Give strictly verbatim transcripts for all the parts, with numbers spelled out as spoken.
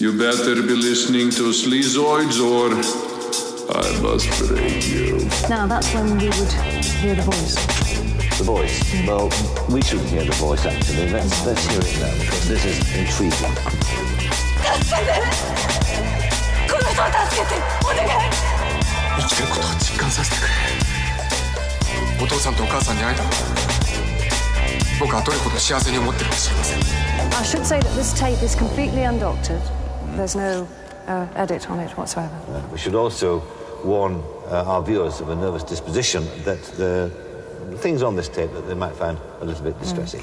You better be listening to Sleazoids or I must break you. Now that's when we would hear the voice. The voice. Well, we shouldn't hear the voice, actually. Let's, let's hear it now, because this is intriguing. I should say that this tape is completely undoctored. There's no uh, edit on it whatsoever. Uh, we should also warn uh, our viewers of a nervous disposition that the things on this tape that they might find a little bit distressing.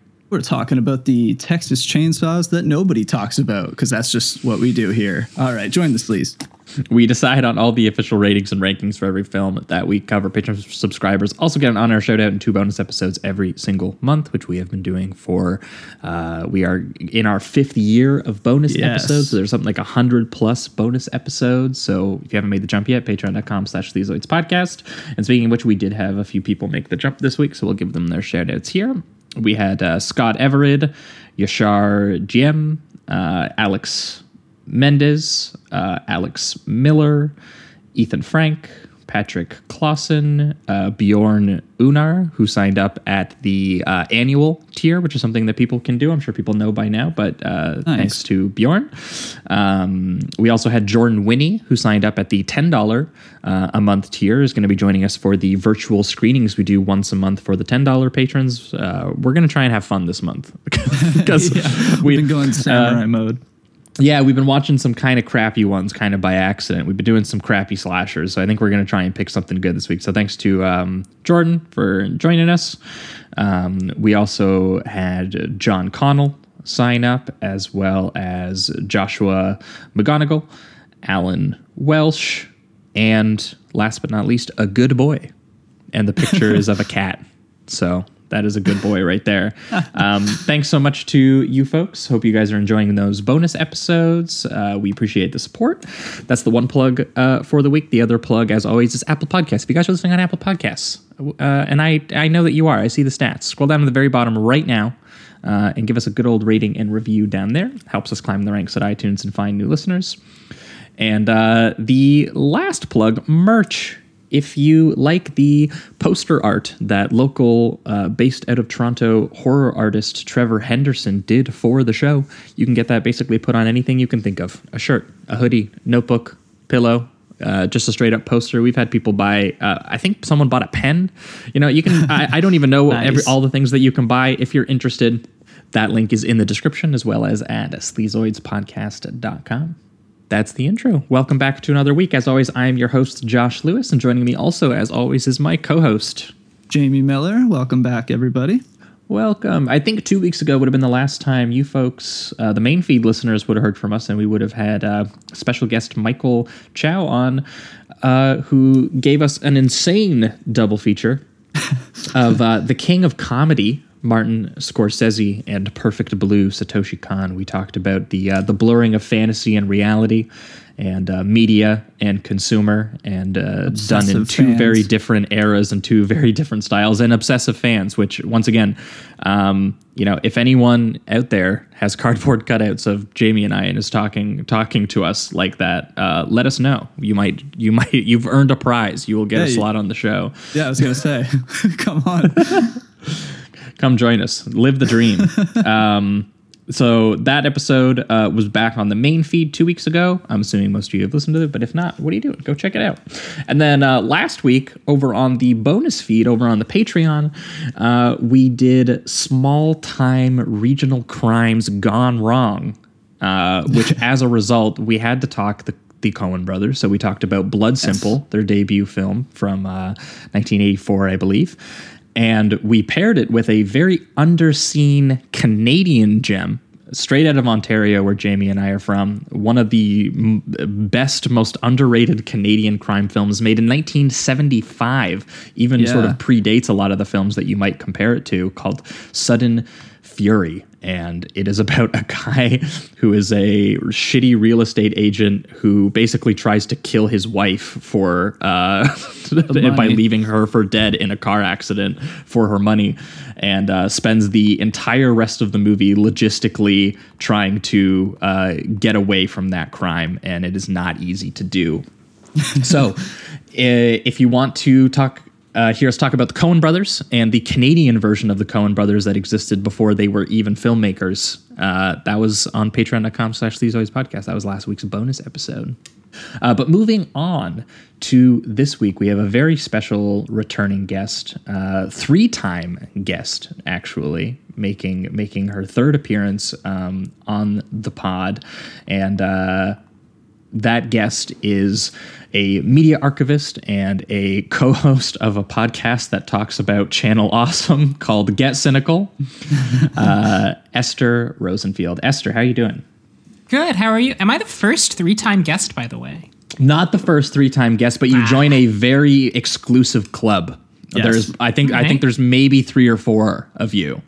We're talking about the Texas chainsaws that nobody talks about, because that's just what we do here. All right, join us, please. We decide on all the official ratings and rankings for every film that we cover. Patreon subscribers also get an honor shout out and two bonus episodes every single month, which we have been doing for, uh, we are in our fifth year of bonus yes. episodes. So there's something like one hundred plus bonus episodes. So if you haven't made the jump yet, patreon.com slash Sleazoids podcast. And speaking of which, we did have a few people make the jump this week, so we'll give them their shout outs here. We had uh, Scott Everett, Yashar G M, uh, Alex Mendez, uh, Alex Miller, Ethan Frank, Patrick Clausen, uh, Bjorn Unar, who signed up at the uh, annual tier, which is something that people can do. I'm sure people know by now, but uh, nice. Thanks to Bjorn. Um, we also had Jordan Winnie, who signed up at the ten dollars uh, a month tier, is going to be joining us for the virtual screenings we do once a month for the ten dollars patrons. Uh, we're going to try and have fun this month because yeah, we've been going samurai uh, mode. Yeah, we've been watching some kind of crappy ones, kind of by accident. We've been doing some crappy slashers, so I think we're going to try and pick something good this week. So thanks to um, Jordan for joining us. Um, we also had John Connell sign up, as well as Joshua McGonigal, Alan Welsh, and last but not least, a good boy. And the picture is of a cat, so... That is a good boy right there. Um, thanks so much to you folks. Hope you guys are enjoying those bonus episodes. Uh, we appreciate the support. That's the one plug uh, for the week. The other plug, as always, is Apple Podcasts. If you guys are listening on Apple Podcasts, uh, and I, I know that you are. I see the stats. Scroll down to the very bottom right now uh, and give us a good old rating and review down there. Helps us climb the ranks at iTunes and find new listeners. And uh, the last plug, merch. If you like the poster art that local, uh, based out of Toronto, horror artist Trevor Henderson did for the show, you can get that basically put on anything you can think of. A shirt, a hoodie, notebook, pillow, uh, just a straight up poster. We've had people buy, uh, I think someone bought a pen. You know, you can, I, I don't even know nice. every, all the things that you can buy. If you're interested, that link is in the description as well as at sleazoids podcast dot com. That's the intro. Welcome back to another week. As always, I am your host, Josh Lewis, and joining me also, as always, is my co-host, Jamie Miller. Welcome back, everybody. Welcome. I think two weeks ago would have been the last time you folks, uh, the main feed listeners, would have heard from us, and we would have had uh, special guest Michael Chow on, uh, who gave us an insane double feature of uh, the king of comedy, Martin Scorsese, and Perfect Blue, Satoshi Kon. We talked about the uh, the blurring of fantasy and reality, and uh, media and consumer, and uh, done in two fans. very different eras and two very different styles, and obsessive fans. Which, once again, um, you know, if anyone out there has cardboard cutouts of Jamie and I and is talking talking to us like that, uh, let us know. You might you might you've earned a prize. You will get yeah, a slot on the show. Yeah, I was gonna say, come on. Come join us. Live the dream. um, so that episode uh, was back on the main feed two weeks ago. I'm assuming most of you have listened to it, but if not, what are you doing? Go check it out. And then uh, last week, over on the bonus feed, over on the Patreon, uh, we did small-time regional crimes gone wrong, uh, which as a result, we had to talk the the Coen brothers. So we talked about Blood Simple, yes. their debut film from uh, nineteen eighty-four, I believe. And we paired it with a very underseen Canadian gem, straight out of Ontario, where Jamie and I are from. One of the m- best, most underrated Canadian crime films made in nineteen seventy-five, even yeah. sort of predates a lot of the films that you might compare it to, called Sudden Fury. And it is about a guy who is a shitty real estate agent who basically tries to kill his wife for uh, by leaving her for dead in a car accident for her money, and uh, spends the entire rest of the movie logistically trying to uh, get away from that crime. And it is not easy to do. So if you want to talk... Uh, hear us talk about the Coen brothers and the Canadian version of the Coen brothers that existed before they were even filmmakers. Uh, that was on patreon.com slash Sleazoids podcast. That was last week's bonus episode. Uh, but moving on to this week, we have a very special returning guest, uh, three-time guest, actually, making making her third appearance um, on the pod. And... Uh, That guest is a media archivist and a co-host of a podcast that talks about Channel Awesome called Get Cynical, uh, Esther Rosenfield. Esther, how are you doing? Good. How are you? Am I the first three-time guest, by the way? Not the first three-time guest, but you ah. join a very exclusive club. Yes. There's, I think, okay. I think there's maybe three or four of you.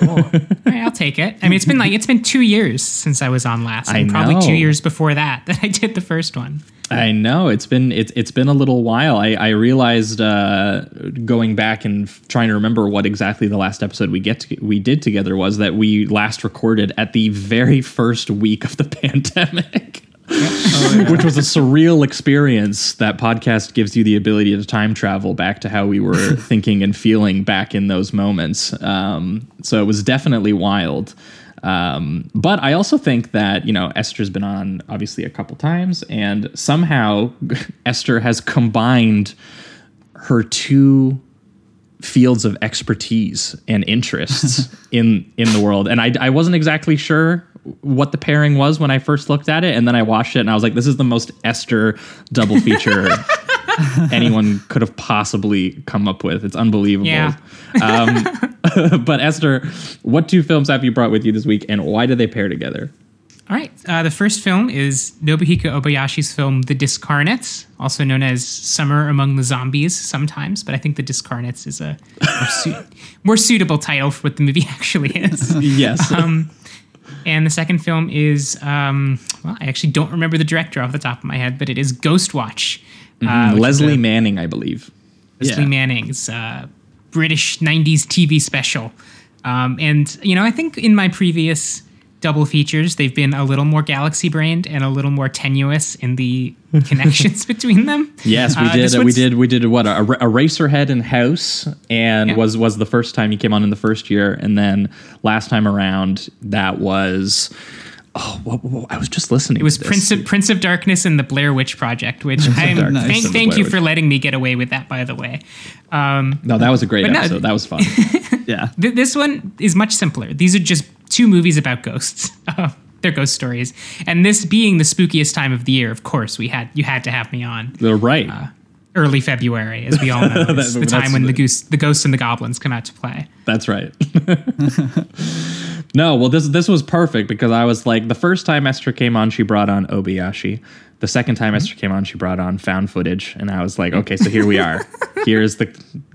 Cool. All right, I'll take it. I mean, it's been like it's been two years since I was on last, and I know. Probably two years before that that I did the first one. I know it's been it's it's been a little while. I, I realized uh, going back and f- trying to remember what exactly the last episode we get to, we did together was that we last recorded at the very first week of the pandemic. Oh, yeah. Which was a surreal experience. That podcast gives you the ability to time travel back to how we were thinking and feeling back in those moments. Um, so it was definitely wild. Um, but I also think that, you know, Esther's been on obviously a couple times, and somehow Esther has combined her two fields of expertise and interests in, in the world. And I, I wasn't exactly sure what the pairing was when I first looked at it, and then I watched it and I was like, this is the most Esther double feature anyone could have possibly come up with. It's unbelievable. Yeah. Um, but Esther, what two films have you brought with you this week, and why do they pair together? All right. Uh, the first film is Nobuhiko Obayashi's film The Discarnates, also known as Summer Among the Zombies sometimes, but I think The Discarnates is a more, su- more suitable title for what the movie actually is. Yes. Um, And the second film is, um, well, I actually don't remember the director off the top of my head, but it is Ghostwatch. Uh, mm-hmm. Leslie a, Manning, I believe. Leslie yeah. Manning's uh, British nineties T V special. Um, and, you know, I think in my previous double features, they've been a little more galaxy-brained and a little more tenuous in the connections between them. Yes, we did. Uh, we did. We did what? A, a Eraserhead and House, and yeah. was was the first time you came on in the first year, and then last time around, that was. Oh, whoa, whoa, whoa, I was just listening. It was to Prince this. of Prince of Darkness and the Blair Witch Project, which I'm nice. thank thank you Witch. for letting me get away with that. By the way, um, no, that was a great episode. No, that was fun. yeah, th- this one is much simpler. These are just two movies about ghosts. Uh, they're ghost stories, and this being the spookiest time of the year, of course, we had you had to have me on. They're right. Uh, early February, as we all know, is that, the time when the, the goose, the ghosts, and the goblins come out to play. That's right. No, well, this this was perfect because I was like, the first time Esther came on, she brought on Obayashi. The second time mm-hmm. Esther came on, she brought on found footage, and I was like, okay, so here we are. Here's the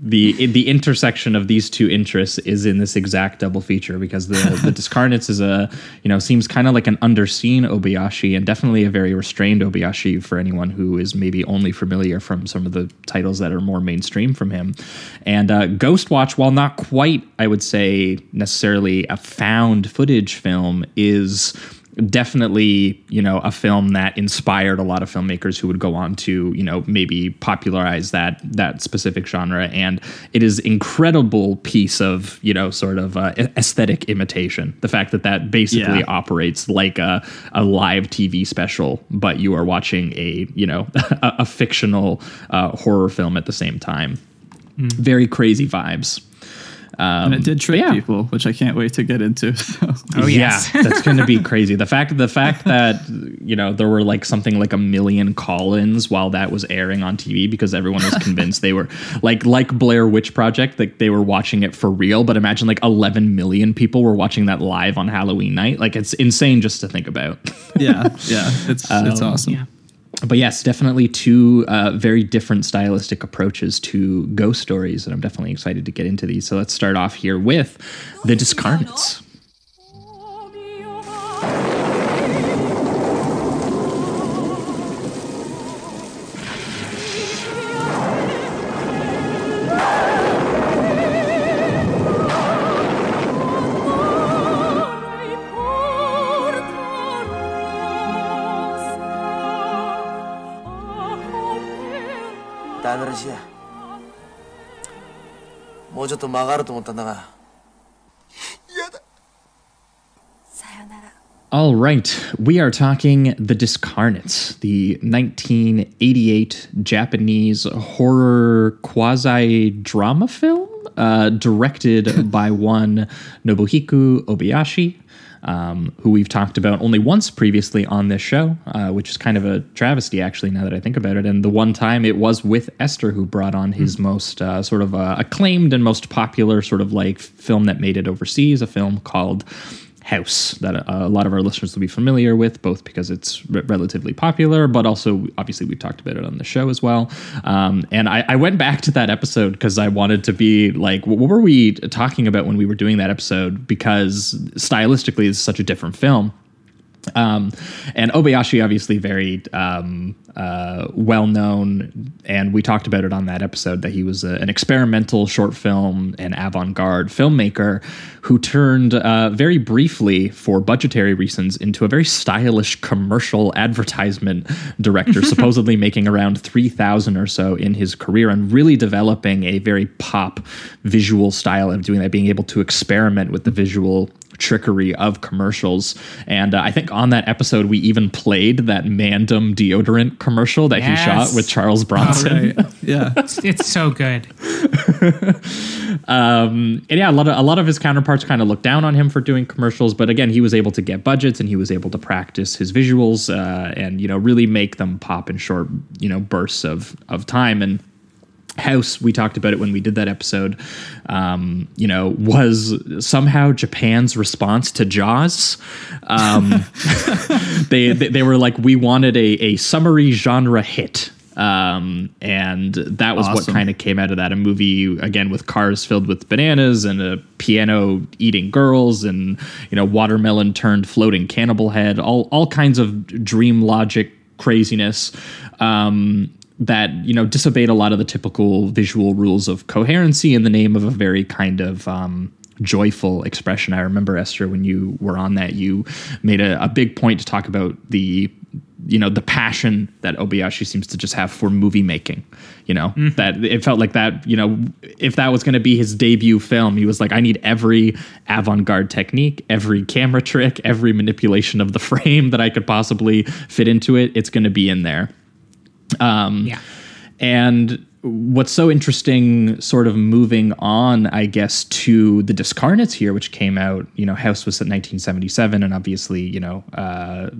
the the intersection of these two interests is in this exact double feature, because the the Discarnates is a you know seems kind of like an underseen Obayashi, and definitely a very restrained Obayashi for anyone who is maybe only familiar from some of the titles that are more mainstream from him. And uh, Ghostwatch, while not quite, I would say necessarily a found footage film, is definitely, you know, a film that inspired a lot of filmmakers who would go on to, you know, maybe popularize that that specific genre. And it is incredible piece of, you know, sort of uh, aesthetic imitation. The fact that that basically yeah. operates like a, a live T V special, but you are watching a, you know, a, a fictional uh, horror film at the same time. Mm. Very crazy vibes. Um, and it did trick yeah. people, which I can't wait to get into. So. Oh yes. Yeah, that's going to be crazy. The fact, the fact that, you know, there were like something like a million call-ins while that was airing on T V because everyone was convinced they were like, like Blair Witch Project, like they were watching it for real. But imagine like eleven million people were watching that live on Halloween night. Like it's insane just to think about. yeah, yeah, it's um, it's awesome. Yeah. But yes, definitely two uh, very different stylistic approaches to ghost stories, and I'm definitely excited to get into these. So let's start off here with The Discarnates. All right, we are talking The Discarnates, the nineteen eighty-eight Japanese horror quasi-drama film uh, directed by one Nobuhiko Obayashi, um, who we've talked about only once previously on this show, uh, which is kind of a travesty, actually, now that I think about it. And the one time it was with Esther, who brought on his mm. most uh, sort of uh, acclaimed and most popular sort of like film that made it overseas, a film called House, that uh, a lot of our listeners will be familiar with, both because it's re- relatively popular, but also obviously we've talked about it on the show as well. Um, and I, I went back to that episode because I wanted to be like, what were we talking about when we were doing that episode? Because stylistically, it's such a different film. Um, and Obayashi, obviously very um, uh, well-known, and we talked about it on that episode that he was a, an experimental short film and avant-garde filmmaker who turned uh, very briefly, for budgetary reasons, into a very stylish commercial advertisement director, supposedly making around three thousand or so in his career and really developing a very pop visual style of doing that, being able to experiment with the visual trickery of commercials. And uh, I think on that episode we even played that Mandem deodorant commercial that yes. he shot with Charles Bronson. Oh, right. Yeah, it's, it's so good. um, and yeah, a lot of a lot of his counterparts kind of looked down on him for doing commercials, but again, he was able to get budgets and he was able to practice his visuals uh, and you know really make them pop in short you know bursts of of time. And House, we talked about it when we did that episode, um, you know, was somehow Japan's response to Jaws. Um, they, they they were like, we wanted a, a summary genre hit. Um, and that was awesome. What kind of came out of that. A movie, again, with cars filled with bananas and a piano eating girls and, you know, watermelon turned floating cannibal head, all, all kinds of dream logic craziness. Um that, you know, disobeyed a lot of the typical visual rules of coherency in the name of a very kind of um, joyful expression. I remember, Esther, when you were on that, you made a, a big point to talk about the, you know, the passion that Obayashi seems to just have for movie making, you know, mm. that it felt like that, you know, if that was going to be his debut film, he was like, I need every avant-garde technique, every camera trick, every manipulation of the frame that I could possibly fit into it. It's going to be in there. Um, yeah. And what's so interesting, sort of moving on, I guess, to The Discarnates here, which came out, you know, House was in nineteen seventy-seven and obviously, you know, uh,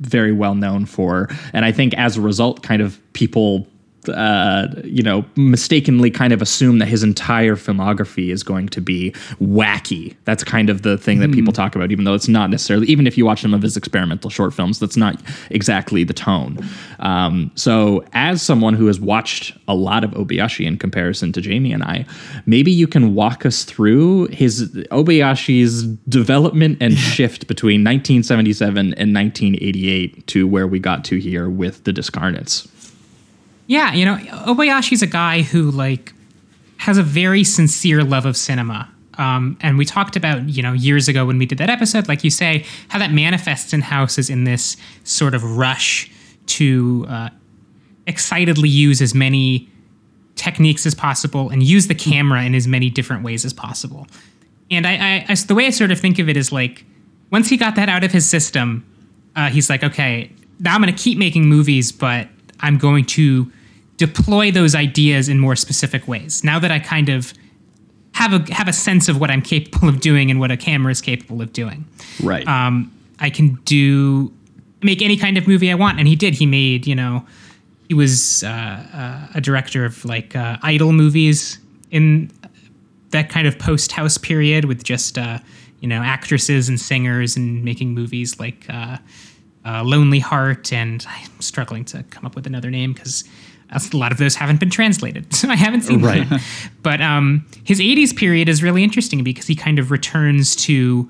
very well known for. And I think as a result, kind of people, uh, you know, mistakenly kind of assume that his entire filmography is going to be wacky. That's kind of the thing that mm. people talk about, even though it's not necessarily, even if you watch some of his experimental short films, that's not exactly the tone. Um, so as someone who has watched a lot of Obayashi in comparison to Jamie and I, maybe you can walk us through his Obayashi's development and shift between nineteen seventy-seven and nineteen eighty-eight to where we got to here with The Discarnates. Yeah, you know, Obayashi's a guy who, like, has a very sincere love of cinema. Um, and we talked about, you know, years ago when we did that episode, like you say, how that manifests in House is in this sort of rush to uh, excitedly use as many techniques as possible and use the camera in as many different ways as possible. And I, I, I the way I sort of think of it is, like, once he got that out of his system, uh, he's like, okay, now I'm going to keep making movies, but I'm going to deploy those ideas in more specific ways. Now that I kind of have a have a sense of what I'm capable of doing and what a camera is capable of doing. Right. Um, I can do make any kind of movie I want, and he did. He made, you know, he was uh, uh, a director of like uh, idol movies in that kind of post-House period with just uh, you know actresses and singers, and making movies like uh, uh, Lonely Heart, and I'm struggling to come up with another name because a lot of those haven't been translated, so I haven't seen right. them. But um, his eighties period is really interesting because he kind of returns to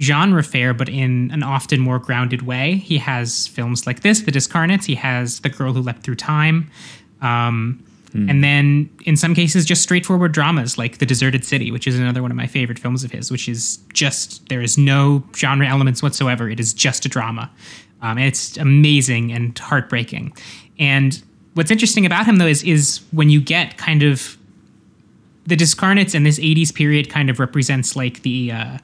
genre fare, but in an often more grounded way. He has films like this, The Discarnates. He has The Girl Who Leapt Through Time. Um, hmm. And then, in some cases, just straightforward dramas like The Deserted City, which is another one of my favorite films of his, which is just, there is no genre elements whatsoever. It is just a drama. Um, and it's amazing and heartbreaking. And what's interesting about him, though, is is when you get kind of The Discarnates, and this eighties period kind of represents like the, uh,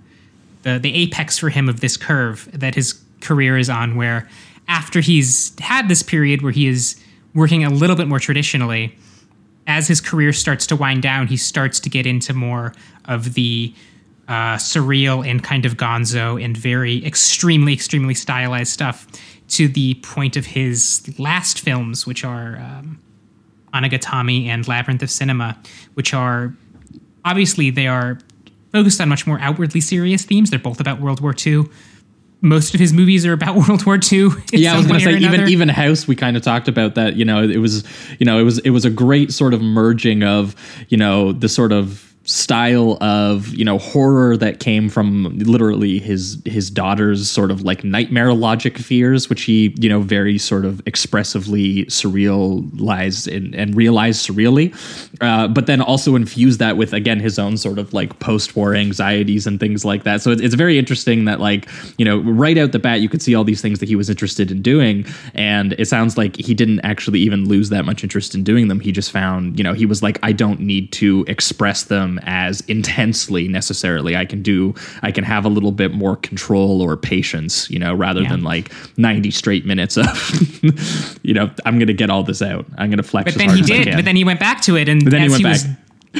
the the apex for him of this curve that his career is on, where after he's had this period where he is working a little bit more traditionally, as his career starts to wind down, he starts to get into more of the uh, surreal and kind of gonzo and very extremely, extremely stylized stuff, to the point of his last films, which are um, Onegatami and Labyrinth of Cinema, which are, obviously, they are focused on much more outwardly serious themes. They're both about World War Two. Most of his movies are about World War Two. Yeah, I was going to say, even even House, we kind of talked about that. You know, it was, you know, it was, it was a great sort of merging of, you know, the sort of style of, you know, horror that came from literally his his daughter's sort of like nightmare logic fears, which he, you know, very sort of expressively surrealized and, and realized surreally, uh, but then also infused that with, again, his own sort of like post-war anxieties and things like that. So it's, it's very interesting that, like, you know, right out the bat you could see all these things that he was interested in doing, and it sounds like he didn't actually even lose that much interest in doing them. He just found, you know, he was like, I don't need to express them as intensely necessarily. I can do, I can have a little bit more control or patience, you know, rather yeah. than like ninety straight minutes of, you know, I'm going to get all this out. I'm going to flex. But then he did, but then he went back to it. And then as he, he was,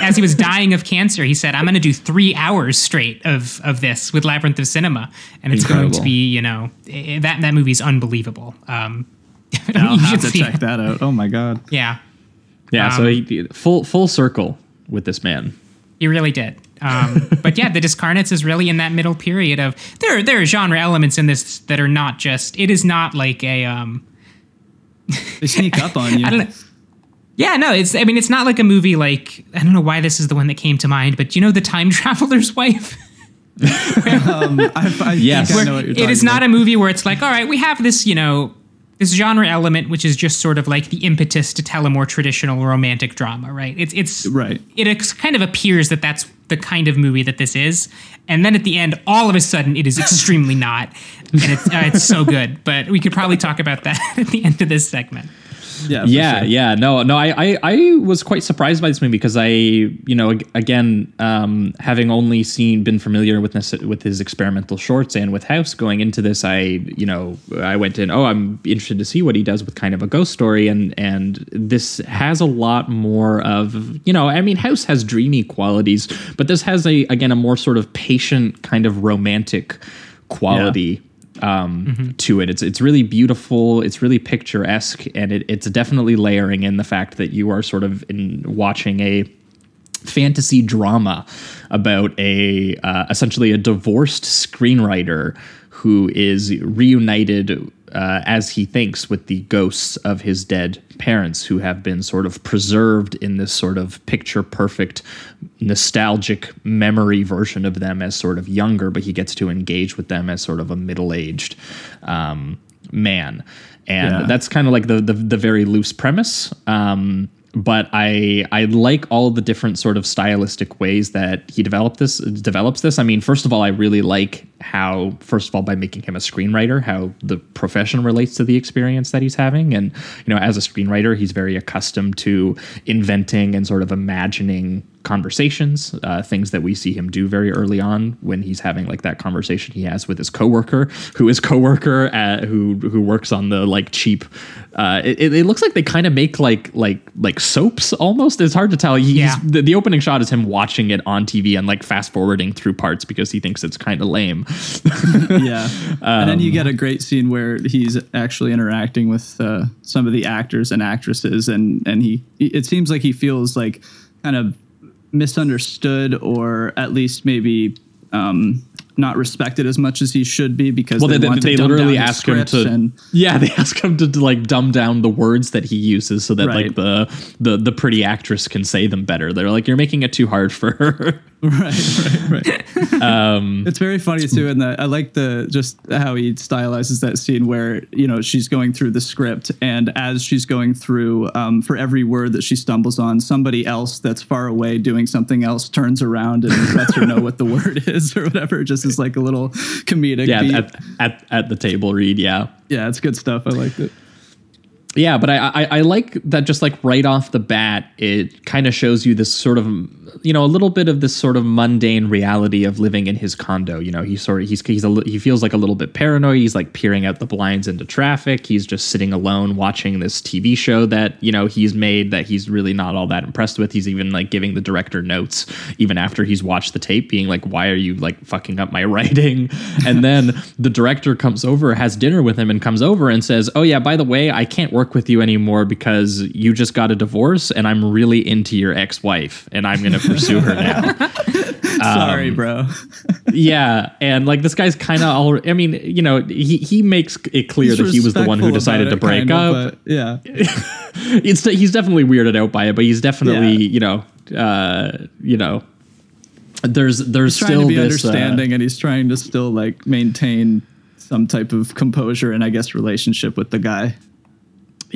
as he was dying of cancer, he said, I'm going to do three hours straight of, of this with Labyrinth of Cinema. And it's Incredible. going to be, you know, that, that movie's unbelievable. Um, I'll have to check it. that out. Oh my God. Yeah. Yeah. Um, so he, full, full circle with this man. He really did. Um, but yeah, The Discarnates is really in that middle period of, there, there are genre elements in this that are not just, it is not like a, um, they sneak up on you. I don't know. Yeah, no, it's, I mean, it's not like a movie, like, I don't know why this is the one that came to mind, but you know, The Time Traveler's Wife? um, I, I yes. Think I know what you're talking about. It is not a movie where it's like, all right, we have this, you know, this genre element, which is just sort of like the impetus to tell a more traditional romantic drama, right? It's it's right. It ex- kind of appears that that's the kind of movie that this is, and then at the end, all of a sudden, it is extremely not, and it's, uh, it's so good. But we could probably talk about that at the end of this segment. Yeah, yeah, sure. yeah. No, no, I, I, I was quite surprised by this movie because I, you know, again, um, having only seen, been familiar with this, with his experimental shorts and with House, going into this, I, you know, I went in, oh, I'm interested to see what he does with kind of a ghost story. And, and this has a lot more of, you know, I mean, House has dreamy qualities, but this has a, again, a more sort of patient kind of romantic quality yeah. um mm-hmm. to it. It's it's really beautiful, it's really picturesque, and it, it's definitely layering in the fact that you are sort of in watching a fantasy drama about a uh, essentially a divorced screenwriter who is reunited uh, as he thinks with the ghosts of his dead parents, who have been sort of preserved in this sort of picture perfect nostalgic memory version of them as sort of younger, but he gets to engage with them as sort of a middle-aged um, man. And yeah. that's kind of like the, the, the very loose premise. Um, But I I like all the different sort of stylistic ways that he developed this develops this. I mean, first of all, I really like how, first of all, by making him a screenwriter, how the profession relates to the experience that he's having. And, you know, as a screenwriter, he's very accustomed to inventing and sort of imagining conversations, uh, things that we see him do very early on when he's having like that conversation he has with his coworker, who is coworker at, who who works on the like cheap. Uh, it, it looks like they kind of make like like like soaps almost. It's hard to tell. He's, yeah. The, the opening shot is him watching it on T V and like fast forwarding through parts because he thinks it's kind of lame. yeah, um, and then you get a great scene where he's actually interacting with uh, some of the actors and actresses, and and he it seems like he feels like kind of misunderstood, or at least maybe um, not respected as much as he should be, because well, they, they, want they, to they literally ask him to and, yeah they ask him to, to like dumb down the words that he uses so that right. like the, the the pretty actress can say them better. They're like, you're making it too hard for her. right right right um It's very funny too, and I like the just how he stylizes that scene where, you know, she's going through the script, and as she's going through, um for every word that she stumbles on, somebody else that's far away doing something else turns around and lets her know what the word is or whatever, just as like a little comedic yeah beat. At, at at the table read. yeah yeah It's good stuff. I liked it. Yeah, but I, I I like that just like right off the bat, it kind of shows you this sort of, you know, a little bit of this sort of mundane reality of living in his condo. You know, he sort of he's he's a, he feels like a little bit paranoid. He's like peering out the blinds into traffic. He's just sitting alone watching this T V show that, you know, he's made that he's really not all that impressed with. He's even like giving the director notes even after he's watched the tape, being like, why are you like fucking up my writing? And then the director comes over, has dinner with him, and comes over and says, oh yeah, by the way, I can't work with you anymore because you just got a divorce and I'm really into your ex-wife and I'm gonna pursue her now. Sorry, um, bro. Yeah, and like this guy's kind of all. I mean, you know, he he makes it clear he's that he was the one who decided to break up. Of, yeah, it's he's definitely weirded out by it, but he's definitely yeah. you know uh, you know there's there's he's still to be this understanding, uh, and he's trying to still like maintain some type of composure and I guess relationship with the guy.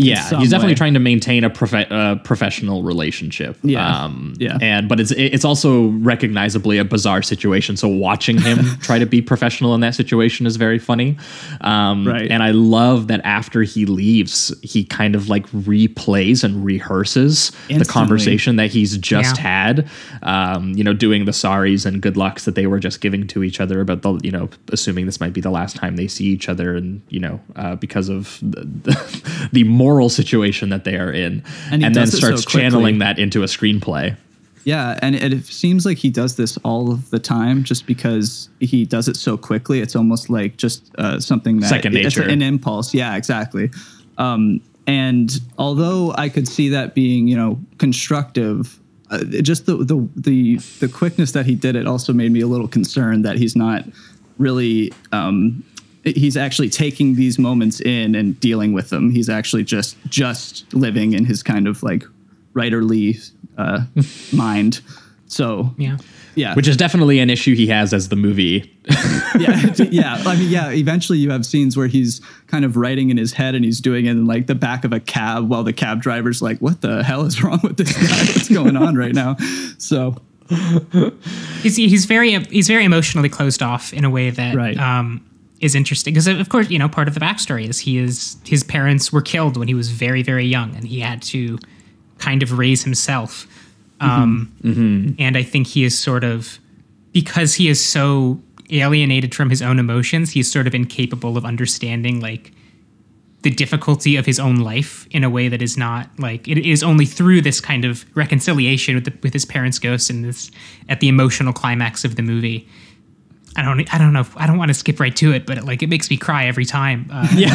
Yeah, he's definitely way. trying to maintain a prof- uh, professional relationship. Yeah, um, yeah. And but it's it's also recognizably a bizarre situation. So watching him try to be professional in that situation is very funny. Um, right. And I love that after he leaves, he kind of like replays and rehearses Instantly. the conversation that he's just yeah. had. Um, you know, doing the sorries and good lucks that they were just giving to each other about the, you know, assuming this might be the last time they see each other, and you know, uh, because of the, the, the more moral situation that they are in, and, and then starts so channeling that into a screenplay. Yeah, and it, it seems like he does this all of the time, just because he does it so quickly. It's almost like just uh, something that second nature, it's an impulse. Yeah, exactly. Um, and although I could see that being, you know, constructive, uh, just the, the the the quickness that he did it also made me a little concerned that he's not really. Um, He's actually taking these moments in and dealing with them. He's actually just just living in his kind of like writerly uh, mind. So yeah, yeah, which is definitely an issue he has as the movie. yeah, yeah. I mean, yeah. Eventually, you have scenes where he's kind of writing in his head and he's doing it in like the back of a cab while the cab driver's like, "What the hell is wrong with this guy? What's going on right now?" So. he's he's very he's very emotionally closed off in a way that. Right. Um, is interesting because, of course, you know, part of the backstory is he is his parents were killed when he was very, very young, and he had to kind of raise himself. Mm-hmm. Um, mm-hmm. And I think he is sort of, because he is so alienated from his own emotions, he's sort of incapable of understanding like the difficulty of his own life in a way that is not like it is only through this kind of reconciliation with the, with his parents' ghosts and this at the emotional climax of the movie. I don't. I don't know. If, I don't want to skip right to it, but it, like it makes me cry every time. Uh, yeah.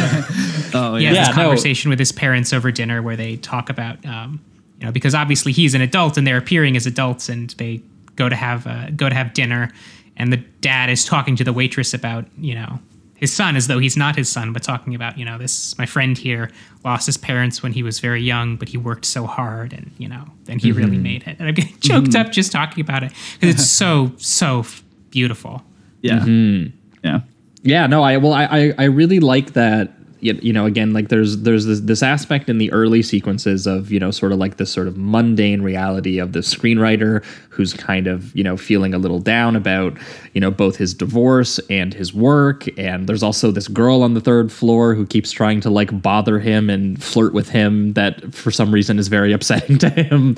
oh, yeah. Yeah. This conversation no. with his parents over dinner, where they talk about, um, you know, because obviously he's an adult and they're appearing as adults, and they go to have uh, go to have dinner, and the dad is talking to the waitress about, you know, his son as though he's not his son, but talking about, you know, this my friend here lost his parents when he was very young, but he worked so hard, and you know, and he mm-hmm. really made it. And I'm getting choked mm-hmm. up just talking about it because it's so so beautiful. Yeah. Mm-hmm. Yeah. Yeah. No, I, well, I, I really like that, you know, again, like there's, there's this, this aspect in the early sequences of, you know, sort of like this sort of mundane reality of the screenwriter who's kind of, you know, feeling a little down about, you know, both his divorce and his work. And there's also this girl on the third floor who keeps trying to like bother him and flirt with him that for some reason is very upsetting to him.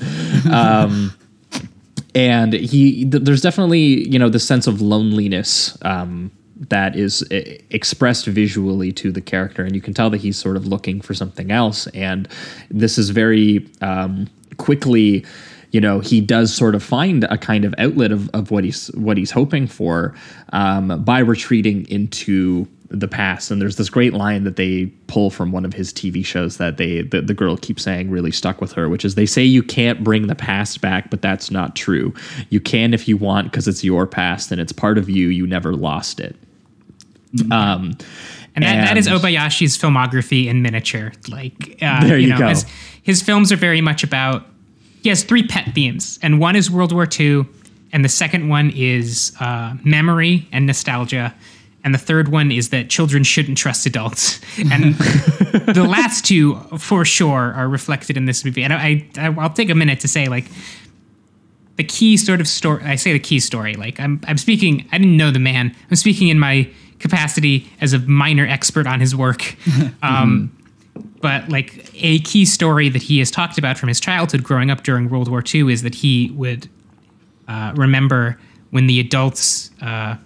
Um, And he, th- there's definitely, you know, the sense of loneliness um, that is I- expressed visually to the character. And you can tell that he's sort of looking for something else. And this is very um, quickly, you know, he does sort of find a kind of outlet of, of what he's what he's hoping for um, by retreating into the past. And there's this great line that they pull from one of his T V shows that they the, the girl keeps saying really stuck with her, which is, they say you can't bring the past back, but that's not true. You can if you want, because it's your past and it's part of you. You never lost it. Mm-hmm. Um, and, and that, that is Obayashi's filmography in miniature. Like uh, there you, you know, go. His, his films are very much about, he has three pet themes, and one is World War Two, and the second one is uh, memory and nostalgia, and the third one is that children shouldn't trust adults. And the last two, for sure, are reflected in this movie. And I, I, I'll take a minute to say, like, the key sort of story. I say the key story. Like, I'm, I'm speaking. I didn't know the man. I'm speaking in my capacity as a minor expert on his work. Um, mm-hmm. But like, a key story that he has talked about from his childhood, growing up during World War Two, is that he would uh, remember when the adults Uh,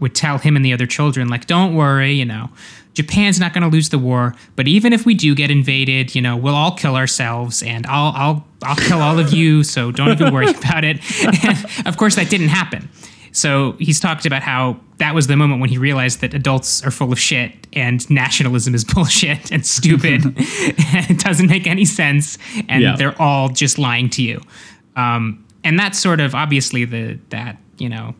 would tell him and the other children, like, don't worry, you know, Japan's not going to lose the war, but even if we do get invaded, you know, we'll all kill ourselves, and I'll I'll I'll kill all of you, so don't even worry about it. And of course, that didn't happen. So he's talked about how that was the moment when he realized that adults are full of shit, and nationalism is bullshit and stupid, and it doesn't make any sense, and yeah. they're all just lying to you. Um, and that's sort of obviously the that, you know,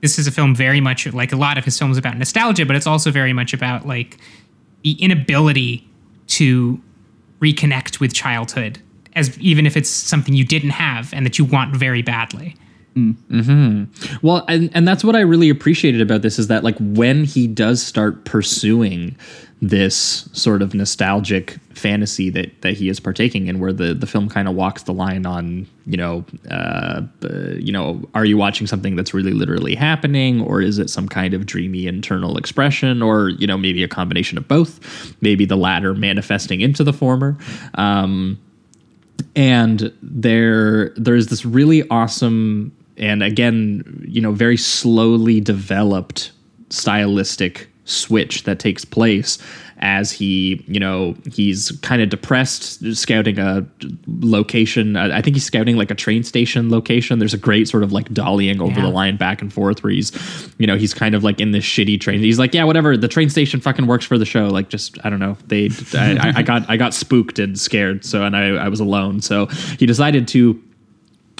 this is a film very much like a lot of his films about nostalgia, but it's also very much about like the inability to reconnect with childhood, as even if it's something you didn't have and that you want very badly. Mm-hmm. Well, and, and that's what I really appreciated about this, is that like when he does start pursuing this sort of nostalgic fantasy that that he is partaking in, where the, the film kind of walks the line on, you know, uh, you know, are you watching something that's really literally happening, or is it some kind of dreamy internal expression, or, you know, maybe a combination of both, maybe the latter manifesting into the former. Um, and there there is this really awesome, and again, you know, very slowly developed stylistic switch that takes place as he, you know, he's kind of depressed, scouting a location. I think he's scouting like a train station location. There's a great sort of like dollying over yeah. the line back and forth where he's, you know, he's kind of like in this shitty train. He's like, yeah, whatever. The train station fucking works for the show. Like, just, I don't know. They, I, I, I got, I got spooked and scared. So, and I, I was alone. So he decided to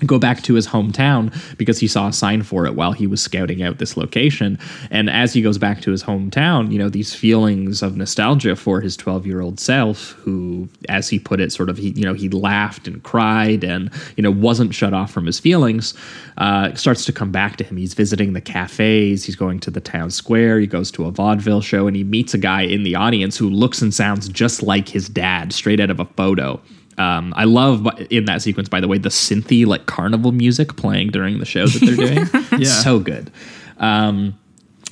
go back to his hometown because he saw a sign for it while he was scouting out this location. And as he goes back to his hometown, you know, these feelings of nostalgia for his twelve-year-old self, who, as he put it, sort of, he, you know, he laughed and cried and, you know, wasn't shut off from his feelings, uh, starts to come back to him. He's visiting the cafes. He's going to the town square. He goes to a vaudeville show, and he meets a guy in the audience who looks and sounds just like his dad, straight out of a photo. Um, I love in that sequence, by the way, the synthy like carnival music playing during the show that they're doing. yeah. So good. Um,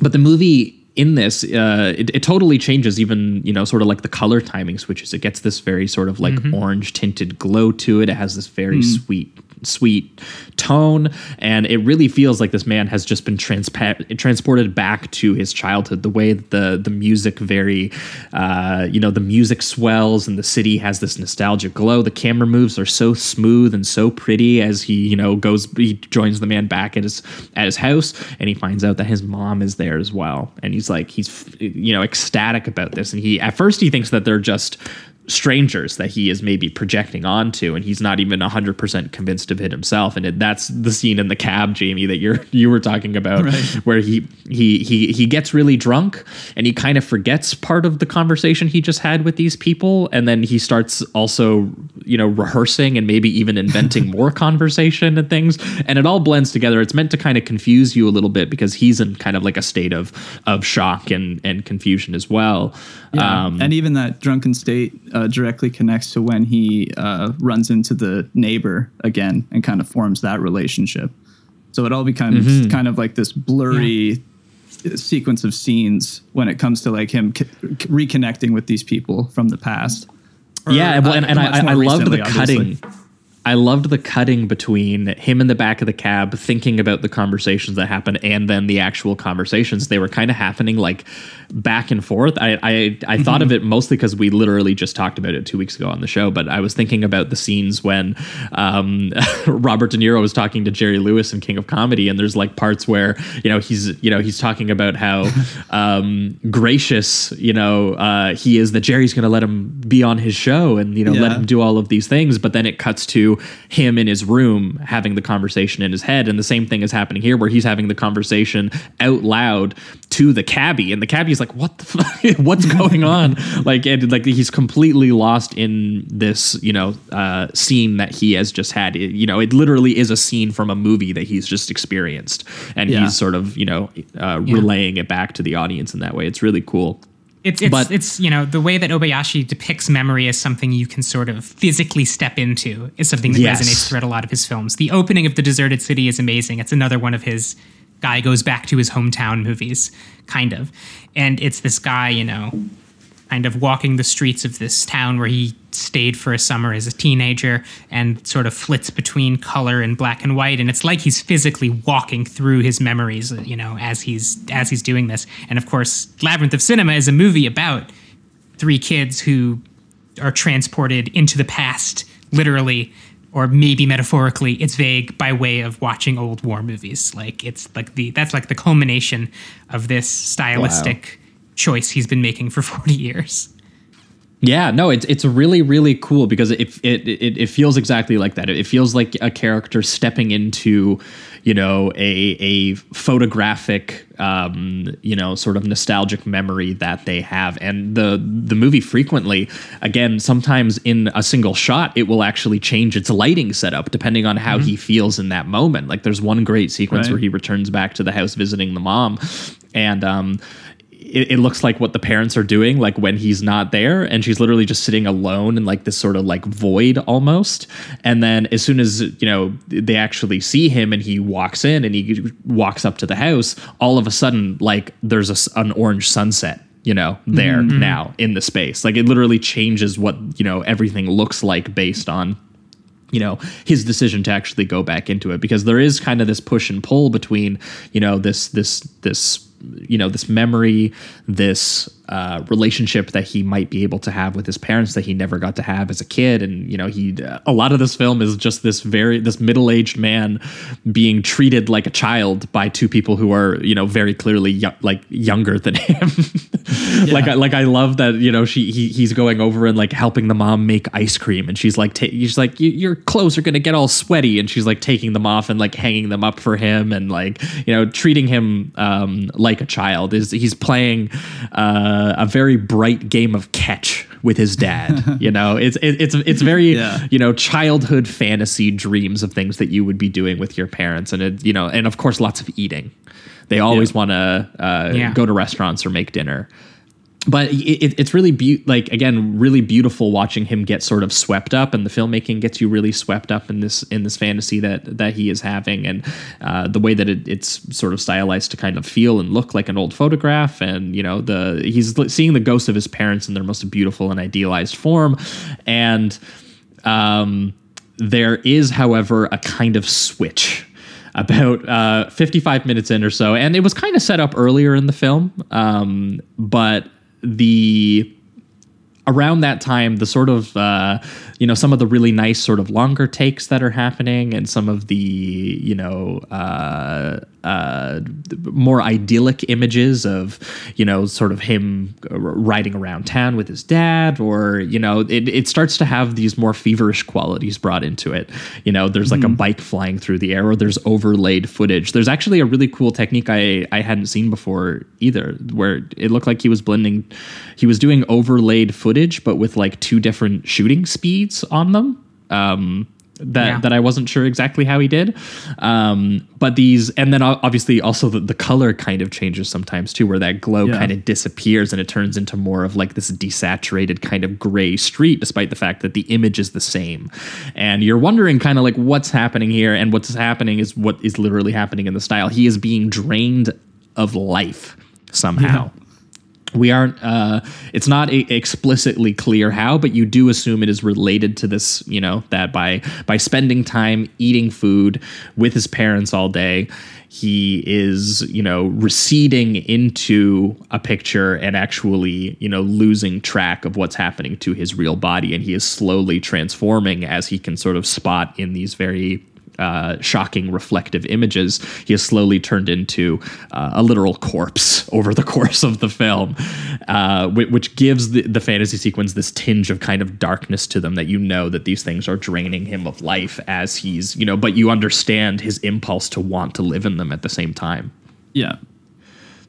but the movie in this, uh, it, it totally changes, even, you know, sort of like the color timing switches. It gets this very sort of like mm-hmm. orange tinted glow to it. It has this very mm. sweet, sweet tone. And it really feels like this man has just been transpa- transported back to his childhood. The way that the, the music very, uh, you know, the music swells and the city has this nostalgic glow. The camera moves are so smooth and so pretty as he, you know, goes, he joins the man back at his, at his house, and he finds out that his mom is there as well. And he's He's like, he's, you know, ecstatic about this. And he, at first he thinks that they're just strangers that he is maybe projecting onto, and he's not even one hundred percent convinced of it himself. And it, that's the scene in the cab, Jamie, that you're, you were talking about, right. where he, he, he, he gets really drunk, and he kind of forgets part of the conversation he just had with these people. And then he starts also, you know, rehearsing and maybe even inventing more conversation and things. And it all blends together. It's meant to kind of confuse you a little bit, because he's in kind of like a state of, of shock and, and confusion as well. Yeah. Um, and even that drunken state, Uh, directly connects to when he uh, runs into the neighbor again and kind of forms that relationship. So it all becomes mm-hmm. kind of like this blurry yeah. sequence of scenes when it comes to like him c- reconnecting with these people from the past. Or, yeah, well, and, and, and I, I loved the obviously. cutting. I loved the cutting between him in the back of the cab thinking about the conversations that happened and then the actual conversations. They were kind of happening like back and forth. I I, I mm-hmm. thought of it mostly because we literally just talked about it two weeks ago on the show, but I was thinking about the scenes when um, Robert De Niro was talking to Jerry Lewis in King of Comedy, and there's like parts where, you know, he's, you know, he's talking about how um, gracious, you know, uh, he is that Jerry's going to let him be on his show and, you know, yeah. let him do all of these things. But then it cuts to him in his room having the conversation in his head, and the same thing is happening here where he's having the conversation out loud to the cabbie, and the cabbie's like, what the fuck? What's going on? Like, and like he's completely lost in this, you know, uh scene that he has just had. It, you know, it literally is a scene from a movie that he's just experienced, and yeah. he's sort of, you know, uh yeah. relaying it back to the audience in that way. It's really cool. It's, it's, but, it's, you know, the way that Obayashi depicts memory as something you can sort of physically step into is something that yes. resonates throughout a lot of his films. The opening of The Deserted City is amazing. It's another one of his guy goes back to his hometown movies, kind of. And it's this guy, you know, kind of walking the streets of this town where he stayed for a summer as a teenager and sort of flits between color and black and white. And it's like he's physically walking through his memories, you know, as he's as he's doing this. And of course, Labyrinth of Cinema is a movie about three kids who are transported into the past, literally, or maybe metaphorically. It's vague, by way of watching old war movies. Like, it's like the that's like the culmination of this stylistic wow. choice he's been making for forty years. Yeah, no, it's it's really, really cool because it it it, it feels exactly like that. It, it feels like a character stepping into, you know, a a photographic, um, you know, sort of nostalgic memory that they have. And the the movie frequently, again, sometimes in a single shot, it will actually change its lighting setup depending on how mm-hmm. he feels in that moment. Like, there's one great sequence right. where he returns back to the house visiting the mom, and um. It, it looks like what the parents are doing, like when he's not there, and she's literally just sitting alone in like this sort of like void almost. And then as soon as, you know, they actually see him and he walks in and he walks up to the house, all of a sudden, like there's a, an orange sunset, you know, there mm-hmm. now in the space. Like, it literally changes what, you know, everything looks like based on, you know, his decision to actually go back into it, because there is kind of this push and pull between, you know, this this this you know, this memory, this uh, relationship that he might be able to have with his parents that he never got to have as a kid. And, you know, he, uh, a lot of this film is just this very, this middle-aged man being treated like a child by two people who are, you know, very clearly yo- like younger than him. yeah. Like, I, like I love that, you know, she, he, he's going over and like helping the mom make ice cream. And she's like, ta- she's like, your clothes are going to get all sweaty. And she's like taking them off and like hanging them up for him. And like, you know, treating him um, like, like a child. Is he's playing uh, a very bright game of catch with his dad. You know, it's it, it's it's very yeah. you know, childhood fantasy dreams of things that you would be doing with your parents, and it, you know, and of course lots of eating. They always yeah. want to uh, yeah. go to restaurants or make dinner. But it, it's really be- like, again, really beautiful watching him get sort of swept up, and the filmmaking gets you really swept up in this in this fantasy that that he is having, and uh, the way that it, it's sort of stylized to kind of feel and look like an old photograph, and you know, the he's seeing the ghosts of his parents in their most beautiful and idealized form, and um, there is, however, a kind of switch. About uh, fifty-five minutes in or so, and it was kind of set up earlier in the film, um, but the. Around that time, the sort of, uh, you know, some of the really nice sort of longer takes that are happening, and some of the, you know, uh, uh, more idyllic images of, you know, sort of him riding around town with his dad, or, you know, it, it starts to have these more feverish qualities brought into it. You know, there's like mm-hmm. a bike flying through the air, or there's overlaid footage. There's actually a really cool technique I, I hadn't seen before either, where it looked like he was blending, he was doing overlaid footage. Footage, but with like two different shooting speeds on them, um, that yeah. that I wasn't sure exactly how he did. Um, but these, and then obviously also the, the color kind of changes sometimes too, where that glow yeah. kind of disappears and it turns into more of like this desaturated kind of gray street, despite the fact that the image is the same. And you're wondering kind of like what's happening here, and what's happening is what is literally happening in the style. He is being drained of life somehow. Yeah. We aren't, uh, it's not a- explicitly clear how, but you do assume it is related to this, you know, that by, by spending time eating food with his parents all day, he is, you know, receding into a picture and actually, you know, losing track of what's happening to his real body. And he is slowly transforming as he can sort of spot in these very uh, shocking reflective images. He is slowly turned into uh, a literal corpse over the course of the film, uh, which gives the, the fantasy sequence this tinge of kind of darkness to them, that you know that these things are draining him of life as he's, you know, but you understand his impulse to want to live in them at the same time. Yeah.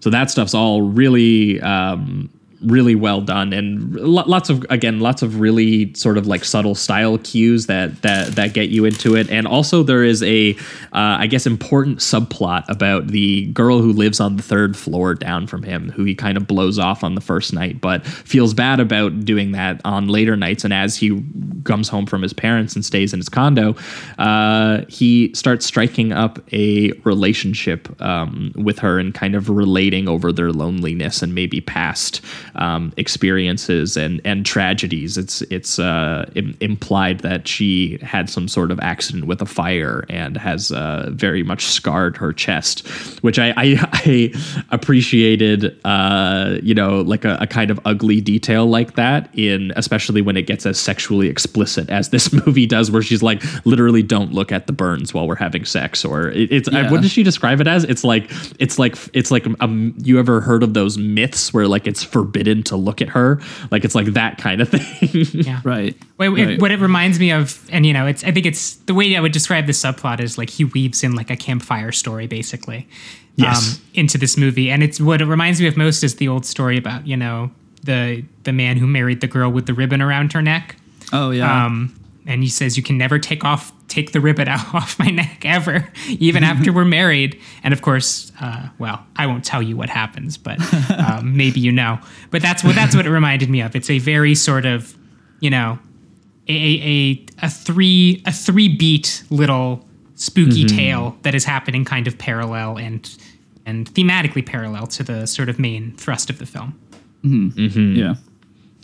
So that stuff's all really, um, really well done, and lots of, again, lots of really sort of like subtle style cues that that that get you into it. And also there is a uh I guess important subplot about the girl who lives on the third floor down from him, who he kind of blows off on the first night but feels bad about doing that on later nights. And as he comes home from his parents and stays in his condo, uh he starts striking up a relationship um with her and kind of relating over their loneliness and maybe past Um, experiences and, and tragedies. It's it's uh, im- implied that she had some sort of accident with a fire and has uh, very much scarred her chest, which I I, I appreciated. Uh, you know, like a, a kind of ugly detail like that, in especially when it gets as sexually explicit as this movie does, where she's like, literally, don't look at the burns while we're having sex, or it, it's yeah. I, what does she describe it as? It's like it's like it's like um, you ever heard of those myths where like it's forbidden to look at her? Like, it's like that kind of thing. Yeah. Right. Wait, right. It, what it reminds me of, and you know, it's, I think it's the way I would describe this subplot is like he weaves in like a campfire story basically, yes. um, into this movie. And it's what it reminds me of most is the old story about, you know, the, the man who married the girl with the ribbon around her neck. Oh yeah. Um, and he says, you can never take off, take the ribbon out off my neck ever, even after we're married. And of course, uh, well, I won't tell you what happens, but um, maybe you know. But that's what that's what it reminded me of. It's a very sort of, you know, a a, a three a three beat little spooky mm-hmm. tale that is happening kind of parallel and and thematically parallel to the sort of main thrust of the film. Mm-hmm. Mm-hmm. Yeah.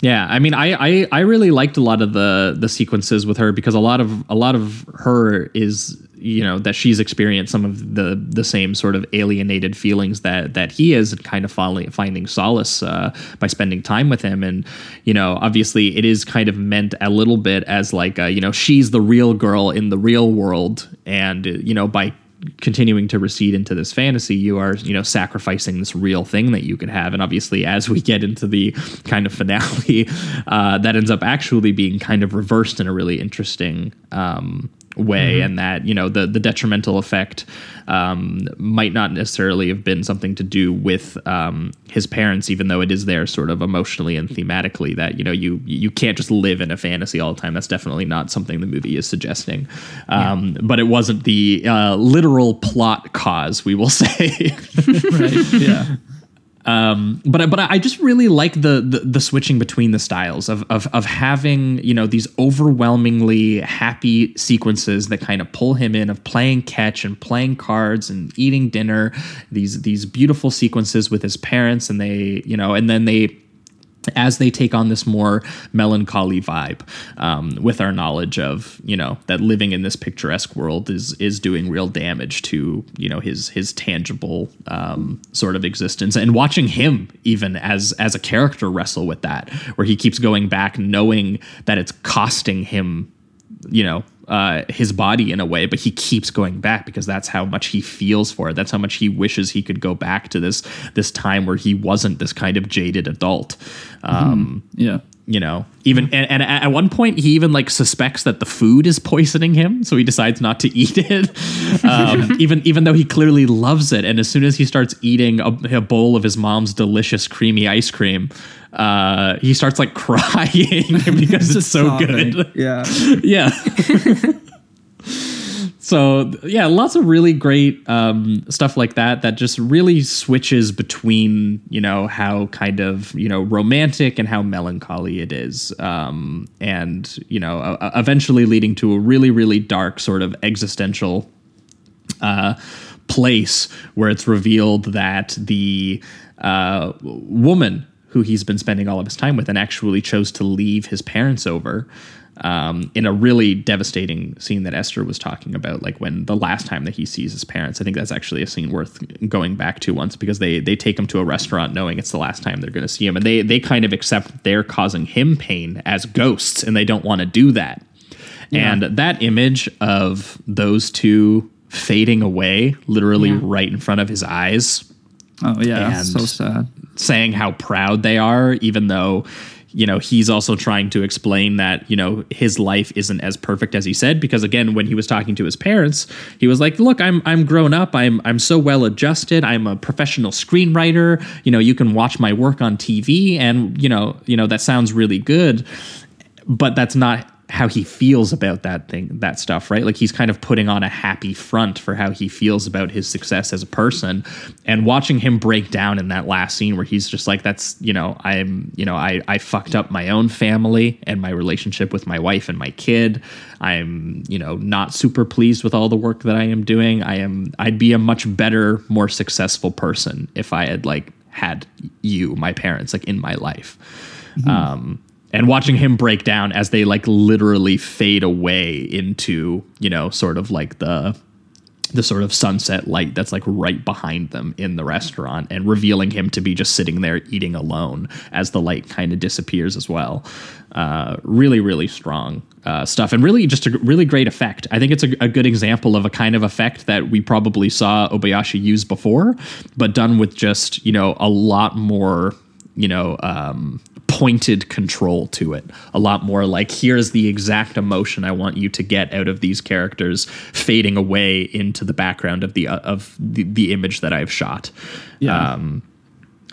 Yeah, I mean, I, I, I really liked a lot of the, the sequences with her, because a lot of a lot of her is, you know, that she's experienced some of the the same sort of alienated feelings that that he is, and kind of finding, finding solace uh, by spending time with him. And, you know, obviously it is kind of meant a little bit as like, a, you know, she's the real girl in the real world. And, you know, by continuing to recede into this fantasy, you are, you know, sacrificing this real thing that you could have. And obviously, as we get into the kind of finale, uh, that ends up actually being kind of reversed in a really interesting um, way. Mm-hmm. And that, you know, the, the detrimental effect um, might not necessarily have been something to do with um, his parents, even though it is there sort of emotionally and thematically, that, you know, you, you can't just live in a fantasy all the time. That's definitely not something the movie is suggesting. Um, yeah. But it wasn't the uh, literal plot cause, we will say. Right. Yeah. Um, but but I just really like the, the the switching between the styles of of of having, you know, these overwhelmingly happy sequences that kind of pull him in, of playing catch and playing cards and eating dinner, these these beautiful sequences with his parents, and they, you know, and then they, as they take on this more melancholy vibe, um, with our knowledge of, you know, that living in this picturesque world is is doing real damage to, you know, his his tangible um, sort of existence. And watching him even as as a character wrestle with that, where he keeps going back knowing that it's costing him, you know, uh, his body in a way, but he keeps going back because that's how much he feels for it. That's how much he wishes he could go back to this, this time where he wasn't this kind of jaded adult. Um, mm-hmm. Yeah. You know, even, and, and at one point he even like suspects that the food is poisoning him, so he decides not to eat it. Um, even, even though he clearly loves it. And as soon as he starts eating a, a bowl of his mom's delicious creamy ice cream, uh, he starts like crying because it's so sobbing. Good. Yeah. Yeah. So, yeah, lots of really great um, stuff like that, that just really switches between, you know, how kind of, you know, romantic and how melancholy it is. Um, and, you know, uh, eventually leading to a really, really dark sort of existential uh, place where it's revealed that the uh, woman who he's been spending all of his time with, and actually chose to leave his parents over um, in a really devastating scene that Esther was talking about, like when the last time that he sees his parents. I think that's actually a scene worth going back to once, because they they take him to a restaurant knowing it's the last time they're going to see him, and they they kind of accept they're causing him pain as ghosts, and they don't want to do that. Yeah. And that image of those two fading away literally yeah. right in front of his eyes. Oh, yeah. And so sad. Saying how proud they are, even though, you know, he's also trying to explain that, you know, his life isn't as perfect as he said, because again, when he was talking to his parents, he was like, look, I'm I'm grown up. I'm I'm so well adjusted. I'm a professional screenwriter. You know, you can watch my work on T V, and, you know, you know, that sounds really good. But that's not how he feels about that thing, that stuff, right? Like, he's kind of putting on a happy front for how he feels about his success as a person, and watching him break down in that last scene where he's just like, that's, you know, I'm, you know, I, I fucked up my own family and my relationship with my wife and my kid. I'm, you know, not super pleased with all the work that I am doing. I am, I'd be a much better, more successful person if I had like had you, my parents, like in my life. Mm-hmm. Um, And watching him break down as they like literally fade away into, you know, sort of like the the sort of sunset light that's like right behind them in the restaurant, and revealing him to be just sitting there eating alone as the light kind of disappears as well. Uh, really, really strong uh, stuff, and really just a really great effect. I think it's a, a good example of a kind of effect that we probably saw Obayashi use before, but done with just, you know, a lot more, you know, um, pointed control to it. A lot more like, here's the exact emotion I want you to get out of these characters fading away into the background of the uh, of the, the image that I've shot. Yeah. Um,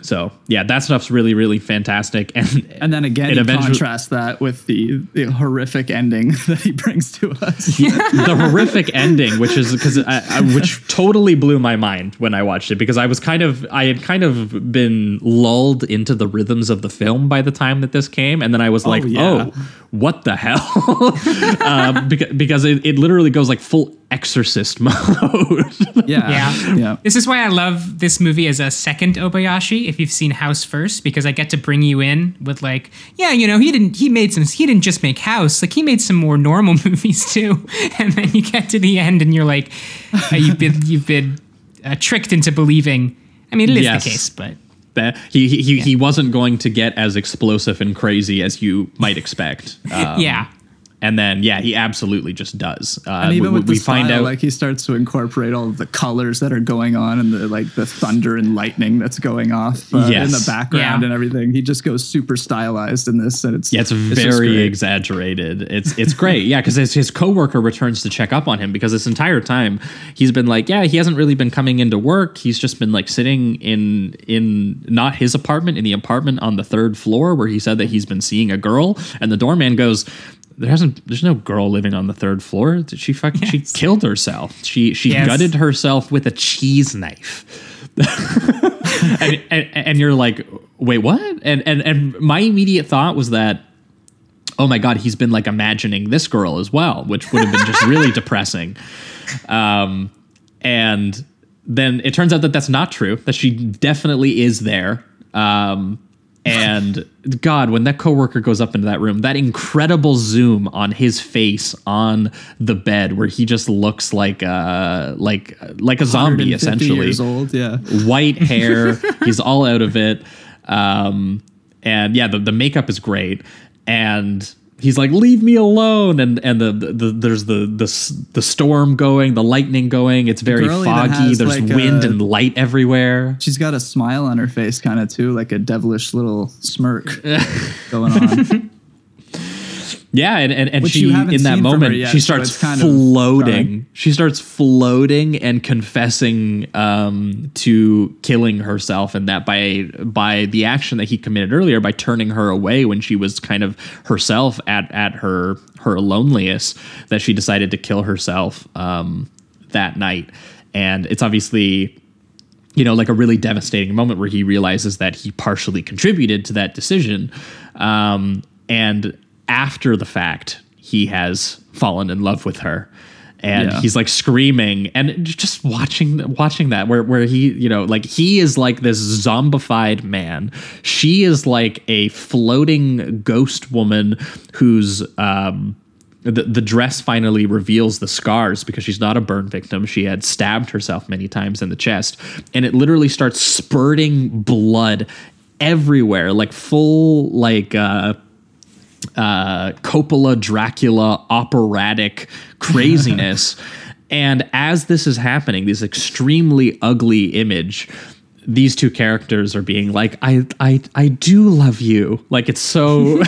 so yeah, that stuff's really, really fantastic. And and then again, you eventually contrast that with the, the horrific ending that he brings to us. Yeah, the horrific ending, which is because I, I, which totally blew my mind when I watched it, because I was kind of I had kind of been lulled into the rhythms of the film by the time that this came, and then I was like, oh, yeah. oh what the hell? uh, because because it, it literally goes like full exorcist mode. yeah. yeah. Yeah. This is why I love this movie as a second Obayashi, if you've seen House first, because I get to bring you in with like, yeah, you know, he didn't, he made some, he didn't just make House, like he made some more normal movies too. And then you get to the end and you're like, uh, you've been, you've been uh, tricked into believing. I mean, it is yes. the case, but. That he he, he, yeah. he wasn't going to get as explosive and crazy as you might expect. Um, yeah. And then, yeah, he absolutely just does. Uh, and even we, with the we style, find out, like he starts to incorporate all of the colors that are going on, and the like the thunder and lightning that's going off uh, yes. in the background yeah. and everything. He just goes super stylized in this, and it's yeah, it's, it's very exaggerated. It's it's great, yeah, because his, his coworker returns to check up on him, because this entire time he's been like, yeah, he hasn't really been coming into work. He's just been like sitting in in not his apartment, in the apartment on the third floor where he said that he's been seeing a girl, and the doorman goes, There hasn't. There's no girl living on the third floor. Did she fucking? Yes. She killed herself. She she yes. gutted herself with a cheese knife. and, and and you're like, wait, what? And and and my immediate thought was that, oh my god, he's been like imagining this girl as well, which would have been just really depressing. Um, and then it turns out that that's not true. That she definitely is there. Um. And God, when that coworker goes up into that room, that incredible zoom on his face on the bed, where he just looks like a like like a zombie, essentially. Years old, yeah. White hair, he's all out of it, um, and yeah, the, the makeup is great, and he's like, "Leave me alone!" And and the, the, the there's the the the storm going, the lightning going. It's very foggy. There's like wind a, and light everywhere. She's got a smile on her face, kind of too, like a devilish little smirk going on. Yeah, and and, and she in that moment yet, she starts so floating. She starts floating and confessing um, to killing herself, and that by by the action that he committed earlier, by turning her away when she was kind of herself at at her her loneliest, that she decided to kill herself um, that night. And it's obviously, you know, like a really devastating moment where he realizes that he partially contributed to that decision, um, and. After the fact, he has fallen in love with her, and yeah. he's like screaming, and just watching watching that where where he, you know, like he is like this zombified man, she is like a floating ghost woman who's um The, the dress finally reveals the scars, because she's not a burn victim. She had stabbed herself many times in the chest, and it literally starts spurting blood everywhere, like full like uh, uh, Coppola, Dracula, operatic craziness. And as this is happening, this extremely ugly image, these two characters are being like, I, I, I do love you. Like, it's so...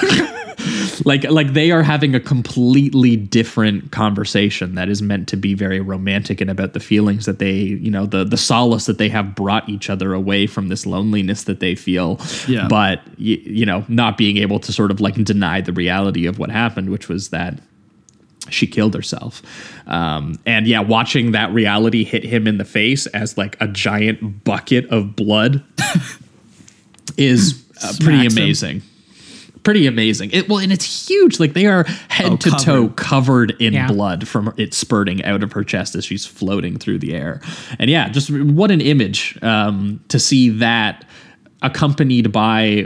Like, like they are having a completely different conversation that is meant to be very romantic and about the feelings that they, you know, the, the solace that they have brought each other away from this loneliness that they feel, yeah. but, you, you know, not being able to sort of like deny the reality of what happened, which was that she killed herself. Um, and yeah, watching that reality hit him in the face as like a giant bucket of blood is uh, pretty amazing. Him. Pretty amazing. It, well, and it's huge. Like, they are head oh, to covered. toe covered in yeah. blood from it spurting out of her chest as she's floating through the air. And yeah, just what an image um, to see that accompanied by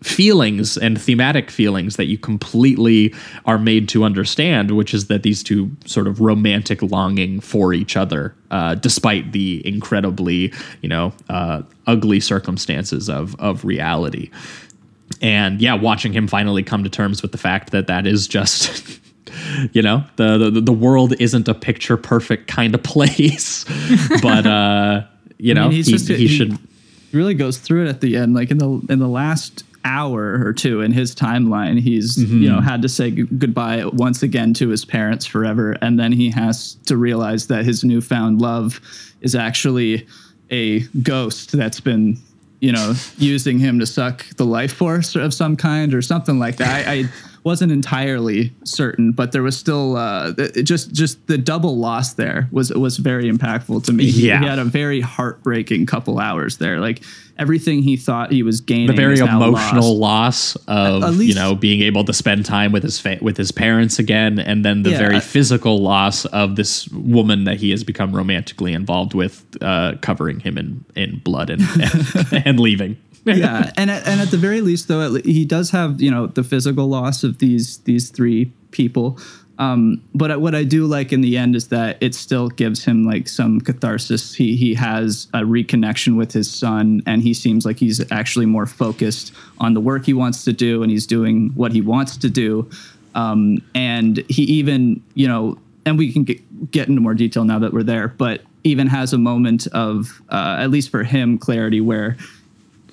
feelings and thematic feelings that you completely are made to understand, which is that these two sort of romantic longing for each other, uh, despite the incredibly, you know, uh, ugly circumstances of of reality. And yeah, watching him finally come to terms with the fact that that is just, you know, the the, the world isn't a picture perfect kind of place, but uh, you know, I mean, he, just, he, he should really goes through it at the end, like in the in the last hour or two in his timeline, he's mm-hmm. you know had to say g- goodbye once again to his parents forever, and then he has to realize that his newfound love is actually a ghost that's been, you know, using him to suck the life force of some kind or something like that. I, I wasn't entirely certain, but there was still uh, just just the double loss there was was very impactful to me. Yeah. He, he had a very heartbreaking couple hours there. Like, everything he thought he was gaining, the very emotional loss of at, at least, you know, being able to spend time with his fa- with his parents again, and then the yeah, very I, physical loss of this woman that he has become romantically involved with, uh, covering him in, in blood and and, and leaving. Yeah, and at, and at the very least, though, he does have, you know, the physical loss of these these three people. Um, but what I do like in the end is that it still gives him like some catharsis. He he has a reconnection with his son, and he seems like he's actually more focused on the work he wants to do, and he's doing what he wants to do. Um, and he even, you know, and we can get, get into more detail now that we're there, but even has a moment of, uh, at least for him, clarity where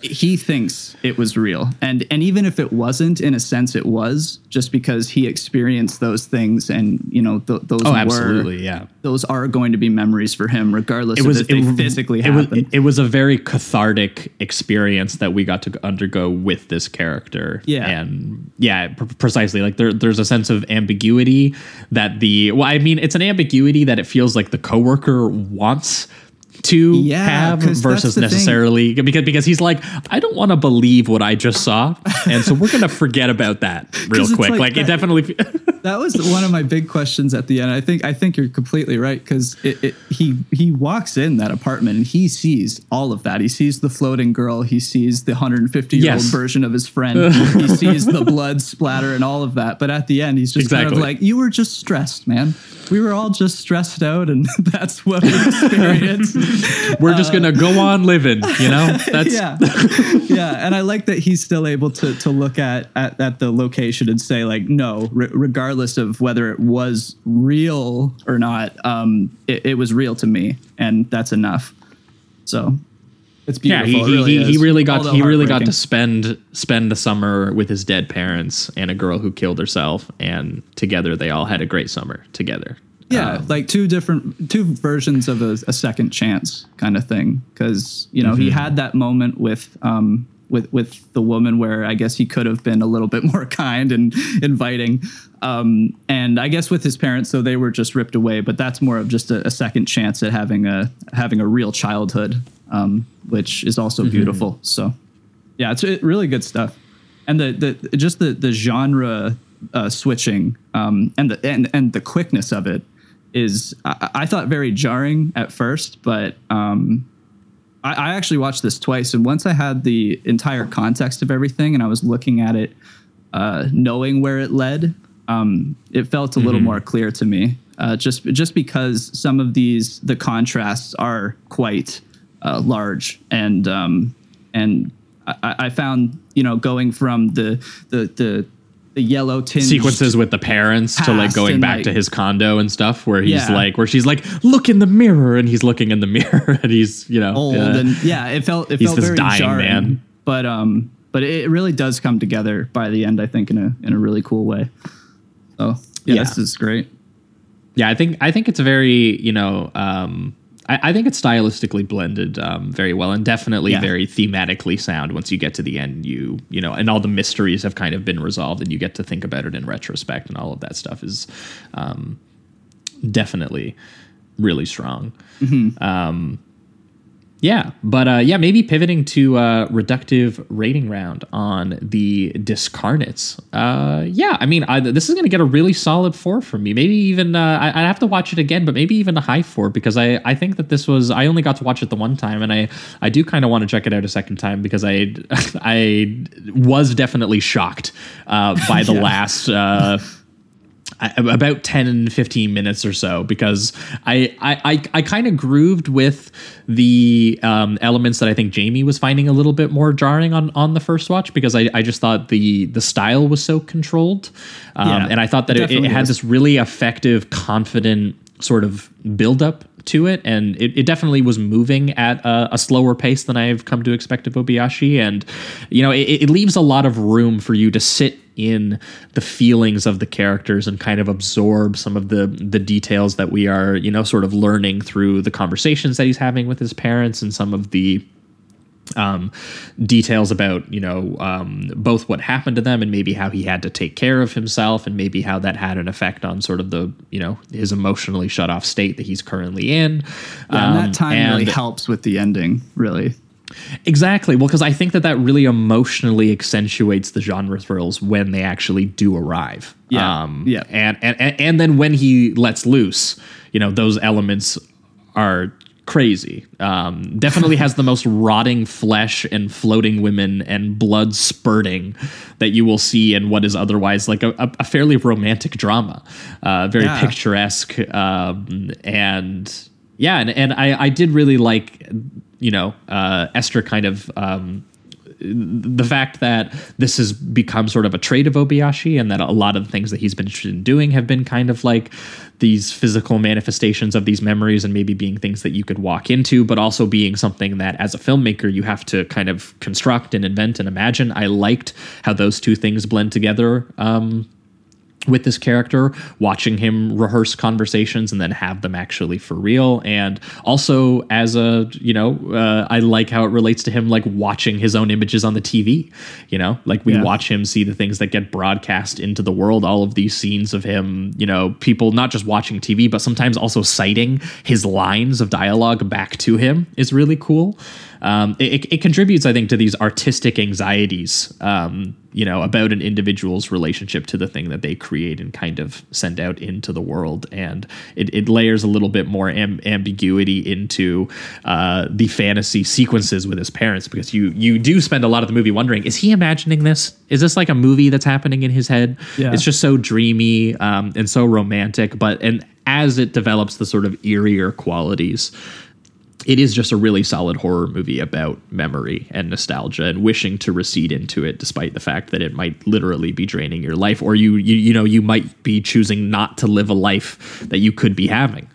he thinks it was real. And and even if it wasn't, in a sense, it was, just because he experienced those things. And, you know, th- those oh, were, absolutely, yeah. those are going to be memories for him, regardless it was, of if it, they physically it happened. Was, it, it was a very cathartic experience that we got to undergo with this character. Yeah. And yeah, pr- precisely. Like, there, there's a sense of ambiguity that the, well, I mean, it's an ambiguity that it feels like the coworker wants to yeah, have versus necessarily thing. because because he's like, I don't want to believe what I just saw, and so we're gonna forget about that real quick. Like, like that, it definitely that was one of my big questions at the end. I think I think you're completely right, because it, it, he he walks in that apartment and he sees all of that. He sees the floating girl. He sees the one hundred fifty year old version of his friend. He sees the blood splatter and all of that. But at the end, he's just exactly. kind of like, you were just stressed, man. We were all just stressed out, and that's what we experienced. We're just going to go on living, you know? That's yeah. yeah. And I like that he's still able to to look at, at, at the location and say, like, no, re- regardless of whether it was real or not, um, it, it was real to me, and that's enough. So it's beautiful. Yeah, he, he, it really, he, he really got he really got to spend spend the summer with his dead parents and a girl who killed herself, and together they all had a great summer together. Yeah, um, like two different two versions of a, a second chance kind of thing, because, you know, mm-hmm. he had that moment with um with with the woman where I guess he could have been a little bit more kind and inviting, um and I guess with his parents, so they were just ripped away, but that's more of just a, a second chance at having a having a real childhood. Um, which is also mm-hmm. beautiful. So, yeah, it's it, really good stuff, and the the just the the genre uh, switching um, and the and and the quickness of it is, I, I thought, very jarring at first, but um, I, I actually watched this twice. And once I had the entire context of everything and I was looking at it, uh, knowing where it led, um, it felt a mm-hmm. little more clear to me. Uh, just just because some of these, the contrasts are quite uh, large, and um, and I, I found, you know, going from the the the, the yellow tinge sequences with the parents to like going back like, to his condo and stuff, where he's yeah. like, where she's like, look in the mirror, and he's looking in the mirror, and he's, you know, old, uh, and yeah, it felt it he's felt this very dying jarring, man, but um, but it really does come together by the end, I think, in a in a really cool way. So yeah, yeah. this is great. Yeah, I think I think it's very, you know, um, I, I think it's stylistically blended um, very well, and definitely yeah. very thematically sound. Once you get to the end, you you know, and all the mysteries have kind of been resolved, and you get to think about it in retrospect, and all of that stuff is um, definitely really strong. Mm-hmm. Um, yeah, but uh, yeah, maybe pivoting to uh, reductive rating round on The Discarnates. Uh, yeah, I mean, I, this is going to get a really solid four from me. Maybe even, uh, I, I have to watch it again, but maybe even a high four, because I, I think that this was, I only got to watch it the one time, and I, I do kind of want to check it out a second time, because I I was definitely shocked uh, by the yeah. last... Uh, about ten, fifteen minutes or so, because I I, I, I kind of grooved with the um, elements that I think Jamie was finding a little bit more jarring on, on the first watch, because I, I just thought the the style was so controlled. Um, yeah, and I thought that it, it, it had this really effective, confident sort of buildup to it, and it, it definitely was moving at a, a slower pace than I've come to expect of Obayashi, and you know, it, it leaves a lot of room for you to sit in the feelings of the characters and kind of absorb some of the the details that we are, you know, sort of learning through the conversations that he's having with his parents, and some of the um, details about, you know, um, both what happened to them, and maybe how he had to take care of himself, and maybe how that had an effect on sort of the, you know, his emotionally shut off state that he's currently in. Yeah, um, and that time and really helps with the ending, really. Exactly. Well, because I think that that really emotionally accentuates the genre thrills when they actually do arrive. Yeah. Um, yeah. And, and, and then when he lets loose, you know, those elements are crazy. Um, definitely has the most rotting flesh and floating women and blood spurting that you will see in what is otherwise like a, a fairly romantic drama. Uh, very yeah. picturesque. Um, and yeah. And, and I, I did really like, you know, uh, Esther kind of, um, the fact that this has become sort of a trait of Obayashi, and that a lot of the things that he's been interested in doing have been kind of like these physical manifestations of these memories, and maybe being things that you could walk into, but also being something that as a filmmaker, you have to kind of construct and invent and imagine. I liked how those two things blend together, um, with this character, watching him rehearse conversations and then have them actually for real. And also as a, you know, uh, I like how it relates to him, like watching his own images on the T V, you know, like we yeah. watch him see the things that get broadcast into the world, all of these scenes of him, you know, people not just watching T V, but sometimes also citing his lines of dialogue back to him is really cool. Um, it, it contributes, I think, to these artistic anxieties, um, you know, about an individual's relationship to the thing that they create and kind of send out into the world. And it, it layers a little bit more am- ambiguity into uh, the fantasy sequences with his parents, because you you do spend a lot of the movie wondering, is he imagining this? Is this like a movie that's happening in his head? Yeah. It's just so dreamy um, and so romantic. But and as it develops the sort of eerier qualities, it is just a really solid horror movie about memory and nostalgia and wishing to recede into it, despite the fact that it might literally be draining your life, or you, you, you know, you might be choosing not to live a life that you could be having.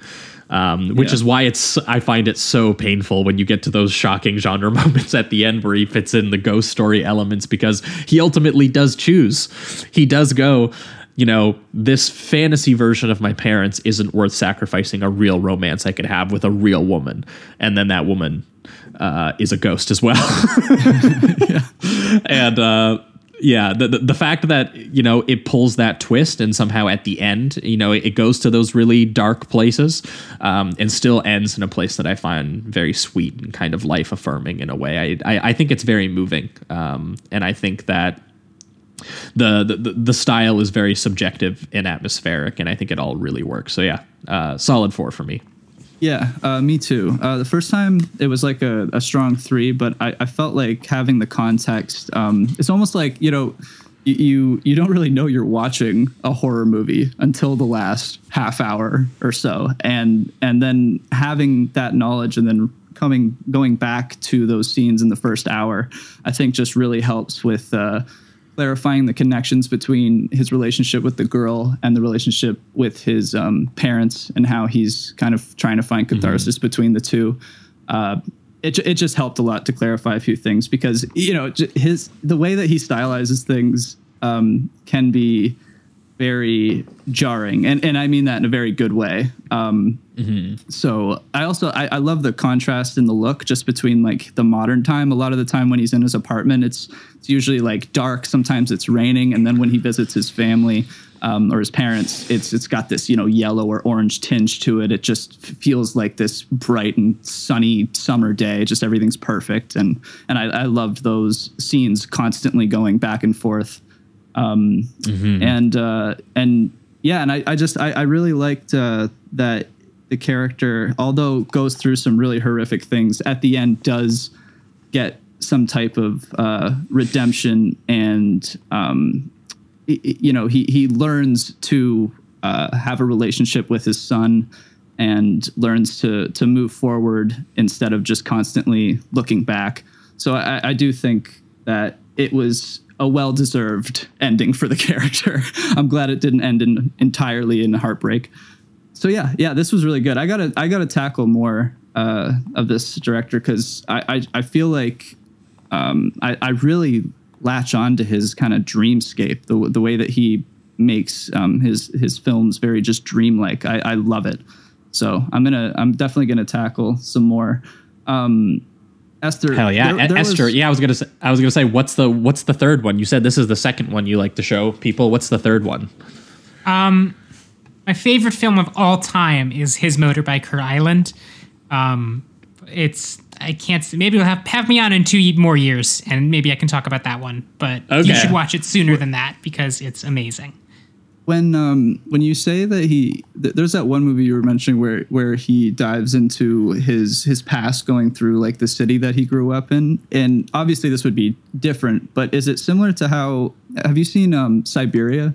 Um, which yeah. is why it's, I find it so painful when you get to those shocking genre moments at the end where he fits in the ghost story elements, because he ultimately does choose. He does go, you know, this fantasy version of my parents isn't worth sacrificing a real romance I could have with a real woman. And then that woman uh, is a ghost as well. yeah. And uh, yeah, the, the the fact that, you know, it pulls that twist and somehow at the end, you know, it, it goes to those really dark places um, and still ends in a place that I find very sweet and kind of life affirming in a way. I, I, I think it's very moving. Um, and I think that the, the the style is very subjective and atmospheric, and I think it all really works. So yeah, uh, solid four for me. Yeah, uh, me too. Uh, the first time it was like a, a strong three, but I, I felt like having the context, um, it's almost like, you know, you, you you don't really know you're watching a horror movie until the last half hour or so. And and then having that knowledge and then coming going back to those scenes in the first hour, I think just really helps with uh, clarifying the connections between his relationship with the girl and the relationship with his um, parents, and how he's kind of trying to find catharsis mm-hmm. between the two. Uh, it it just helped a lot to clarify a few things, because, you know, his the way that he stylizes things um, can be very jarring. And, and I mean that in a very good way. Um, mm-hmm. So I also I, I love the contrast in the look, just between like the modern time. A lot of the time when he's in his apartment, it's, it's usually like dark. Sometimes it's raining. And then when he visits his family um, or his parents, it's it's got this, you know, yellow or orange tinge to it. It just feels like this bright and sunny summer day. Just everything's perfect. And, and I, I loved those scenes constantly going back and forth. Um, mm-hmm. and, uh, and yeah, and I, I just, I, I really liked, uh, that the character, although goes through some really horrific things, at the end does get some type of, uh, redemption, and, um, it, it, you know, he, he learns to, uh, have a relationship with his son, and learns to, to move forward instead of just constantly looking back. So I, I do think that it was a well-deserved ending for the character. I'm glad it didn't end in, entirely in heartbreak. So yeah, yeah, this was really good. I gotta, I gotta tackle more uh, of this director, because I, I, I feel like um, I, I really latch on to his kind of dreamscape, the the way that he makes um, his his films very just dreamlike. I, I love it. So I'm gonna, I'm definitely gonna tackle some more. Um, Esther, hell yeah, there, there Esther. Was, yeah, I was gonna say. I was gonna say, what's the what's the third one? You said this is the second one you like to show people. What's the third one? Um, my favorite film of all time is His Motorbiker Island. Um, it's I can't. Maybe you'll have have me on in two more years, and maybe I can talk about that one. But okay. You should watch it sooner than that, because it's amazing. When um when you say that he th- there's that one movie you were mentioning where where he dives into his his past, going through like the city that he grew up in, and obviously this would be different, but is it similar to how have you seen um Siberia?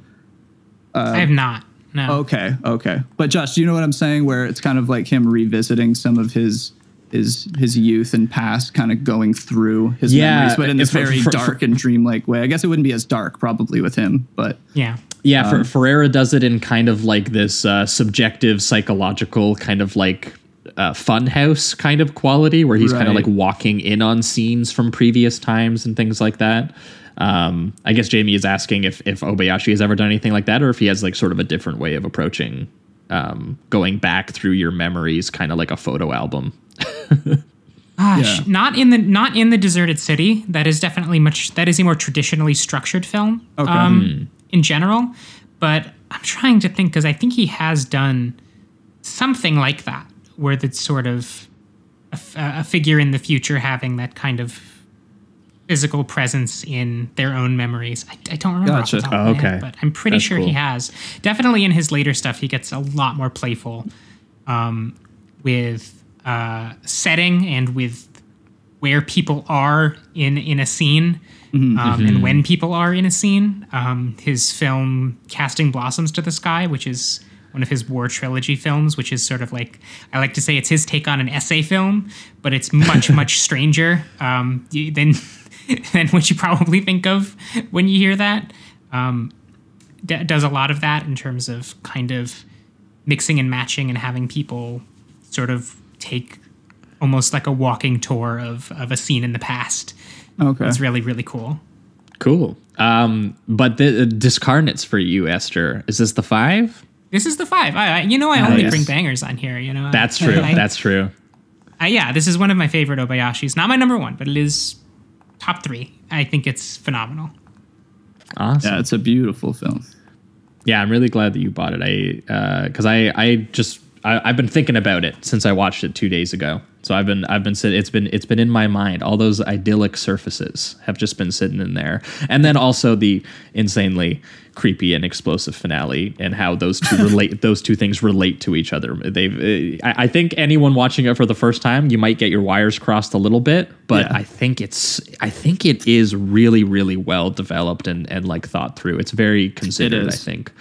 Uh, I have not. No. Okay, okay. But Josh, do you know what I'm saying? Where it's kind of like him revisiting some of his his his youth and past, kind of going through his yeah, memories, but in this very for, for, dark and dreamlike way. I guess it wouldn't be as dark probably with him, but yeah. Yeah, um, Ferreira does it in kind of like this uh, subjective, psychological kind of like uh, funhouse kind of quality, where he's right. kind of like walking in on scenes from previous times and things like that. Um, I guess Jamie is asking if, if Obayashi has ever done anything like that, or if he has like sort of a different way of approaching um, going back through your memories, kind of like a photo album. Gosh, yeah. not in the not in the Deserted City. That is definitely much. That is a more traditionally structured film. Okay. Um, mm. in general, but I'm trying to think, because I think he has done something like that, where that's sort of a, a figure in the future having that kind of physical presence in their own memories. I, I don't remember gotcha. off the top oh, of my head, okay. but I'm pretty that's sure cool. he has. Definitely in his later stuff, he gets a lot more playful um, with uh, setting and with where people are in, in a scene. Mm-hmm. Um, and when people are in a scene, um, his film Casting Blossoms to the Sky, which is one of his war trilogy films, which is sort of like, I like to say it's his take on an essay film, but it's much, much stranger um, than, than what you probably think of when you hear that. Um, d- does a lot of that in terms of kind of mixing and matching and having people sort of take almost like a walking tour of, of a scene in the past. Okay. It's really, really cool. Cool. Um, but the uh, Discarnates for you, Esther, is this the five? This is the five. I, I you know, I oh, only yes. bring bangers on here, you know? That's I, true. I, That's true. I, yeah, this is one of my favorite Obayashis. Not my number one, but it is top three. I think it's phenomenal. Awesome. Yeah, it's a beautiful film. Yeah, I'm really glad that you bought it. I, uh, cause I, I just I, I've been thinking about it since I watched it two days ago. So I've been, I've been sitting, it's been, it's been in my mind. All those idyllic surfaces have just been sitting in there. And then also the insanely creepy and explosive finale, and how those two relate, those two things relate to each other. They've, I, I think anyone watching it for the first time, you might get your wires crossed a little bit, but yeah. I think it's, I think it is really, really well developed and, and like thought through. It's very considered, it I think.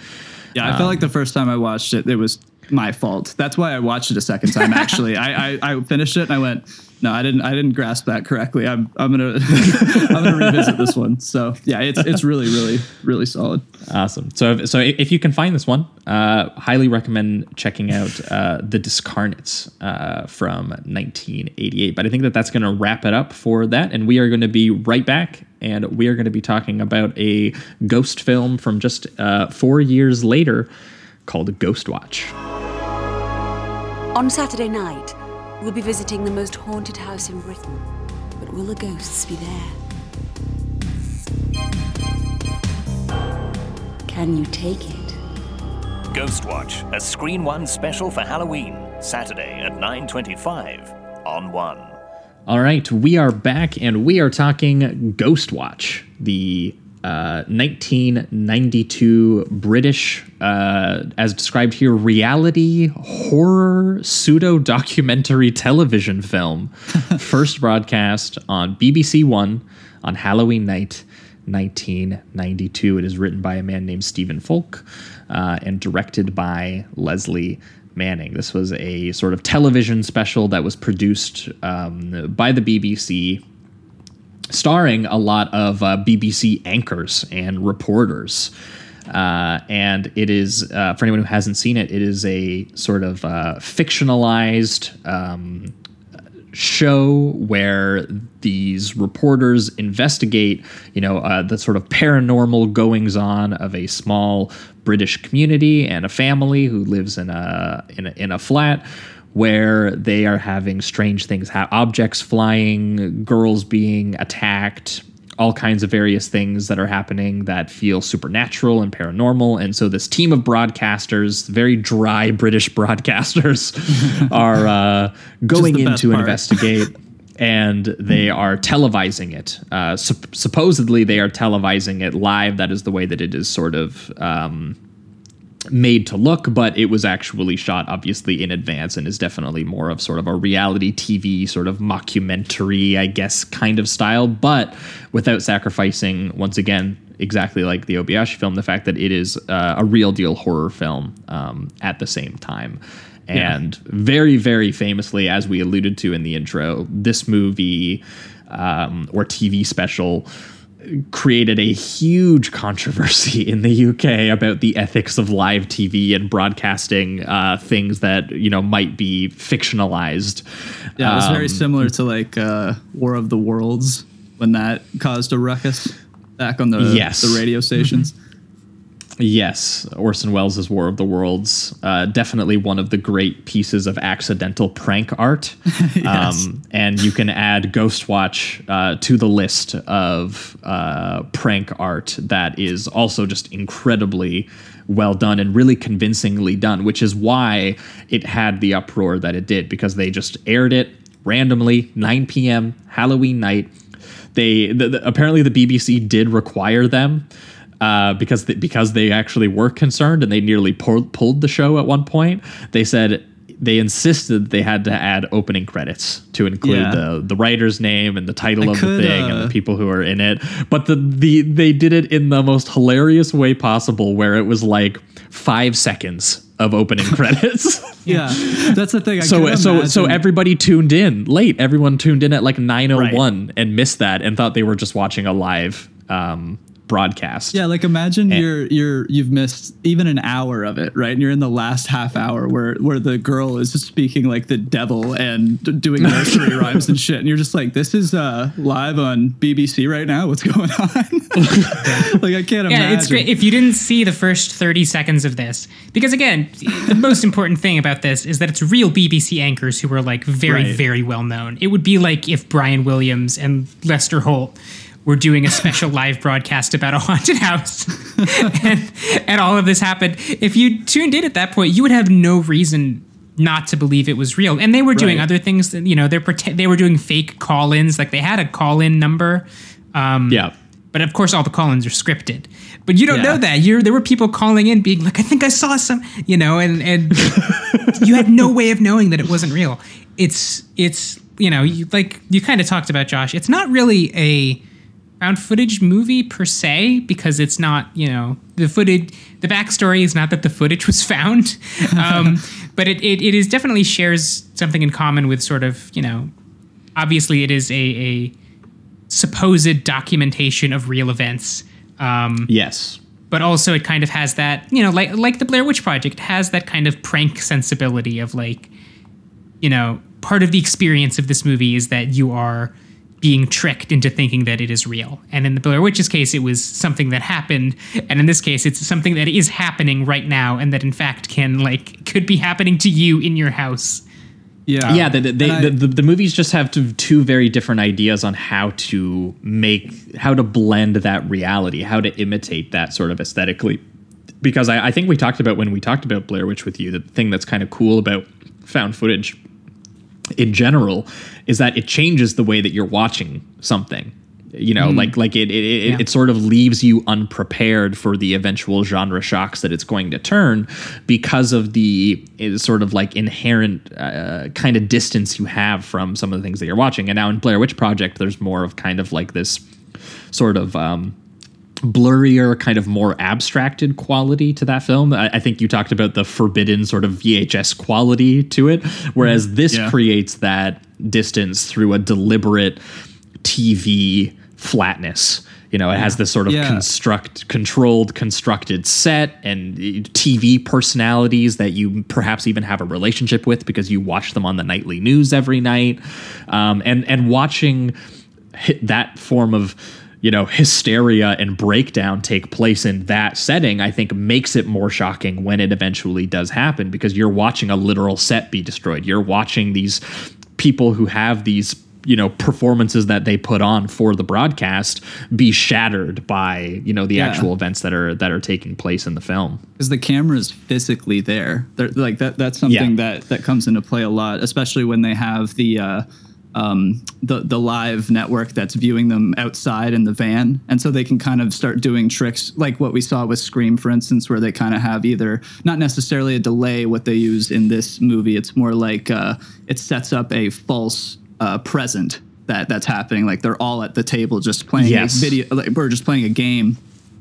Yeah. I um, felt like the first time I watched it, it was my fault. That's why I watched it a second time. Actually, I, I I finished it and I went, no, I didn't. I didn't grasp that correctly. I'm I'm gonna I'm gonna revisit this one. So yeah, it's it's really really really solid. Awesome. So so if you can find this one, uh, highly recommend checking out uh, The Discarnates uh, from nineteen eighty-eight. But I think that that's gonna wrap it up for that, and we are going to be right back. And we are going to be talking about a ghost film from just uh, four years later, called Ghostwatch. On Saturday night, we'll be visiting the most haunted house in Britain. But will the ghosts be there? Can you take it? Ghostwatch, a Screen One special for Halloween, Saturday at nine twenty-five on One. All right, we are back, and we are talking Ghostwatch, the Uh, nineteen ninety-two British, uh, as described here, reality horror pseudo-documentary television film, first broadcast on B B C One on Halloween night, nineteen ninety-two. It is written by a man named Stephen Folk uh, and directed by Leslie Manning. This was a sort of television special that was produced um, by the B B C, starring a lot of uh, B B C anchors and reporters. Uh, and it is, uh, for anyone who hasn't seen it, it is a sort of uh, fictionalized um, show where these reporters investigate, you know, uh, the sort of paranormal goings-on of a small British community and a family who lives in a in a, in a flat, where they are having strange things, ha- objects flying, girls being attacked, all kinds of various things that are happening that feel supernatural and paranormal. And so this team of broadcasters, very dry British broadcasters, are uh, going in to investigate, and they are televising it. Uh, su- supposedly they are televising it live. That is the way that it is sort of... Um, made to look, but it was actually shot obviously in advance, and is definitely more of sort of a reality T V sort of mockumentary, I guess, kind of style, but without sacrificing, once again, exactly like the Obayashi film, the fact that it is uh, a real deal horror film um, at the same time. And yeah. very, very famously, as we alluded to in the intro, this movie um, or T V special created a huge controversy in the U K about the ethics of live T V and broadcasting uh, things that, you know, might be fictionalized. Yeah, it was um, very similar to like uh, War of the Worlds, when that caused a ruckus back on the, yes. the radio stations. Mm-hmm. Yes, Orson Welles' War of the Worlds, uh, definitely one of the great pieces of accidental prank art. yes. um, and you can add Ghostwatch uh, to the list of uh, prank art that is also just incredibly well done and really convincingly done, which is why it had the uproar that it did, because they just aired it randomly, nine p.m. Halloween night. They the, the, apparently the B B C did require them. Uh, because th- because they actually were concerned, and they nearly pulled pulled the show at one point. They said they insisted they had to add opening credits to include yeah. the the writer's name and the title I of could, the thing uh, and the people who are in it. But the the they did it in the most hilarious way possible, where it was like five seconds of opening credits. yeah, that's the thing. I so so so everybody tuned in late. Everyone tuned in at like nine oh one right. and missed that, and thought they were just watching a live. Um, broadcast. Yeah, like imagine and you're you're you've missed even an hour of it, right? And you're in the last half hour where where the girl is speaking like the devil and doing nursery rhymes and shit, and you're just like, this is uh live on B B C right now, what's going on? Like I can't yeah, imagine. Yeah, it's great if you didn't see the first thirty seconds of this, because again, the most important thing about this is that it's real B B C anchors who are like very right. very well known. It would be like if Brian Williams and Lester Holt we're doing a special live broadcast about a haunted house. and, and all of this happened. If you tuned in at that point, you would have no reason not to believe it was real. And they were right. doing other things. You know, they're pretend they were doing fake call-ins. Like they had a call-in number. Um, yeah. But of course, all the call-ins are scripted. But you don't yeah. know that. You're, there were people calling in being like, I think I saw some, you know, and, and you had no way of knowing that it wasn't real. It's, it's you know, you, like you kind of talked about, Josh. It's not really a found footage movie per se, because it's not, you know, the footage, the backstory is not that the footage was found. Um, but it, it, it is definitely shares something in common with sort of, you know, obviously it is a... a supposed documentation of real events. Um, yes. But also it kind of has that, you know, like like the Blair Witch Project has that kind of prank sensibility of like, you know, part of the experience of this movie is that you are being tricked into thinking that it is real. And in the Blair Witch's case, it was something that happened. And in this case, it's something that is happening right now and that in fact can like, could be happening to you in your house. Yeah, yeah. They, they, I, the, the the movies just have to, two very different ideas on how to make, how to blend that reality, how to imitate that sort of aesthetically. Because I, I think we talked about when we talked about Blair Witch with you, the thing that's kind of cool about found footage in general is that it changes the way that you're watching something. You know, mm. like like it it, it, yeah. it sort of leaves you unprepared for the eventual genre shocks that it's going to turn because of the sort of like inherent uh, kind of distance you have from some of the things that you're watching. And now in Blair Witch Project, there's more of kind of like this sort of um, blurrier, kind of more abstracted quality to that film. I, I think you talked about the forbidden sort of V H S quality to it, whereas mm. this yeah. creates that distance through a deliberate T V flatness. You know, it has this sort of yeah. construct controlled constructed set and T V personalities that you perhaps even have a relationship with because you watch them on the nightly news every night. Um, and, and watching that form of, you know, hysteria and breakdown take place in that setting, I think makes it more shocking when it eventually does happen, because you're watching a literal set be destroyed. You're watching these people who have these, you know, performances that they put on for the broadcast be shattered by, you know, the yeah. actual events that are that are taking place in the film. Because the camera's physically there. They're, like that that's something yeah. that that comes into play a lot, especially when they have the uh um the the live network that's viewing them outside in the van. And so they can kind of start doing tricks like what we saw with Scream, for instance, where they kind of have either not necessarily a delay, what they used in this movie. It's more like uh it sets up a false Uh, present that that's happening, like they're all at the table just playing yes. a video, like we're just playing a game,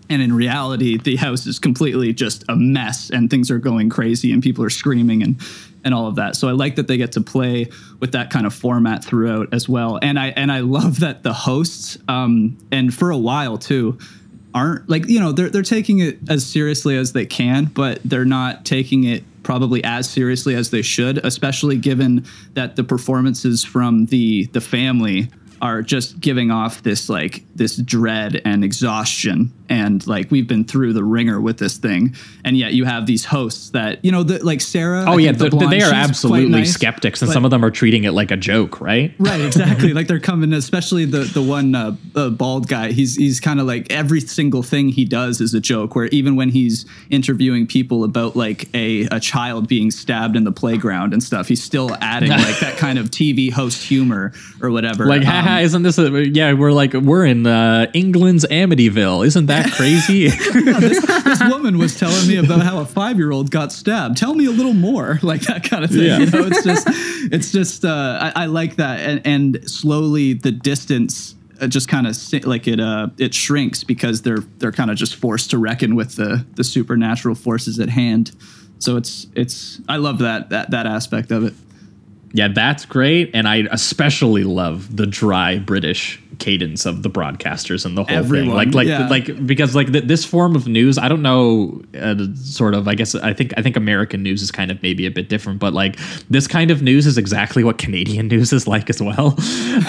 and in reality the house is completely just a mess and things are going crazy and people are screaming and and all of that. So I like that they get to play with that kind of format throughout as well. And I and I love that the hosts um and for a while too aren't like, you know, they're they're taking it as seriously as they can, but they're not taking it probably as seriously as they should, especially given that the performances from the the family are just giving off this like this dread and exhaustion and like we've been through the ringer with this thing. And yet you have these hosts that, you know, the, like Sarah. Oh, I yeah. The blonde, they are absolutely nice, skeptics. And but, some of them are treating it like a joke. Right. Right. Exactly. Like they're coming, especially the the one uh, uh, bald guy. He's he's kind of like every single thing he does is a joke, where even when he's interviewing people about like a, a child being stabbed in the playground and stuff, he's still adding like that kind of T V host humor or whatever. Like, um, isn't this a, yeah we're like we're in uh, England's Amityville, isn't that crazy? yeah, this, this woman was telling me about how a five-year-old got stabbed, tell me a little more, like that kind of thing. yeah. You know, it's just it's just uh, I, I like that, and, and slowly the distance just kind of like it uh it shrinks because they're they're kind of just forced to reckon with the the supernatural forces at hand. So it's it's I love that that that aspect of it. Yeah, that's great. And I especially love the dry British cadence of the broadcasters and the whole Everyone, thing. Like, like, yeah. like, because like the, this form of news, I don't know, uh, sort of, I guess, I think, I think American news is kind of maybe a bit different, but like this kind of news is exactly what Canadian news is like as well.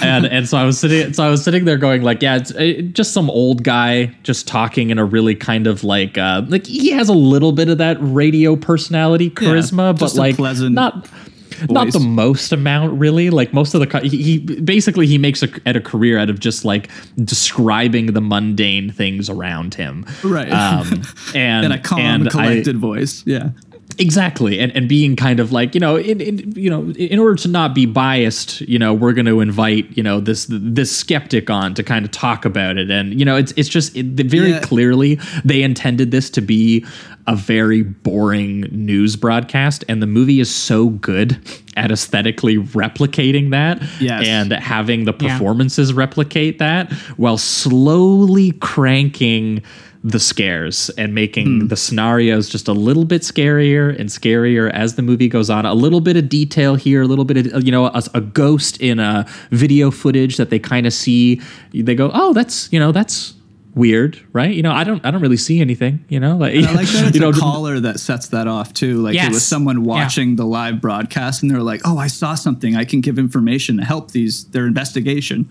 and and so I was sitting, so I was sitting there going like, yeah, it's it, just some old guy just talking in a really kind of like, uh, like he has a little bit of that radio personality charisma, yeah, but like pleasant, not. Voice. Not the most amount, really. Like most of the, he, he basically he makes a, at a career out of just like describing the mundane things around him, right? Um, and in a calm, and collected I, voice, yeah. Exactly. And and being kind of like, you know, in, in you know, in order to not be biased, you know, we're going to invite, you know, this this skeptic on to kind of talk about it. And, you know, it's it's just it, very yeah. clearly they intended this to be a very boring news broadcast. And the movie is so good at aesthetically replicating that yes. and having the performances yeah. replicate that while slowly cranking the scares and making mm. the scenarios just a little bit scarier and scarier as the movie goes on. A little bit of detail here, a little bit of, you know, a, a ghost in a video footage that they kind of see. They go, oh, that's, you know, that's weird, right? You know, I don't, I don't really see anything, you know, like, and I like that it's you know, a caller that sets that off too. Like yes. it was someone watching yeah. the live broadcast and they're like, oh, I saw something. I can give information to help these, their investigation.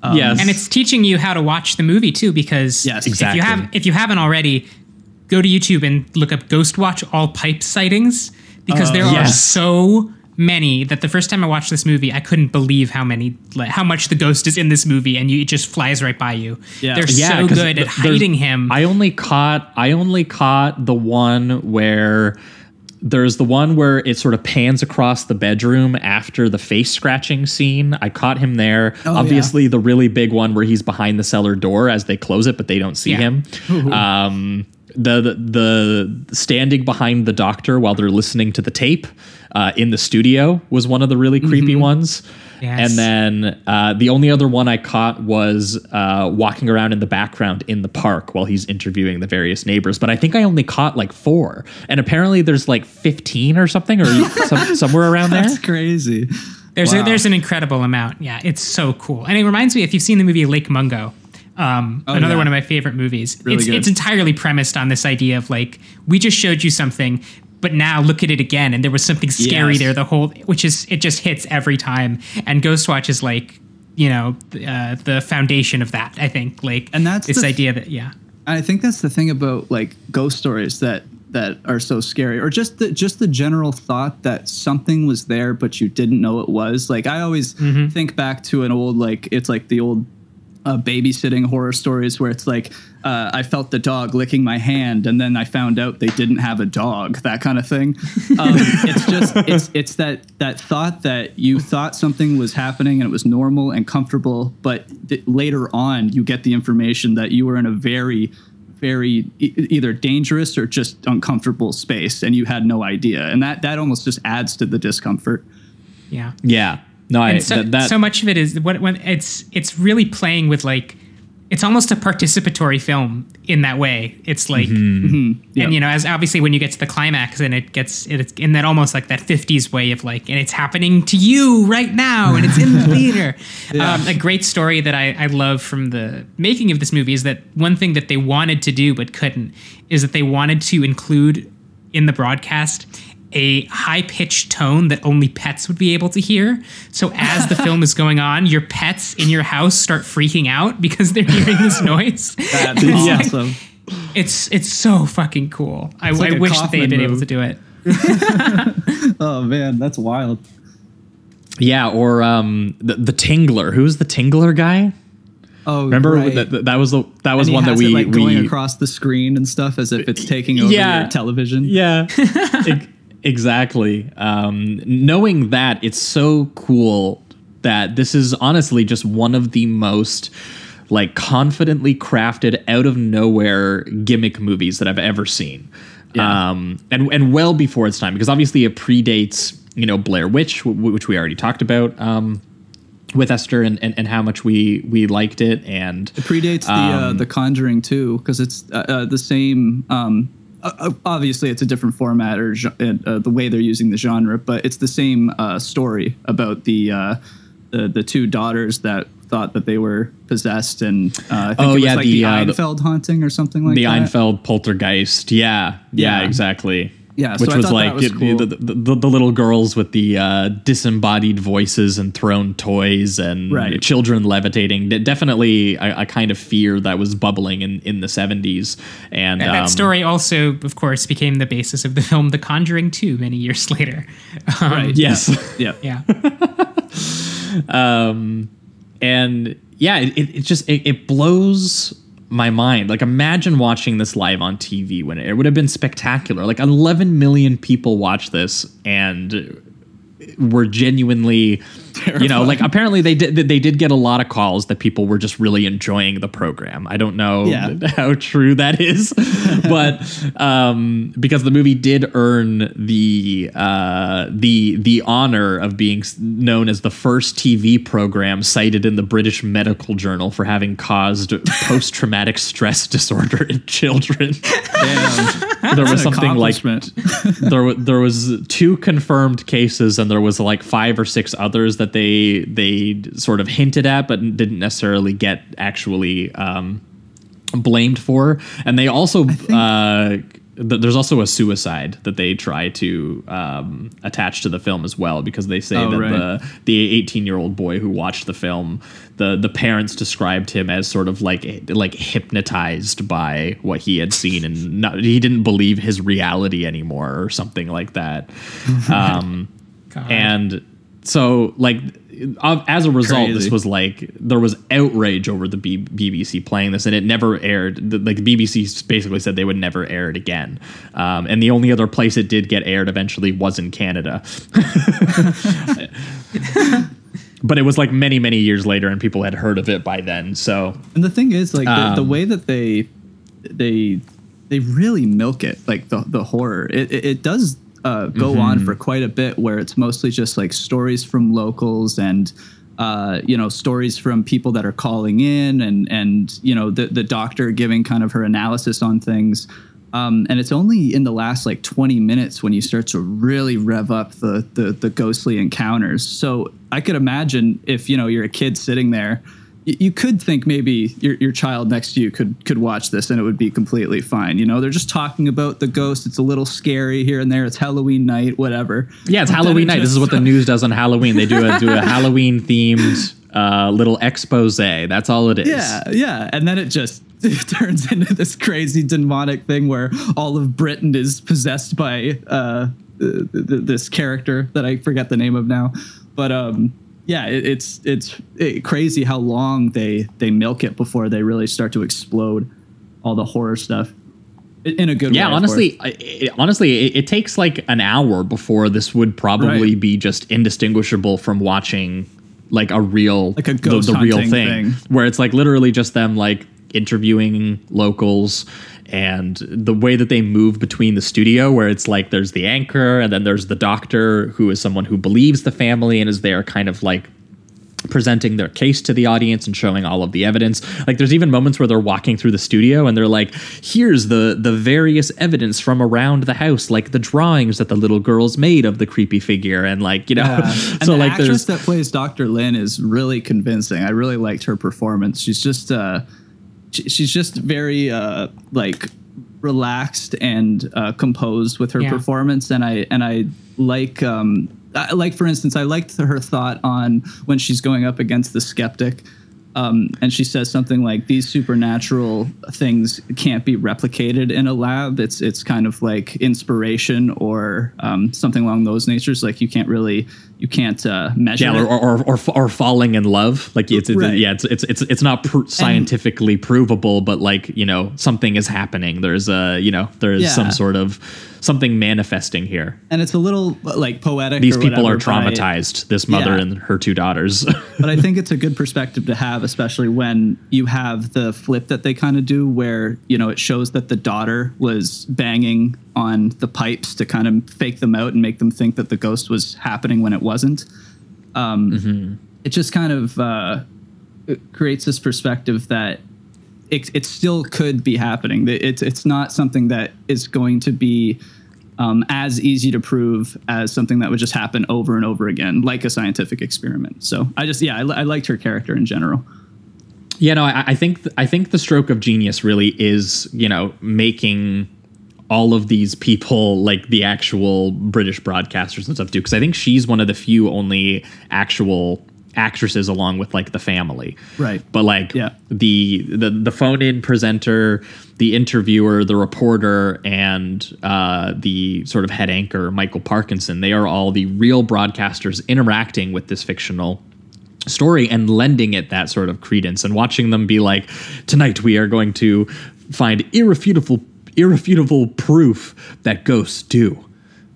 Um, yes. And it's teaching you how to watch the movie too, because yes, exactly. if you have, if you haven't already, go to YouTube and look up Ghostwatch all pipe sightings, because uh, there yes. are so many that the first time I watched this movie, I couldn't believe how many, like, how much the ghost is in this movie, and you, it just flies right by you. Yeah. They're yeah, so good at hiding him. I only caught, I only caught the one where. There's the one where it sort of pans across the bedroom after the face scratching scene. I caught him there. Oh, Obviously, yeah. the really big one where he's behind the cellar door as they close it, but they don't see yeah. him. Mm-hmm. Um, the, the the standing behind the doctor while they're listening to the tape uh, in the studio was one of the really creepy mm-hmm. ones. Yes. And then uh, the only other one I caught was uh, walking around in the background in the park while he's interviewing the various neighbors. But I think I only caught like four. And apparently there's like fifteen or something or some, somewhere around there. That's crazy. There's wow. a, there's an incredible amount. Yeah, it's so cool. And it reminds me, if you've seen the movie Lake Mungo, um, oh, another yeah. one of my favorite movies. Really it's, good. It's entirely premised on this idea of like, we just showed you something, but now look at it again. And there was something scary yes. there the whole, which is, it just hits every time. And Ghostwatch is like, you know, uh, the foundation of that, I think. Like, and that's this idea that, yeah. I think that's the thing about like ghost stories that, that are so scary, or just the, just the general thought that something was there, but you didn't know it was. Like, I always mm-hmm. think back to an old, like, it's like the old, Uh, babysitting horror stories where it's like uh, I felt the dog licking my hand and then I found out they didn't have a dog, that kind of thing. Um, it's just it's it's that that thought that you thought something was happening and it was normal and comfortable, but th- later on you get the information that you were in a very very e- either dangerous or just uncomfortable space and you had no idea, and that that almost just adds to the discomfort. Yeah. Yeah. No, I, so, that, that, so much of it is what when it's it's really playing with, like, it's almost a participatory film in that way. It's like, mm-hmm. Mm-hmm. Yep. And you know, as obviously when you get to the climax and it gets it's in that almost like that fifties way of like, and it's happening to you right now and it's in the theater. yeah. Um, a great story that I, I love from the making of this movie is that one thing that they wanted to do but couldn't is that they wanted to include in the broadcast a high-pitched tone that only pets would be able to hear. So as the film is going on, your pets in your house start freaking out because they're hearing this noise. That's it's awesome. Like, it's it's so fucking cool. It's I, like I wish they had been able to do it. Oh, man, that's wild. Yeah, or um, the, the Tingler. Who's the Tingler guy? Oh, remember right. that that was the that was and he one has that we it, like, we going across the screen and stuff as if it's taking over yeah, your television. Yeah. it, Exactly. Um, knowing that, it's so cool that this is honestly just one of the most like confidently crafted out of nowhere gimmick movies that I've ever seen. Yeah. Um, and, and well before its time, because obviously it predates, you know, Blair Witch, w- which we already talked about um, with Esther and, and, and how much we, we liked it. And it predates um, the, uh, the Conjuring too, because it's uh, uh, the same, um, Uh, obviously it's a different format or uh, the way they're using the genre, but it's the same uh, story about the, uh, the the two daughters that thought that they were possessed, and uh, I think oh, it was yeah, like the, the Einfeld uh, haunting or something like the that. The Einfeld poltergeist, yeah, yeah, yeah. exactly. Yeah, so which I was like was it, cool. the, the, the, the little girls with the uh, disembodied voices and thrown toys and right. children levitating. Definitely a, a kind of fear that was bubbling in, in the seventies. And that, um, that story also, of course, became the basis of the film The Conjuring two many years later. Um, right. Yes. Yeah. yeah. um, and yeah, it, it just it, it blows my mind. Like, imagine watching this live on T V when it, it would have been spectacular. Like, eleven million people watched this and were genuinely, terrifying. You know, like, apparently they did, they did get a lot of calls that people were just really enjoying the program. I don't know yeah. how true that is, but, um, because the movie did earn the, uh, the, the honor of being known as the first T V program cited in the British Medical Journal for having caused post-traumatic stress disorder in children. Damn. There was something like, there, there was two confirmed cases and there was like five or six others that they they sort of hinted at but didn't necessarily get actually um, blamed for. And they also uh, th- there's also a suicide that they try to um, attach to the film as well, because they say oh, that right. the the eighteen year old boy who watched the film, the the parents described him as sort of like like hypnotized by what he had seen and not, he didn't believe his reality anymore or something like that. um, and So, like, as a result, Crazy. This was like, there was outrage over the B- BBC playing this, and it never aired. The, like, the B B C basically said they would never air it again. Um, and the only other place it did get aired eventually was in Canada. But it was like many, many years later, and people had heard of it by then. So, and the thing is, like, um, the, the way that they they they really milk it, like the the horror, it it, it does. Uh, go mm-hmm. on for quite a bit, where it's mostly just like stories from locals and uh, you know, stories from people that are calling in, and and you know, the the doctor giving kind of her analysis on things. Um, and it's only in the last like twenty minutes when you start to really rev up the, the the ghostly encounters. So I could imagine if, you know, you're a kid sitting there, y- you could think maybe your your child next to you could could watch this and it would be completely fine. You know, they're just talking about the ghost. It's a little scary here and there. It's Halloween night, whatever. Yeah, it's but Halloween it night. This is what the news does on Halloween. They do a do a Halloween themed uh, little expose. That's all it is. Yeah, yeah. And then it just it turns into this crazy demonic thing where all of Britain is possessed by uh, th- th- this character that I forget the name of now. But um yeah, it, it's it's it, crazy how long they, they milk it before they really start to explode all the horror stuff in a good yeah, way. Yeah, honestly, it, honestly, it, it takes like an hour before this would probably right. be just indistinguishable from watching like a real like a ghost the, the real thing, thing, where it's like literally just them like interviewing locals. And the way that they move between the studio, where it's like there's the anchor and then there's the doctor, who is someone who believes the family and is there kind of like presenting their case to the audience and showing all of the evidence. Like, there's even moments where they're walking through the studio and they're like, here's the the various evidence from around the house, like the drawings that the little girls made of the creepy figure. And like, you know, yeah. so and the like actress that plays Doctor Lynn is really convincing. I really liked her performance. She's just uh She's just very uh, like relaxed and uh, composed with her yeah. performance, and I and I like um, I, like for instance, I liked her thought on when she's going up against the skeptic, um, and she says something like, "These supernatural things can't be replicated in a lab. It's it's kind of like inspiration or um, something along those natures. Like you can't really." You can't uh, measure, yeah, or, or or or falling in love. Like it's, right. it's yeah, it's it's it's it's not pr- scientifically and, provable, but like, you know, something is happening. There's a you know there's yeah. some sort of something manifesting here, and it's a little like poetic. These or people are traumatized. By, this mother yeah. and her two daughters. But I think it's a good perspective to have, especially when you have the flip that they kind of do, where you know it shows that the daughter was banging on the pipes to kind of fake them out and make them think that the ghost was happening when it wasn't. Um, mm-hmm. It just kind of uh, it creates this perspective that it, it still could be happening. It's it's not something that is going to be um, as easy to prove as something that would just happen over and over again, like a scientific experiment. So I just yeah, I, I liked her character in general. Yeah, no, I, I think th- I think the stroke of genius really is, you know, making all of these people like the actual British broadcasters and stuff do, because I think she's one of the few only actual actresses along with like the family. Right. But like yeah. the, the, the phone in presenter, the interviewer, the reporter, and uh, the sort of head anchor, Michael Parkinson, they are all the real broadcasters interacting with this fictional story and lending it that sort of credence and watching them be like, tonight we are going to find irrefutable irrefutable proof that ghosts do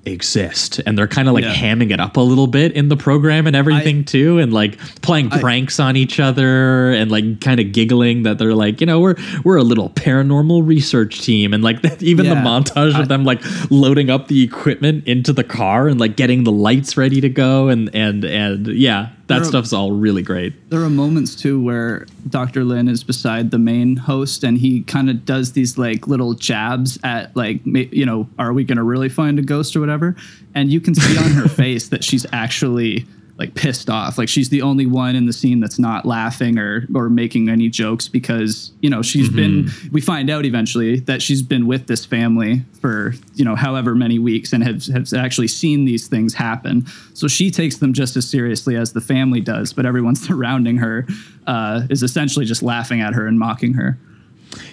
exist, and they're kind of like yeah. hamming it up a little bit in the program and everything I, too, and like playing I, pranks on each other and like kind of giggling that they're like, you know, we're we're a little paranormal research team, and like even yeah, the montage I, of them like loading up the equipment into the car and like getting the lights ready to go and and and yeah that stuff's are, all really great. There are moments too where Doctor Lin is beside the main host and he kind of does these like little jabs at like, you know, are we going to really find a ghost or whatever? And you can see on her face that she's actually like pissed off. Like she's the only one in the scene that's not laughing or, or making any jokes because, you know, she's mm-hmm. been, we find out eventually that she's been with this family for, you know, however many weeks and has, has actually seen these things happen. So she takes them just as seriously as the family does, but everyone surrounding her uh, is essentially just laughing at her and mocking her.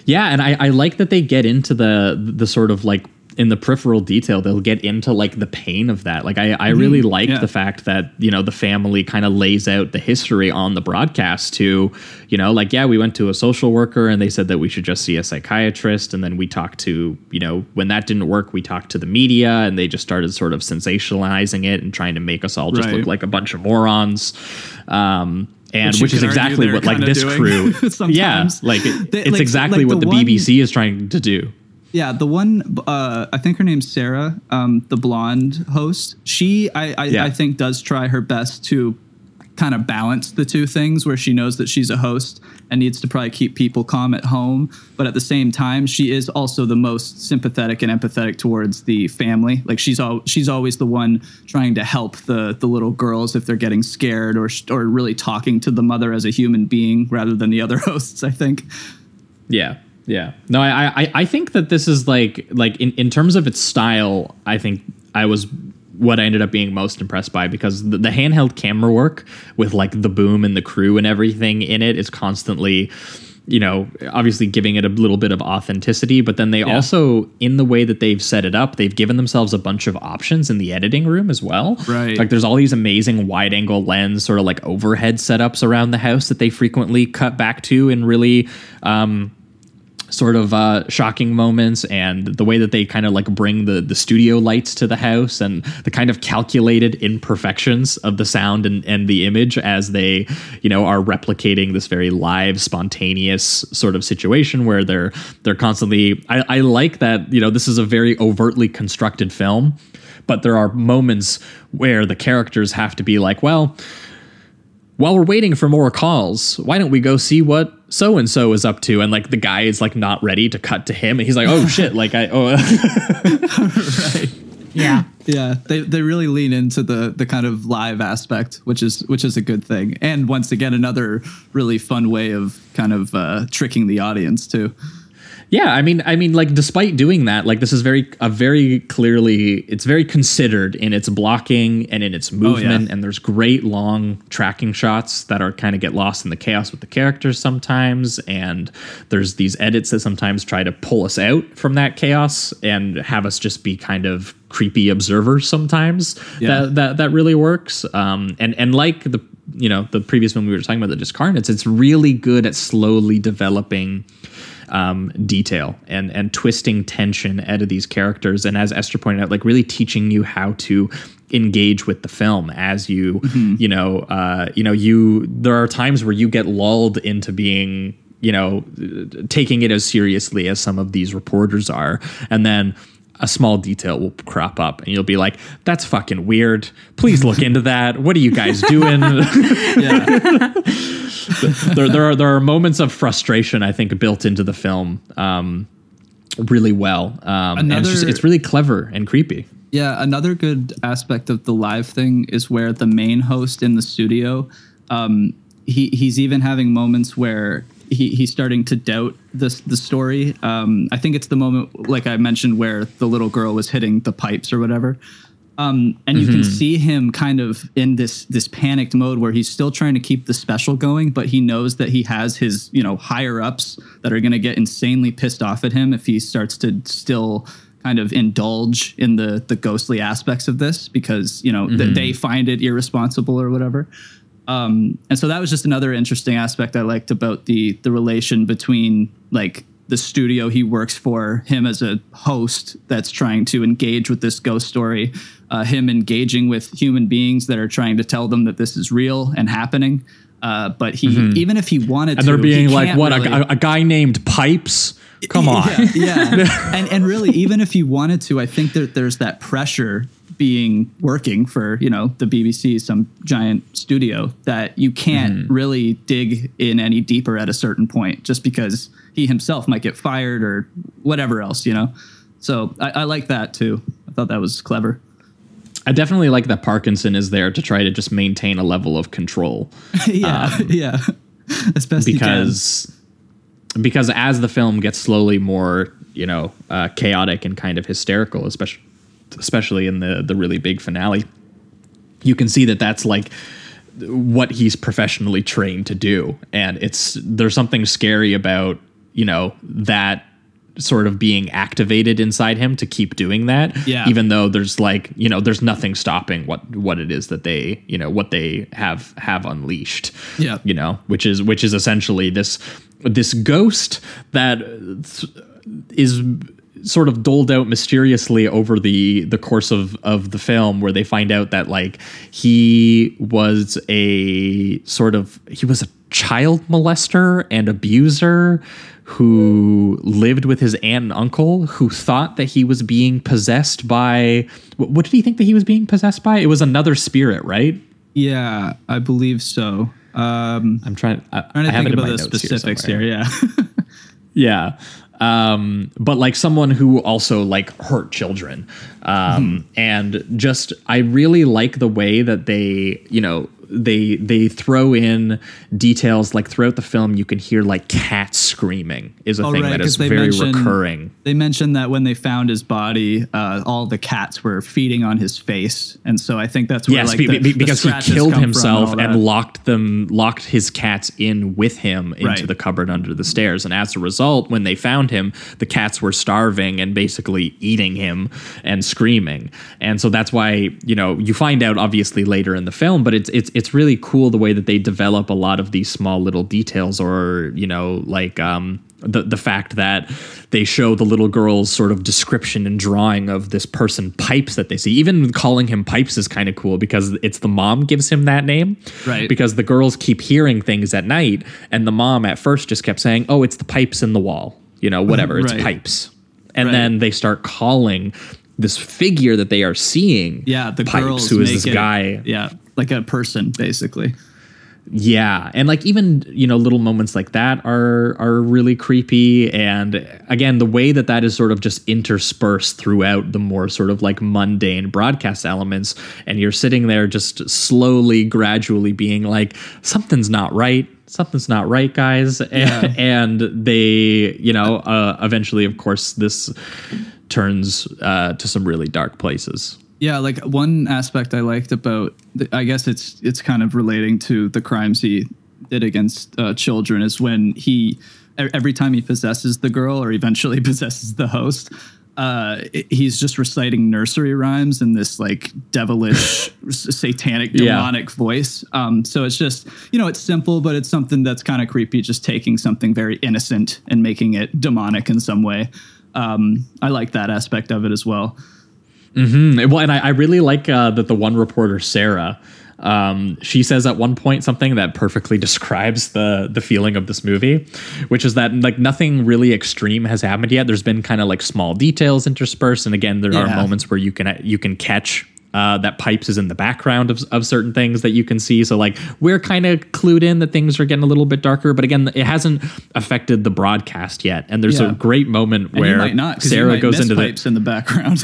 Yeah. And I, I like that they get into the, the sort of like, in the peripheral detail, they'll get into like the pain of that. Like I, I really liked yeah. the fact that, you know, the family kind of lays out the history on the broadcast to, you know, like, yeah, we went to a social worker and they said that we should just see a psychiatrist. And then we talked to, you know, when that didn't work, we talked to the media and they just started sort of sensationalizing it and trying to make us all just right. look like a bunch of morons. Um, And which, which is exactly what like this crew. yeah. Like it, they, it's like, exactly like what the, the B B C one... is trying to do. Yeah, the one, uh, I think her name's Sarah, um, the blonde host. She, I, I, yeah. I think, does try her best to kind of balance the two things where she knows that she's a host and needs to probably keep people calm at home. But at the same time, she is also the most sympathetic and empathetic towards the family. Like she's all, she's always the one trying to help the the little girls if they're getting scared or or really talking to the mother as a human being rather than the other hosts, I think. Yeah. Yeah, no, I, I I think that this is like like in, in terms of its style, I think I was what I ended up being most impressed by, because the, the handheld camera work with like the boom and the crew and everything in it is constantly, you know, obviously giving it a little bit of authenticity. But then they yeah. also, in the way that they've set it up, they've given themselves a bunch of options in the editing room as well. Right. Like there's all these amazing wide angle lens sort of like overhead setups around the house that they frequently cut back to and really... Um, sort of uh, shocking moments, and the way that they kind of like bring the, the studio lights to the house and the kind of calculated imperfections of the sound and, and the image as they, you know, are replicating this very live, spontaneous sort of situation where they're they're constantly... I, I like that, you know, this is a very overtly constructed film, but there are moments where the characters have to be like, well... while we're waiting for more calls, why don't we go see what so-and-so is up to? And like the guy is like not ready to cut to him. And he's like, oh shit. Like I, oh, right. Yeah. Yeah. They, they really lean into the, the kind of live aspect, which is, which is a good thing. And once again, another really fun way of kind of uh, tricking the audience too. Yeah, I mean, I mean, like, despite doing that, like, this is very, a very clearly, it's very considered in its blocking and in its movement, oh, yeah. and there's great long tracking shots that are kind of get lost in the chaos with the characters sometimes, and there's these edits that sometimes try to pull us out from that chaos and have us just be kind of creepy observers sometimes. Yeah. That, that that really works, um, and and like the, you know, the previous one we were talking about, The Discarnates, it's really good at slowly developing. Um, detail and and twisting tension out of these characters, and as Esther pointed out, like really teaching you how to engage with the film as you mm-hmm. you know uh, you know you there are times where you get lulled into being, you know, taking it as seriously as some of these reporters are, and then a small detail will crop up and you'll be like, that's fucking weird. Please look into that. What are you guys doing? there, there are, there are moments of frustration, I think, built into the film, um, really well. Um, another, and it's, just, it's really clever and creepy. Yeah. Another good aspect of the live thing is where the main host in the studio, um, he he's even having moments where He he's starting to doubt this the story. Um, I think it's the moment, like I mentioned, where the little girl was hitting the pipes or whatever. Um, and mm-hmm. you can see him kind of in this this panicked mode where he's still trying to keep the special going, but he knows that he has his, you know, higher ups that are going to get insanely pissed off at him if he starts to still kind of indulge in the the ghostly aspects of this, because, you know, mm-hmm. th- they find it irresponsible or whatever. Um, and so that was just another interesting aspect I liked about the the relation between like the studio he works for, him as a host that's trying to engage with this ghost story, uh, him engaging with human beings that are trying to tell them that this is real and happening. Uh, but he, mm-hmm. even if he wanted and to, and they're being like, what, really, a, a guy named Pipes? Come on. Yeah. yeah. and, and really, even if he wanted to, I think that there's that pressure being working for, you know, the B B C, some giant studio, that you can't mm-hmm. really dig in any deeper at a certain point, just because he himself might get fired or whatever else, you know? So I, I like that too. I thought that was clever. I definitely like that Parkinson is there to try to just maintain a level of control. yeah, um, yeah. As best because, he can. Because as the film gets slowly more, you know, uh, chaotic and kind of hysterical, especially especially in the, the really big finale, you can see that that's like what he's professionally trained to do. And it's there's something scary about, you know, that sort of being activated inside him to keep doing that. Yeah. Even though there's like, you know, there's nothing stopping what, what it is that they, you know, what they have, have unleashed, yeah. you know, which is, which is essentially this, this ghost that is sort of doled out mysteriously over the, the course of, of the film, where they find out that like he was a sort of, he was a child molester and abuser who lived with his aunt and uncle, who thought that he was being possessed by... What did he think that he was being possessed by? It was another spirit, right? Yeah, I believe so. Um, I'm trying, I, trying to I think about the specifics here, here yeah. yeah. Um, but like someone who also like hurt children. Um, hmm. And just, I really like the way that they, you know, They they throw in details, like throughout the film you can hear like cats screaming is a oh, thing right, that is very recurring. They mentioned that when they found his body, uh, all the cats were feeding on his face, and so I think that's where yes, like be, the, be, because the he killed himself and, and locked them, locked his cats in with him into right. the cupboard under the stairs, and as a result, when they found him, the cats were starving and basically eating him and screaming, and so that's why you know you find out obviously later in the film, but it's it's it's really cool the way that they develop a lot of these small little details, or, you know, like um, the, the fact that they show the little girl's sort of description and drawing of this person Pipes that they see. Even calling him Pipes is kind of cool because it's the mom gives him that name. Right. Because the girls keep hearing things at night, and the mom at first just kept saying, oh, it's the pipes in the wall, you know, whatever. It's right. Pipes. And right. then they start calling this figure that they are seeing. Yeah, the Pipes, girls who is this it, guy. Yeah. Like a person, basically. Yeah. And like even, you know, little moments like that are are really creepy. And again, the way that that is sort of just interspersed throughout the more sort of like mundane broadcast elements. And you're sitting there just slowly, gradually being like, something's not right. Something's not right, guys. Yeah. And they, you know, uh, eventually, of course, this turns uh, to some really dark places. Yeah, like one aspect I liked about, the, I guess it's it's kind of relating to the crimes he did against uh, children, is when he, every time he possesses the girl or eventually possesses the host, uh, he's just reciting nursery rhymes in this like devilish, satanic, demonic yeah. voice. Um, so it's just, you know, it's simple, but it's something that's kind of creepy, just taking something very innocent and making it demonic in some way. Um, I like that aspect of it as well. Mm-hmm. Well, and I, I really like uh, that the one reporter, Sarah, um, she says at one point something that perfectly describes the the feeling of this movie, which is that like nothing really extreme has happened yet. There's been kind of like small details interspersed, and again, there yeah. are moments where you can you can catch uh, that Pipes is in the background of of certain things that you can see. So like we're kind of clued in that things are getting a little bit darker, but again, it hasn't affected the broadcast yet. And there's yeah. a great moment and where you might not, Sarah you might goes miss into Pipes the, in the background.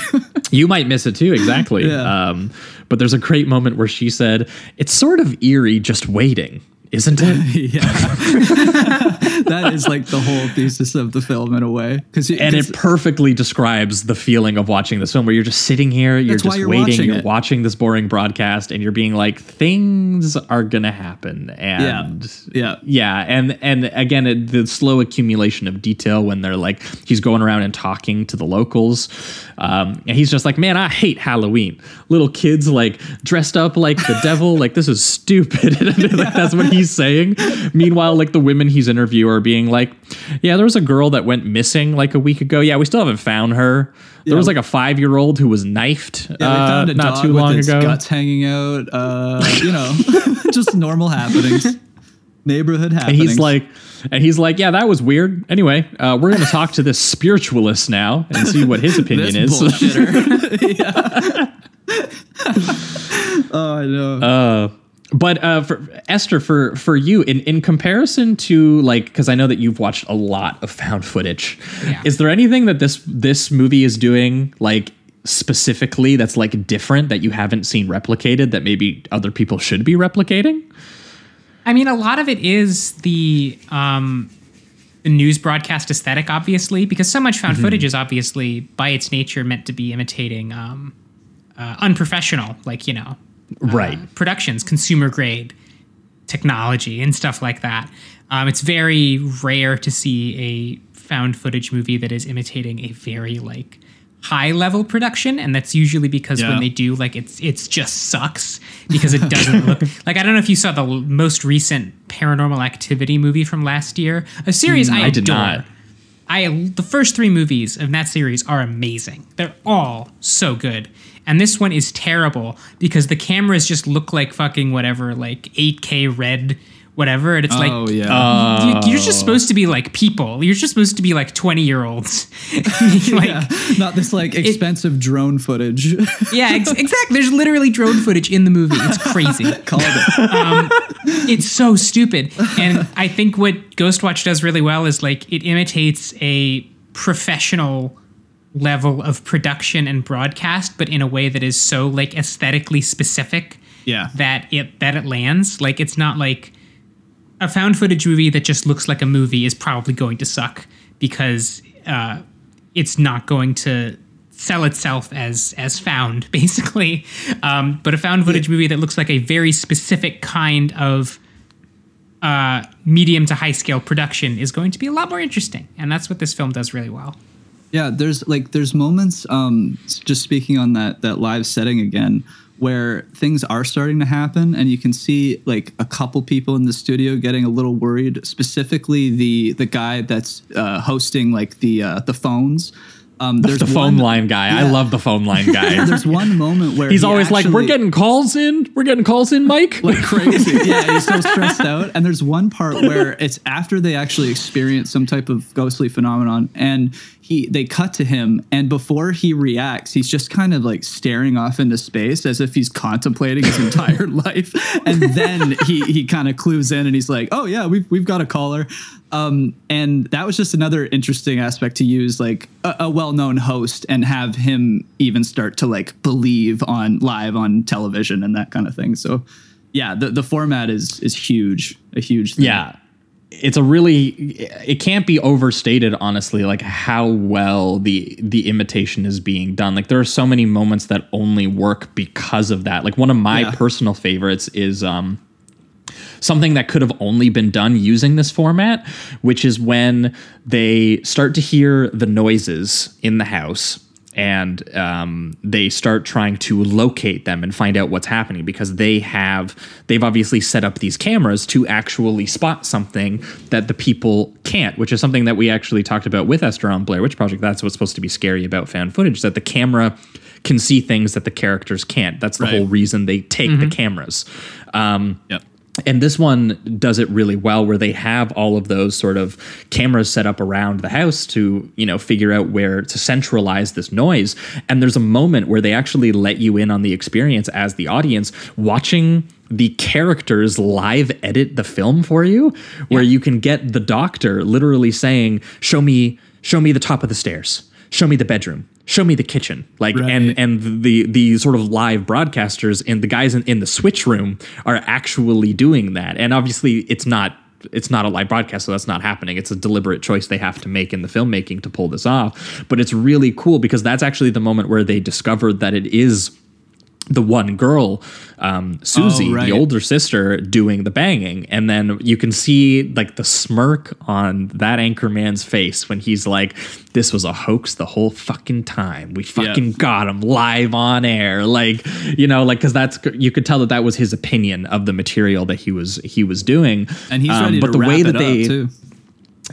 You might miss it too, exactly. yeah. Um, but there's a great moment where she said, "It's sort of eerie just waiting." isn't it? Yeah. That is like the whole thesis of the film in a way. Cause, and cause, it perfectly describes the feeling of watching this film where you're just sitting here, you're just you're waiting, watching you're it. watching this boring broadcast, and you're being like, things are going to happen. And yeah. yeah. Yeah. And, and again, it, the slow accumulation of detail when they're like, he's going around and talking to the locals. Um, and he's just like, man, I hate Halloween. Little kids like dressed up like the devil. Like, this is stupid. And yeah. Like, that's what he's saying. Meanwhile, like the women he's interviewing are being like, yeah, there was a girl that went missing like a week ago. Yeah, we still haven't found her. There yeah. was like a five-year-old who was knifed yeah, uh, found a not dog too with long its ago. Guts hanging out. Uh, you know, just normal happenings. Neighborhood happenings. And he's like, and he's like, yeah, that was weird. Anyway, uh, we're going to talk to this spiritualist now and see what his opinion this is. Bullshitter. Yeah. Oh, I know. Uh, But uh, for, Esther, for for you, in, in comparison to, like, because I know that you've watched a lot of found footage, yeah. Is there anything that this this movie is doing, like, specifically that's, like, different that you haven't seen replicated that maybe other people should be replicating? I mean, a lot of it is the, um, the news broadcast aesthetic, obviously, because so much found mm-hmm. footage is obviously, by its nature, meant to be imitating um, uh, unprofessional, like, you know. Right. Uh, productions, consumer grade technology and stuff like that. Um, it's very rare to see a found footage movie that is imitating a very like high level production. And that's usually because yeah. when they do, like, it's, it's just sucks because it doesn't look like, I don't know if you saw the most recent Paranormal Activity movie from last year, a series. Mm, I, I did adore. not. I, the first three movies of that series are amazing. They're all so good. And this one is terrible because the cameras just look like fucking whatever, like eight K red, whatever. And it's oh, like, yeah. oh. you're just supposed to be like people. You're just supposed to be like twenty year olds. Like, yeah. Not this like expensive it, drone footage. Yeah, ex- exactly. There's literally drone footage in the movie. It's crazy. Called it. Um, it's so stupid. And I think what Ghostwatch does really well is like it imitates a professional level of production and broadcast, but in a way that is so like aesthetically specific yeah. that it that it lands. Like, it's not like a found footage movie that just looks like a movie is probably going to suck because uh, it's not going to sell itself as as found, basically. Um, but a found footage yeah. movie that looks like a very specific kind of uh, medium to high scale production is going to be a lot more interesting, and that's what this film does really well. Yeah, there's like there's moments, um, just speaking on that that live setting again, where things are starting to happen and you can see like a couple people in the studio getting a little worried, specifically the the guy that's uh, hosting like the uh, the phones. Um, there's the phone one, line guy. Yeah. I love the phone line guy. There's one moment where he's he always actually, like, we're getting calls in. We're getting calls in, Mike. Like crazy. Yeah, he's so stressed out. And there's one part where it's after they actually experience some type of ghostly phenomenon and he they cut to him. And before he reacts, he's just kind of like staring off into space as if he's contemplating his entire life. And then he he kind of clues in and he's like, oh, yeah, we've, we've got a caller. Um, and that was just another interesting aspect to use, like a, a well-known host and have him even start to like believe on live on television and that kind of thing. So, yeah, the, the format is is huge, a huge thing. Yeah, it's a really it can't be overstated, honestly, like how well the the imitation is being done. Like there are so many moments that only work because of that. Like one of my yeah. personal favorites is um. something that could have only been done using this format, which is when they start to hear the noises in the house and um, they start trying to locate them and find out what's happening because they have, they've obviously set up these cameras to actually spot something that the people can't, which is something that we actually talked about with Esther on Blair Witch Project. That's what's supposed to be scary about found footage, that the camera can see things that the characters can't. That's the right. whole reason they take mm-hmm. the cameras. Um, yep. And this one does it really well where they have all of those sort of cameras set up around the house to, you know, figure out where to centralize this noise. And there's a moment where they actually let you in on the experience as the audience watching the characters live edit the film for you, where yeah. you can get the doctor literally saying, show me, show me the top of the stairs. show me the bedroom, show me the kitchen, like, right. and, and the, the sort of live broadcasters and the guys in, in the switch room are actually doing that. And obviously it's not, it's not a live broadcast, so that's not happening. It's a deliberate choice they have to make in the filmmaking to pull this off. But it's really cool because that's actually the moment where they discovered that it is the one girl, um, Susie, oh, right. the older sister, doing the banging. And then you can see like the smirk on that anchor man's face when he's like, this was a hoax the whole fucking time. We fucking yeah. got him live on air. Like, you know, like, cause that's, you could tell that that was his opinion of the material that he was, he was doing. And he's um, ready but to the wrap way that it they, up too.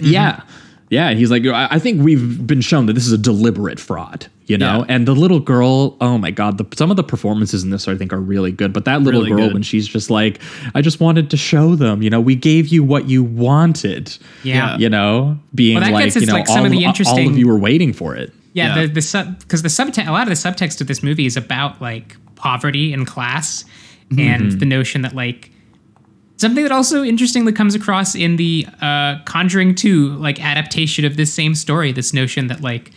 Yeah. Mm-hmm. Yeah, he's like, I think we've been shown that this is a deliberate fraud, you know? Yeah. And the little girl, oh my God, the, some of the performances in this, I think, are really good. But that little really girl, good. when she's just like, I just wanted to show them, you know, we gave you what you wanted. Yeah. You know, being well, like, you know, like all, some of the interesting, all of you were waiting for it. Yeah, yeah. the, the sub, because the subtext, a lot of the subtext of this movie is about like poverty and class mm-hmm. and the notion that like, something that also interestingly comes across in the uh, Conjuring two like adaptation of this same story, this notion that like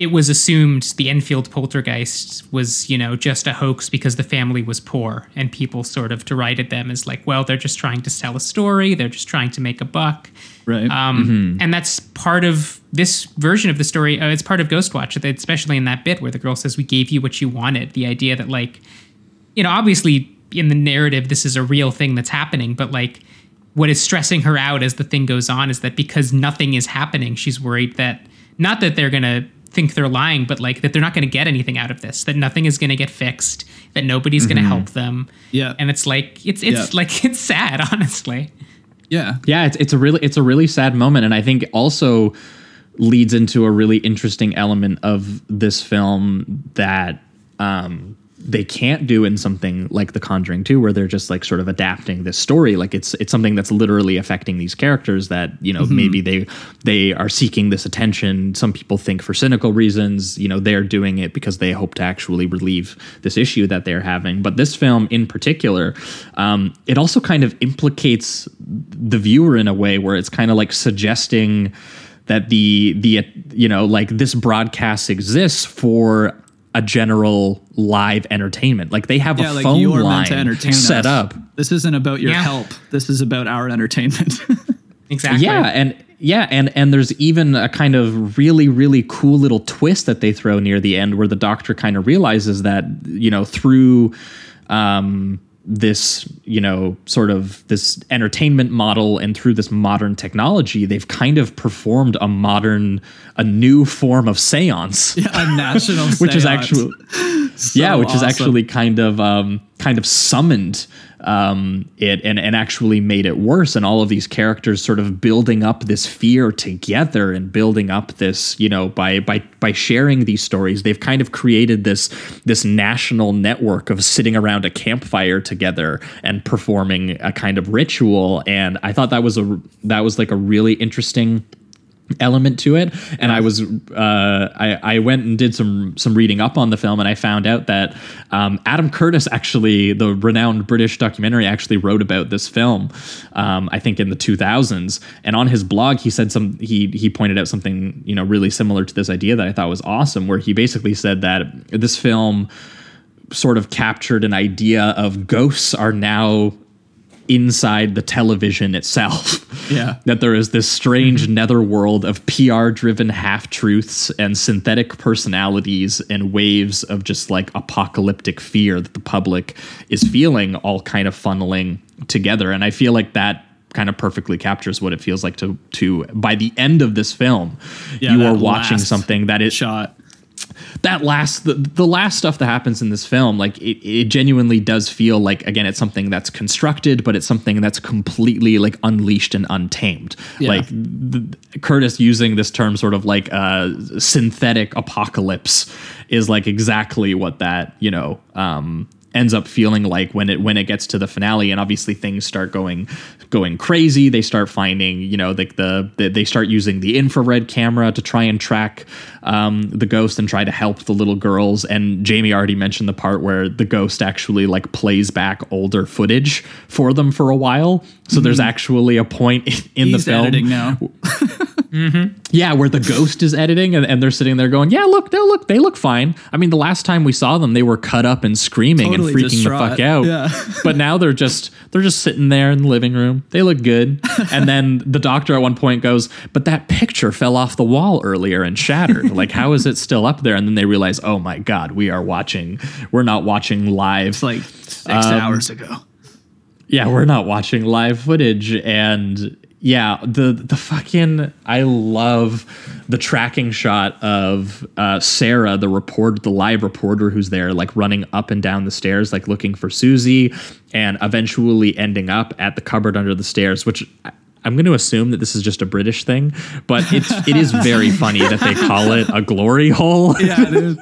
it was assumed the Enfield poltergeist was, you know, just a hoax because the family was poor and people sort of derided them as like, well, they're just trying to sell a story. They're just trying to make a buck. Right. Um, mm-hmm. And that's part of this version of the story. Uh, it's part of Ghostwatch, especially in that bit where the girl says, we gave you what you wanted. The idea that like, you know, obviously, in the narrative, this is a real thing that's happening, but like what is stressing her out as the thing goes on is that because nothing is happening, she's worried that not that they're going to think they're lying, but like that they're not going to get anything out of this, that nothing is going to get fixed, that nobody's mm-hmm. going to help them. Yeah. And it's like, it's, it's yeah. like, it's sad, honestly. Yeah. Yeah. It's, it's a really, it's a really sad moment. And I think also leads into a really interesting element of this film that, um, they can't do in something like The Conjuring two, where they're just like sort of adapting this story. Like it's, it's something that's literally affecting these characters that, you know, mm-hmm. maybe they, they are seeking this attention. Some people think for cynical reasons, you know, they're doing it because they hope to actually relieve this issue that they're having. But this film in particular, um, it also kind of implicates the viewer in a way where it's kind of like suggesting that the, the, you know, like this broadcast exists for a general live entertainment. Like they have yeah, a like phone line set us. up. This isn't about your yeah. help. This is about our entertainment. Exactly. Yeah. And yeah. And, and there's even a kind of really, really cool little twist that they throw near the end where the doctor kind of realizes that, you know, through, um, this, you know, sort of this entertainment model and through this modern technology, they've kind of performed a modern, a new form of seance, yeah, a national which seance. is actually, so yeah, which awesome. is actually kind of, um, kind of summoned, um, it and, and actually made it worse. And all of these characters sort of building up this fear together and building up this, you know, by, by, by sharing these stories, they've kind of created this, this national network of sitting around a campfire together and performing a kind of ritual. And I thought that was a, that was like a really interesting element to it. And I was, uh, I, I went and did some, some reading up on the film, and I found out that, um, Adam Curtis actually, the renowned British documentary, actually wrote about this film, um, I think in the two thousands, and on his blog, he said some, he, he pointed out something, you know, really similar to this idea that I thought was awesome, where he basically said that this film sort of captured an idea of ghosts are now inside the television itself. Yeah. That there is this strange netherworld of P R driven half truths and synthetic personalities and waves of just like apocalyptic fear that the public is feeling, all kind of funneling together. And I feel like that kind of perfectly captures what it feels like to, to, by the end of this film, yeah, you are watching something that is shot. That last, the, the last stuff that happens in this film, like it, it genuinely does feel like, again, it's something that's constructed, but it's something that's completely like unleashed and untamed. Yeah. Like the, Curtis using this term sort of like uh synthetic apocalypse is like exactly what that, you know, um, ends up feeling like when it, when it gets to the finale. And obviously things start going, going crazy. They start finding, you know, like the, the, they start using the infrared camera to try and track, um, the ghost and try to help the little girls. And Jamie already mentioned the part where the ghost actually like plays back older footage for them for a while. So mm-hmm. there's actually a point in, in the film now. Mm-hmm. Yeah, where the ghost is editing and, and they're sitting there going, yeah, look, they look, they look fine. I mean, the last time we saw them, they were cut up and screaming totally and freaking distraught. the fuck out. Yeah. But now they're just they're just sitting there in the living room. They look good. And then the doctor at one point goes, but that picture fell off the wall earlier and shattered. Like, how is it still up there? And then they realize, oh my God, we are watching. We're not watching live. It's like six um, hours ago. Yeah, we're not watching live footage. And yeah, the the fucking, I love the tracking shot of uh, Sarah, the report, the live reporter who's there, like running up and down the stairs, like looking for Susie, and eventually ending up at the cupboard under the stairs, which I'm going to assume that this is just a British thing, but it's, it is very funny that they call it a glory hole. Yeah, it is.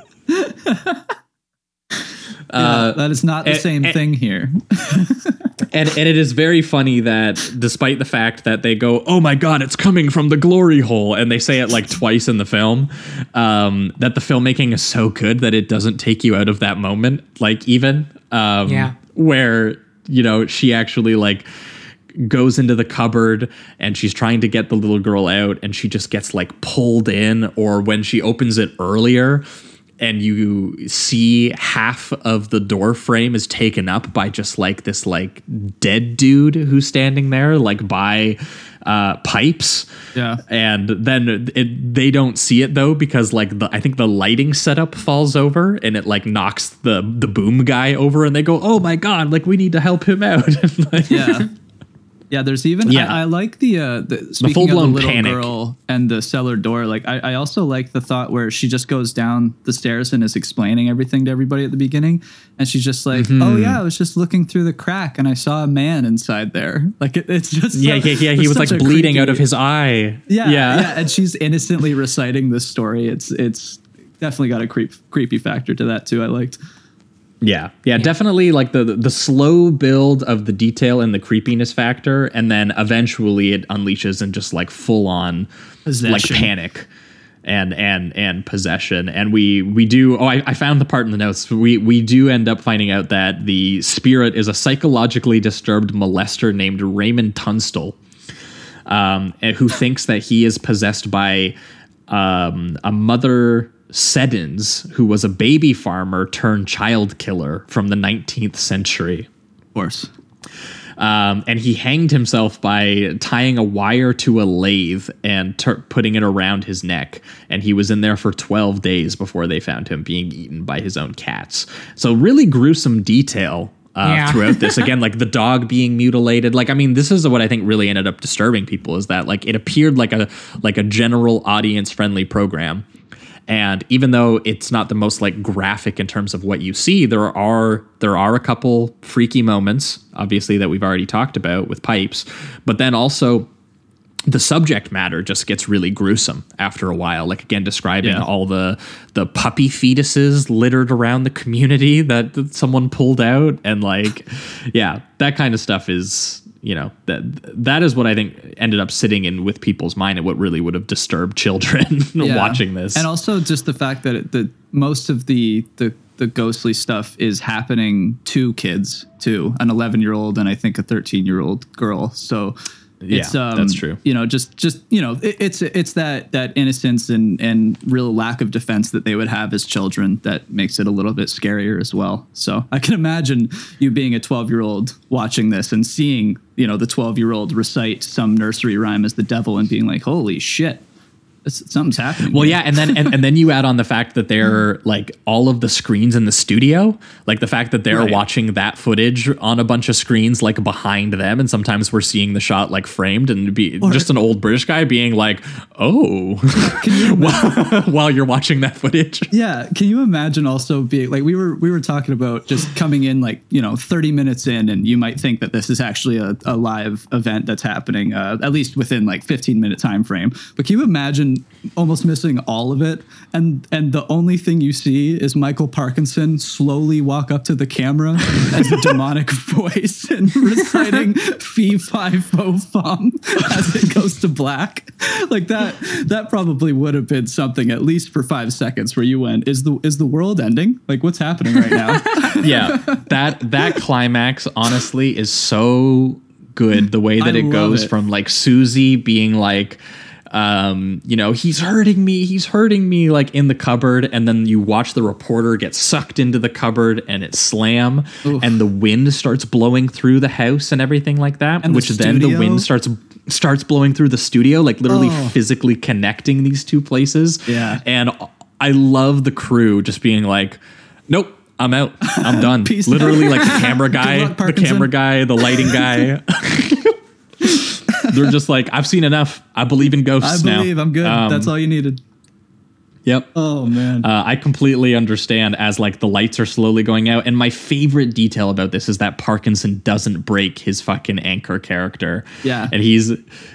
Uh, yeah, that is not the and, same and, thing here. and and it is very funny that despite the fact that they go, oh my God, it's coming from the glory hole, and they say it like twice in the film, um, that the filmmaking is so good that it doesn't take you out of that moment, like even um, yeah. where, you know, she actually like goes into the cupboard and she's trying to get the little girl out and she just gets like pulled in, or when she opens it earlier and you see half of the door frame is taken up by just like this like dead dude who's standing there like by uh, pipes. Yeah. And then it, they don't see it though, because like the, I think the lighting setup falls over and it like knocks the, the boom guy over and they go, oh my God, like we need to help him out. like, yeah. Yeah, there's even yeah. I, I like the uh, the, speaking the of the little panic. Girl and the cellar door. Like I, I also like the thought where she just goes down the stairs and is explaining everything to everybody at the beginning, and she's just like, mm-hmm. "Oh yeah, I was just looking through the crack and I saw a man inside there." Like it, it's just yeah, so, yeah, yeah. He was like bleeding creepy, out of his eye. Yeah, yeah, yeah. And she's innocently reciting this story. It's it's definitely got a creep creepy factor to that too. I liked. Yeah, yeah, yeah, definitely like the the slow build of the detail and the creepiness factor. And then eventually it unleashes in just like full on like panic and and and possession. And we we do. Oh, I, I found the part in the notes. We we do end up finding out that the spirit is a psychologically disturbed molester named Raymond Tunstall, um, who thinks that he is possessed by um, a mother. Seddons, who was a baby farmer turned child killer from the nineteenth century. Of course. Um, and he hanged himself by tying a wire to a lathe and ter- putting it around his neck. And he was in there for twelve days before they found him being eaten by his own cats. So really gruesome detail uh, yeah. throughout this. Again, like the dog being mutilated. Like, I mean, this is what I think really ended up disturbing people is that like it appeared like a like a general audience friendly program. And even though it's not the most like graphic in terms of what you see, there are there are a couple freaky moments, obviously, that we've already talked about with pipes. But then also the subject matter just gets really gruesome after a while. Like, again, describing yeah. all the the puppy fetuses littered around the community that, that someone pulled out. And like, yeah, that kind of stuff is, you know, that that is what I think ended up sitting in with people's mind and what really would have disturbed children yeah. watching this. And also just the fact that it, the most of the, the the ghostly stuff is happening to kids too, an eleven year old and I think a thirteen year old girl. So it's, yeah, um, that's true. You know, just just, you know, it, it's it's that that innocence and, and real lack of defense that they would have as children that makes it a little bit scarier as well. So I can imagine you being a twelve year old watching this and seeing, you know, the twelve year old recite some nursery rhyme as the devil and being like, holy shit, this, something's happening. Well, yeah. And then, and, and then you add on the fact that they're like all of the screens in the studio, like the fact that they're right. watching that footage on a bunch of screens, like behind them. And sometimes we're seeing the shot like framed and be or, just an old British guy being like, oh, can you while, while you're watching that footage. Yeah. Can you imagine also being like, we were, we were talking about just coming in like, you know, thirty minutes in and you might think that this is actually a, a live event that's happening, uh, at least within like fifteen minute time frame. But can you imagine almost missing all of it? And and the only thing you see is Michael Parkinson slowly walk up to the camera as a demonic voice and reciting fee fi fo fum as it goes to black. Like that that probably would have been something, at least for five seconds, where you went, is the is the world ending? Like what's happening right now? Yeah. That that climax honestly is so good. The way that I it goes it. from like Susie being like um, you know, he's hurting me, he's hurting me, like in the cupboard. And then you watch the reporter get sucked into the cupboard and it slam. Oof. And the wind starts blowing through the house and everything like that, and which the then the wind starts starts blowing through the studio, like literally oh. physically connecting these two places. Yeah. And I love the crew just being like, nope, I'm out. I'm done. Literally, like the camera guy, luck, the camera guy, the lighting guy. They're just like, I've seen enough. I believe in ghosts now. I believe now. I'm good. Um, That's all you needed. Yep. Oh, man. Uh, I completely understand as like the lights are slowly going out. And my favorite detail about this is that Parkinson doesn't break his fucking anchor character. Yeah. And he's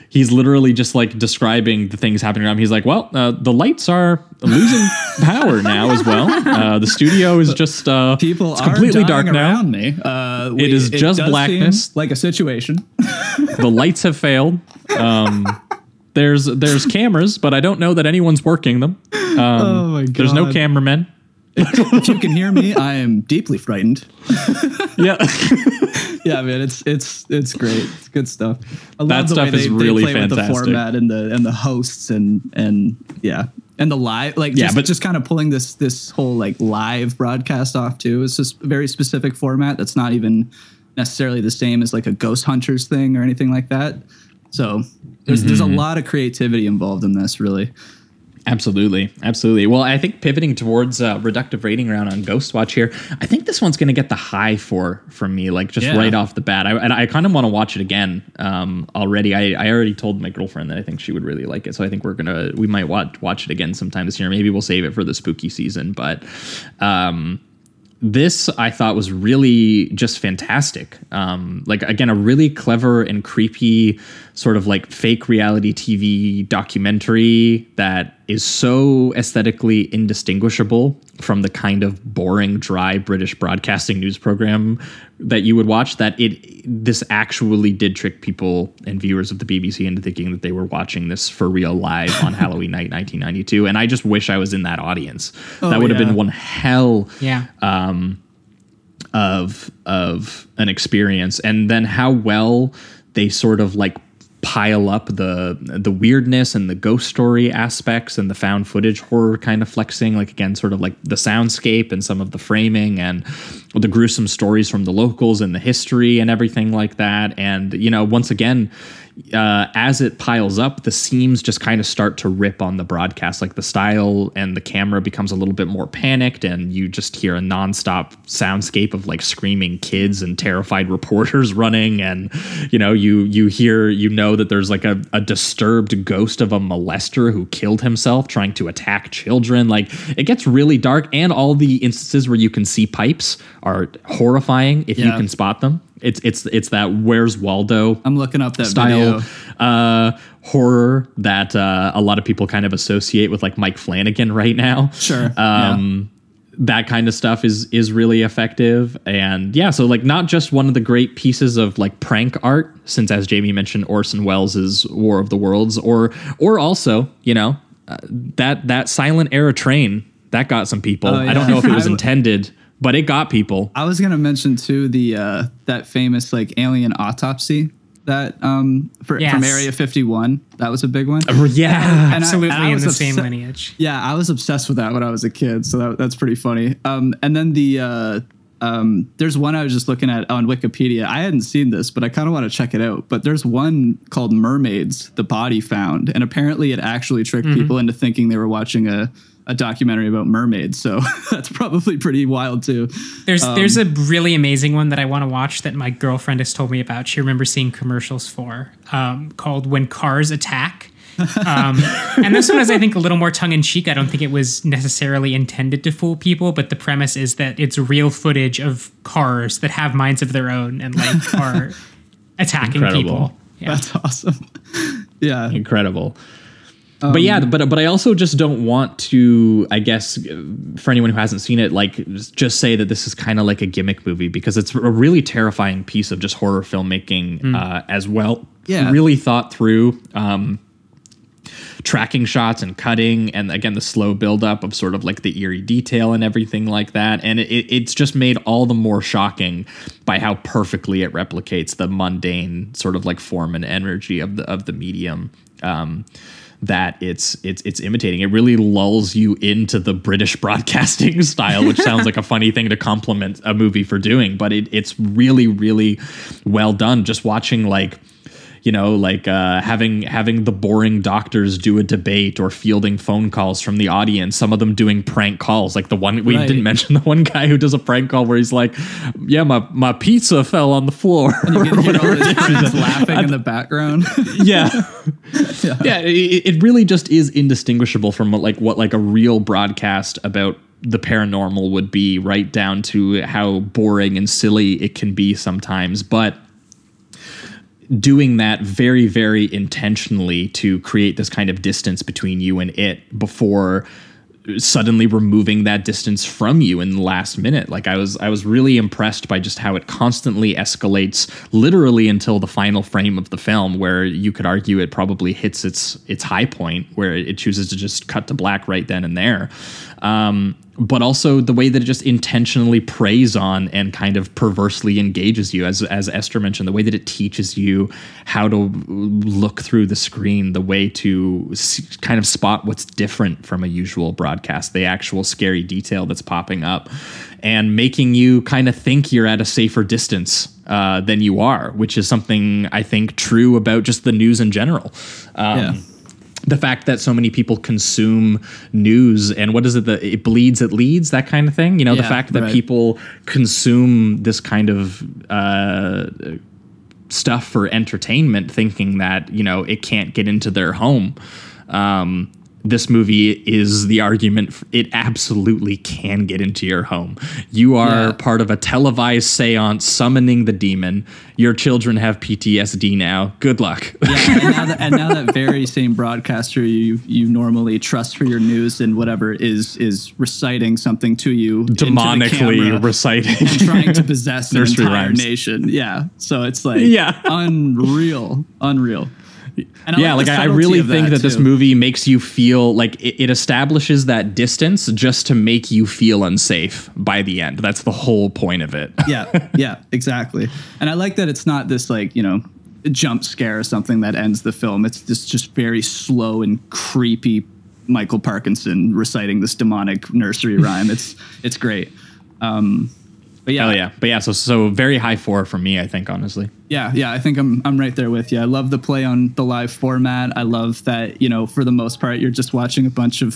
he's literally just like describing the things happening around him. He's like, well, uh, the lights are losing power now as well. Uh, the studio is just uh, people it's completely are dying dark now. Around me. Uh, we, it is it just does blackness. Seem like a situation. The lights have failed. Um There's there's cameras, but I don't know that anyone's working them. Um, oh my God. There's no cameramen. If, if you can hear me, I am deeply frightened. Yeah, yeah, man, it's it's it's great. It's good stuff. I love that the stuff way is they, really they play fantastic. With the format and the and the hosts and and yeah and the live like yeah, just, but just kind of pulling this this whole like live broadcast off too. It's just a very specific format that's not even necessarily the same as like a Ghost Hunters thing or anything like that. So there's mm-hmm. there's a lot of creativity involved in this, really. Absolutely. Absolutely. Well, I think pivoting towards a uh, reductive rating round on Ghostwatch here, I think this one's going to get the high four from me, like just yeah. right off the bat. I, and I kind of want to watch it again um, already. I, I already told my girlfriend that I think she would really like it. So I think we're going to, we might watch, watch it again sometime this year. Maybe we'll save it for the spooky season. But um, this I thought was really just fantastic. Um, like, again, a really clever and creepy sort of like fake reality T V documentary that is so aesthetically indistinguishable from the kind of boring, dry British broadcasting news program that you would watch that it this actually did trick people and viewers of the B B C into thinking that they were watching this for real live on Halloween night nineteen ninety-two. And I just wish I was in that audience. Oh, that would have yeah. been one hell yeah. um, of of an experience. And then how well they sort of like pile up the the weirdness and the ghost story aspects and the found footage horror kind of flexing, like again sort of like the soundscape and some of the framing and the gruesome stories from the locals and the history and everything like that. And you know, once again, uh as it piles up, the seams just kind of start to rip on the broadcast, like the style and the camera becomes a little bit more panicked, and you just hear a nonstop soundscape of like screaming kids and terrified reporters running. And you know, you you hear, you know that there's like a, a disturbed ghost of a molester who killed himself trying to attack children. Like, it gets really dark, and all the instances where you can see pipes are horrifying if yeah. you can spot them. It's it's it's that Where's Waldo? I'm looking up that style video. Uh, horror that uh, a lot of people kind of associate with like Mike Flanagan right now. Sure. Um, yeah. That kind of stuff is is really effective. And yeah, so like not just one of the great pieces of like prank art, since as Jamie mentioned, Orson Welles' War of the Worlds, or or also, you know, uh, that that silent era train that got some people. Oh, yeah. I don't know if it was intended, but it got people. I was going to mention, too, the uh, that famous, like, alien autopsy that um, for, yes. from Area fifty-one. That was a big one. Uh, yeah, and, and absolutely, I, I in the obs- same lineage. Yeah, I was obsessed with that when I was a kid, so that, that's pretty funny. Um, and then the uh, um, there's one I was just looking at on Wikipedia. I hadn't seen this, but I kind of want to check it out. But there's one called Mermaids, The Body Found, and apparently it actually tricked mm-hmm. people into thinking they were watching a... a documentary about mermaids, so that's probably pretty wild too. There's um, there's a really amazing one that I want to watch that my girlfriend has told me about. She remembers seeing commercials for um, called When Cars Attack. Um, and this one is, I think, a little more tongue-in-cheek. I don't think it was necessarily intended to fool people, but the premise is that it's real footage of cars that have minds of their own and like are attacking incredible. People. Yeah. That's awesome. Yeah. Incredible. Um, but yeah, but but I also just don't want to, I guess, for anyone who hasn't seen it, like just say that this is kind of like a gimmick movie, because it's a really terrifying piece of just horror filmmaking mm. uh, as well. Yeah. Really thought through. Um, tracking shots and cutting, and again the slow buildup of sort of like the eerie detail and everything like that. And it, it's just made all the more shocking by how perfectly it replicates the mundane sort of like form and energy of the of the medium um, that it's it's it's imitating. It really lulls you into the British broadcasting style, which sounds like a funny thing to compliment a movie for doing, but it it's really really well done. Just watching like, you know, like uh, having having the boring doctors do a debate or fielding phone calls from the audience, some of them doing prank calls. Like the one we right. didn't mention, the one guy who does a prank call where he's like, yeah, my, my pizza fell on the floor. And you get, you know, his friends laughing in the background. Yeah. yeah. Yeah. It, it really just is indistinguishable from what, like what like a real broadcast about the paranormal would be, right down to how boring and silly it can be sometimes. But doing that very, very intentionally to create this kind of distance between you and it before suddenly removing that distance from you in the last minute. Like I was, I was really impressed by just how it constantly escalates, literally until the final frame of the film, where you could argue it probably hits its, its high point, where it chooses to just cut to black right then and there. Um, but also the way that it just intentionally preys on and kind of perversely engages you, as as Esther mentioned, the way that it teaches you how to look through the screen, the way to kind of spot what's different from a usual broadcast, the actual scary detail that's popping up, and making you kind of think you're at a safer distance uh, than you are, which is something I think true about just the news in general. Um, yeah. The fact that so many people consume news and what is it that it bleeds, it leads, that kind of thing. You know, yeah, the fact that right. people consume this kind of uh, stuff for entertainment, thinking that, you know, it can't get into their home. Um, this movie is the argument. It absolutely can get into your home. You are yeah. part of a televised seance summoning the demon. Your children have P T S D now. Good luck. Yeah, and, now that, and now that very same broadcaster you you normally trust for your news and whatever is is reciting something to you, demonically reciting, and trying to possess an entire rhymes. nation. Yeah, so it's like yeah. unreal, unreal. And I yeah, like, like I really think that, that this movie makes you feel like it, it establishes that distance just to make you feel unsafe by the end. That's the whole point of it. yeah, yeah, exactly. And I like that it's not this like, you know, jump scare or something that ends the film. It's this just very slow and creepy Michael Parkinson reciting this demonic nursery rhyme. It's it's great. Um, But yeah, oh, yeah, but yeah, so so very high four for me, I think, honestly. Yeah, yeah, I think I'm I'm right there with you. I love the play on the live format. I love that, you know, for the most part, you're just watching a bunch of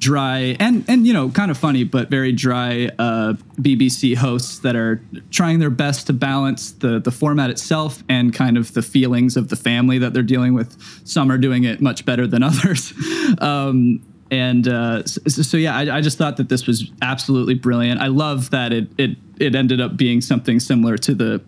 dry and and you know, kind of funny, but very dry uh, B B C hosts that are trying their best to balance the the format itself and kind of the feelings of the family that they're dealing with. Some are doing it much better than others. um, and uh, so, so yeah, I, I just thought that this was absolutely brilliant. I love that it it. it ended up being something similar to the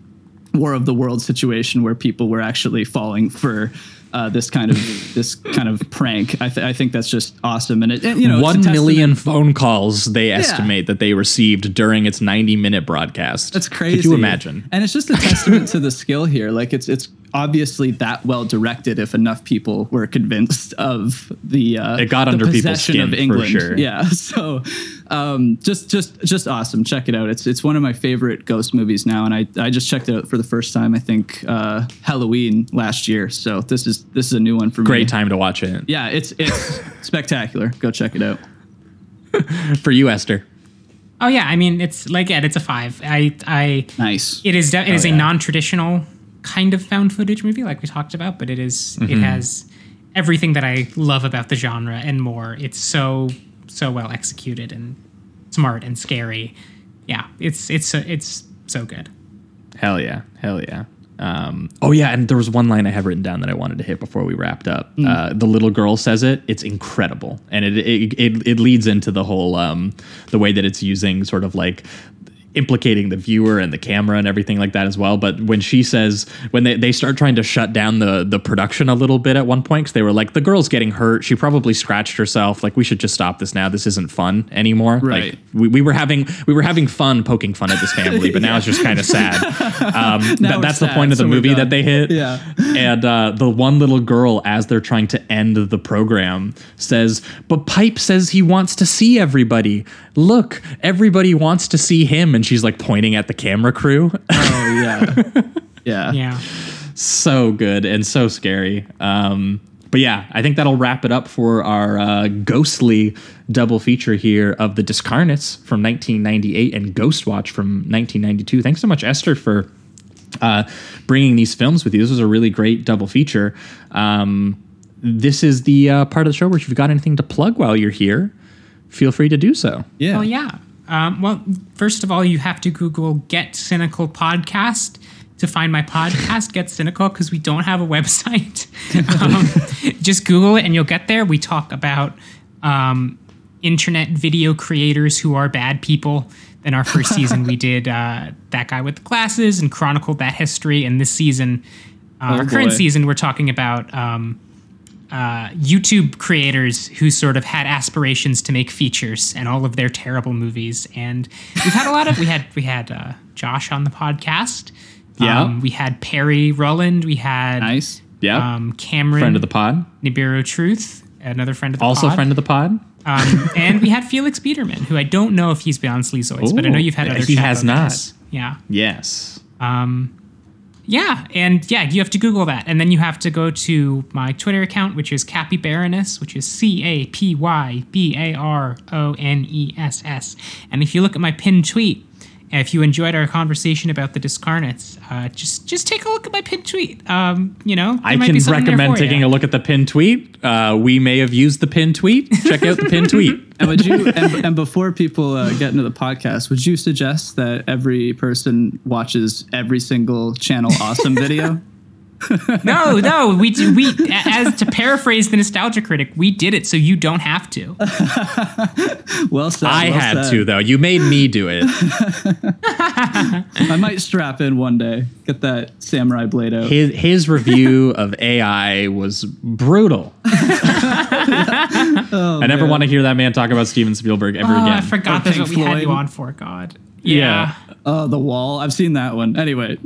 War of the Worlds situation, where people were actually falling for uh, this kind of this kind of prank. I, th- I think that's just awesome. And it, it you know, one million phone calls they yeah. estimate that they received during its ninety minute broadcast. That's crazy. Could you imagine? And it's just a testament to the skill here. Like it's it's obviously that well directed. If enough people were convinced of the uh, it got the under people's skin of England. For sure. Yeah. So. Um, just, just, just awesome. Check it out. It's, it's one of my favorite ghost movies now. And I, I just checked it out for the first time, I think, uh, Halloween last year. So this is, this is a new one for me. Great time to watch it. Yeah. It's, it's spectacular. Go check it out. For you, Esther. Oh yeah. I mean, it's like, yeah, it's a five. I, I, nice. It is, de- it oh, is yeah. a non-traditional kind of found footage movie, like we talked about, but it is, mm-hmm. it has everything that I love about the genre and more. It's so so well executed and smart and scary. Yeah, it's it's so, it's so good. Hell yeah, hell yeah. Um, oh yeah, and there was one line I have written down that I wanted to hit before we wrapped up. Mm. Uh, the little girl says it. It's incredible, and it it it, it leads into the whole um, the way that it's using sort of like implicating the viewer and the camera and everything like that as well. But when she says, when they, they start trying to shut down the, the production a little bit at one point, because they were like, the girl's getting hurt. She probably scratched herself. Like, we should just stop this now. This isn't fun anymore. Right. Like, we, we were having we were having fun poking fun at this family, but yeah. now it's just kind of sad. Um, that, that's sad, the point of the so movie that they hit. Yeah. And uh, the one little girl, as they're trying to end the program, says, but Pipe says he wants to see everybody. Look, everybody wants to see him. And she's like pointing at the camera crew. Oh, yeah. yeah. Yeah. So good and so scary. Um, but yeah, I think that'll wrap it up for our uh, ghostly double feature here of The Discarnates from nineteen ninety-eight and Ghostwatch from nineteen ninety-two. Thanks so much, Esther, for uh, bringing these films with you. This was a really great double feature. Um, this is the uh, part of the show where if you've got anything to plug while you're here, feel free to do so. Yeah. Well, yeah. Um, well, first of all, you have to Google Get Cynical Podcast to find my podcast, Get Cynical, because we don't have a website. Um, just Google it and you'll get there. We talk about um, internet video creators who are bad people. In our first season, we did uh, That Guy with the Glasses and chronicled that history. And this season, uh, oh, our current boy. season, we're talking about um, uh, YouTube creators who sort of had aspirations to make features and all of their terrible movies. And we've had a lot of, we had, we had uh, Josh on the podcast. Yeah. Um, we had Perry Rowland. We had nice. Yeah. Um, Cameron. Friend of the pod. Nibiru Truth. Another friend of the also pod. Also friend of the pod. Um, and we had Felix Biederman, who I don't know if he's been on Sleazoids, Ooh, but I know you've had other. He has not. This. Yeah. Yes. Um, yeah. And yeah, you have to Google that. And then you have to go to my Twitter account, which is Cappy Baroness, which is C A P Y B A R O N E S S. And if you look at my pinned tweet, if you enjoyed our conversation about The Discarnates, uh, just just take a look at my pinned tweet. Um, you know, I can recommend taking you. a look at the pinned tweet. Uh, we may have used the pinned tweet. Check out the pinned tweet. And would you? And, and before people uh, get into the podcast, would you suggest that every person watches every single Channel Awesome video? no, no, we do. We, as to paraphrase the Nostalgia Critic, we did it so you don't have to. well said. I well had said. to, though. You made me do it. I might strap in one day. Get that samurai blade out. His, his review of A I was brutal. oh, I never man. want to hear that man talk about Steven Spielberg ever oh, again. I forgot that's what Floyd. we had you on for, God. Yeah. yeah. Uh, the Wall. I've seen that one. Anyway.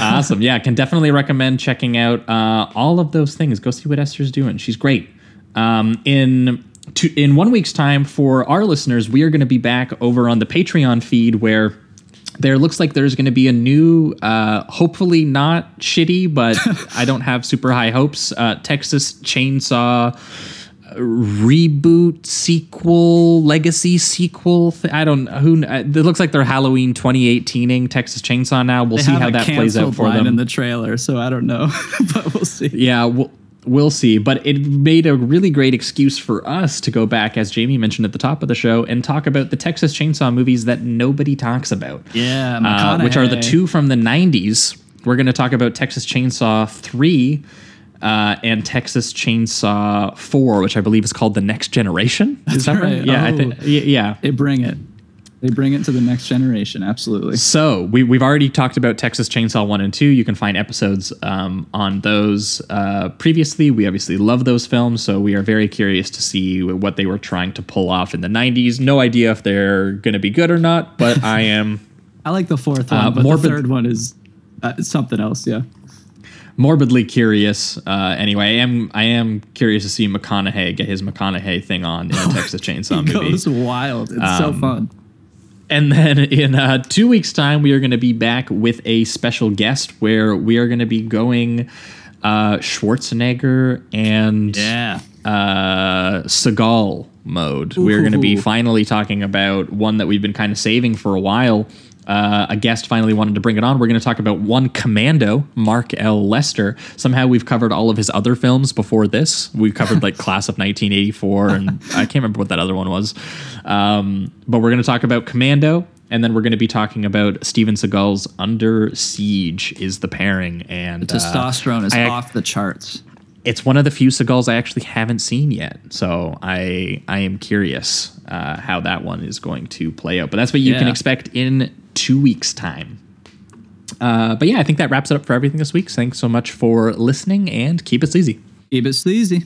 Awesome. Yeah, can definitely recommend checking out uh, all of those things. Go see what Esther's doing. She's great. Um, in two, in one week's time, for our listeners, we are going to be back over on the Patreon feed where there looks like there's going to be a new, uh, hopefully not shitty, but I don't have super high hopes, uh, Texas Chainsaw reboot sequel legacy sequel th- I don't who it looks like they're Halloween twenty eighteening Texas Chainsaw now. We'll they see how that plays out for them in the trailer, so I don't know. But we'll see. Yeah, we'll, we'll see. But it made a really great excuse for us to go back, as Jamie mentioned at the top of the show, and talk about the Texas Chainsaw movies that nobody talks about. Yeah, uh, which are the two from the nineties. We're going to talk about Texas Chainsaw three Uh, and Texas Chainsaw four, which I believe is called The Next Generation. Is that right? right? Yeah, oh, I think. Yeah, they bring it. They bring it to the next generation. Absolutely. So we, we've already talked about Texas Chainsaw one and two. You can find episodes um, on those uh, previously. We obviously love those films, so we are very curious to see what they were trying to pull off in the nineties. No idea if they're going to be good or not, but I am. I like the fourth one, uh, but morbid- the third one is uh, something else. Yeah. Morbidly curious. Uh, anyway, I am I am curious to see McConaughey get his McConaughey thing on in a Texas Chainsaw he movie. It's wild. It's um, so fun. And then in uh, two weeks' time, we are going to be back with a special guest where we are going to be going uh, Schwarzenegger and yeah. uh, Seagal mode. Ooh. We're going to be finally talking about one that we've been kind of saving for a while. Uh, a guest finally wanted to bring it on. We're going to talk about one Commando, Mark L. Lester. Somehow we've covered all of his other films before this. We've covered like Class of nineteen eighty-four, and I can't remember what that other one was. Um, but we're going to talk about Commando, and then we're going to be talking about Steven Seagal's Under Siege is the pairing. And the testosterone uh, is I, off the charts. it's one of the few Seagulls I actually haven't seen yet, so I I am curious uh, how that one is going to play out. But that's what you yeah. can expect in two weeks' time. Uh, but yeah, I think that wraps it up for everything this week. Thanks so much for listening, and keep it sleazy. Keep it sleazy.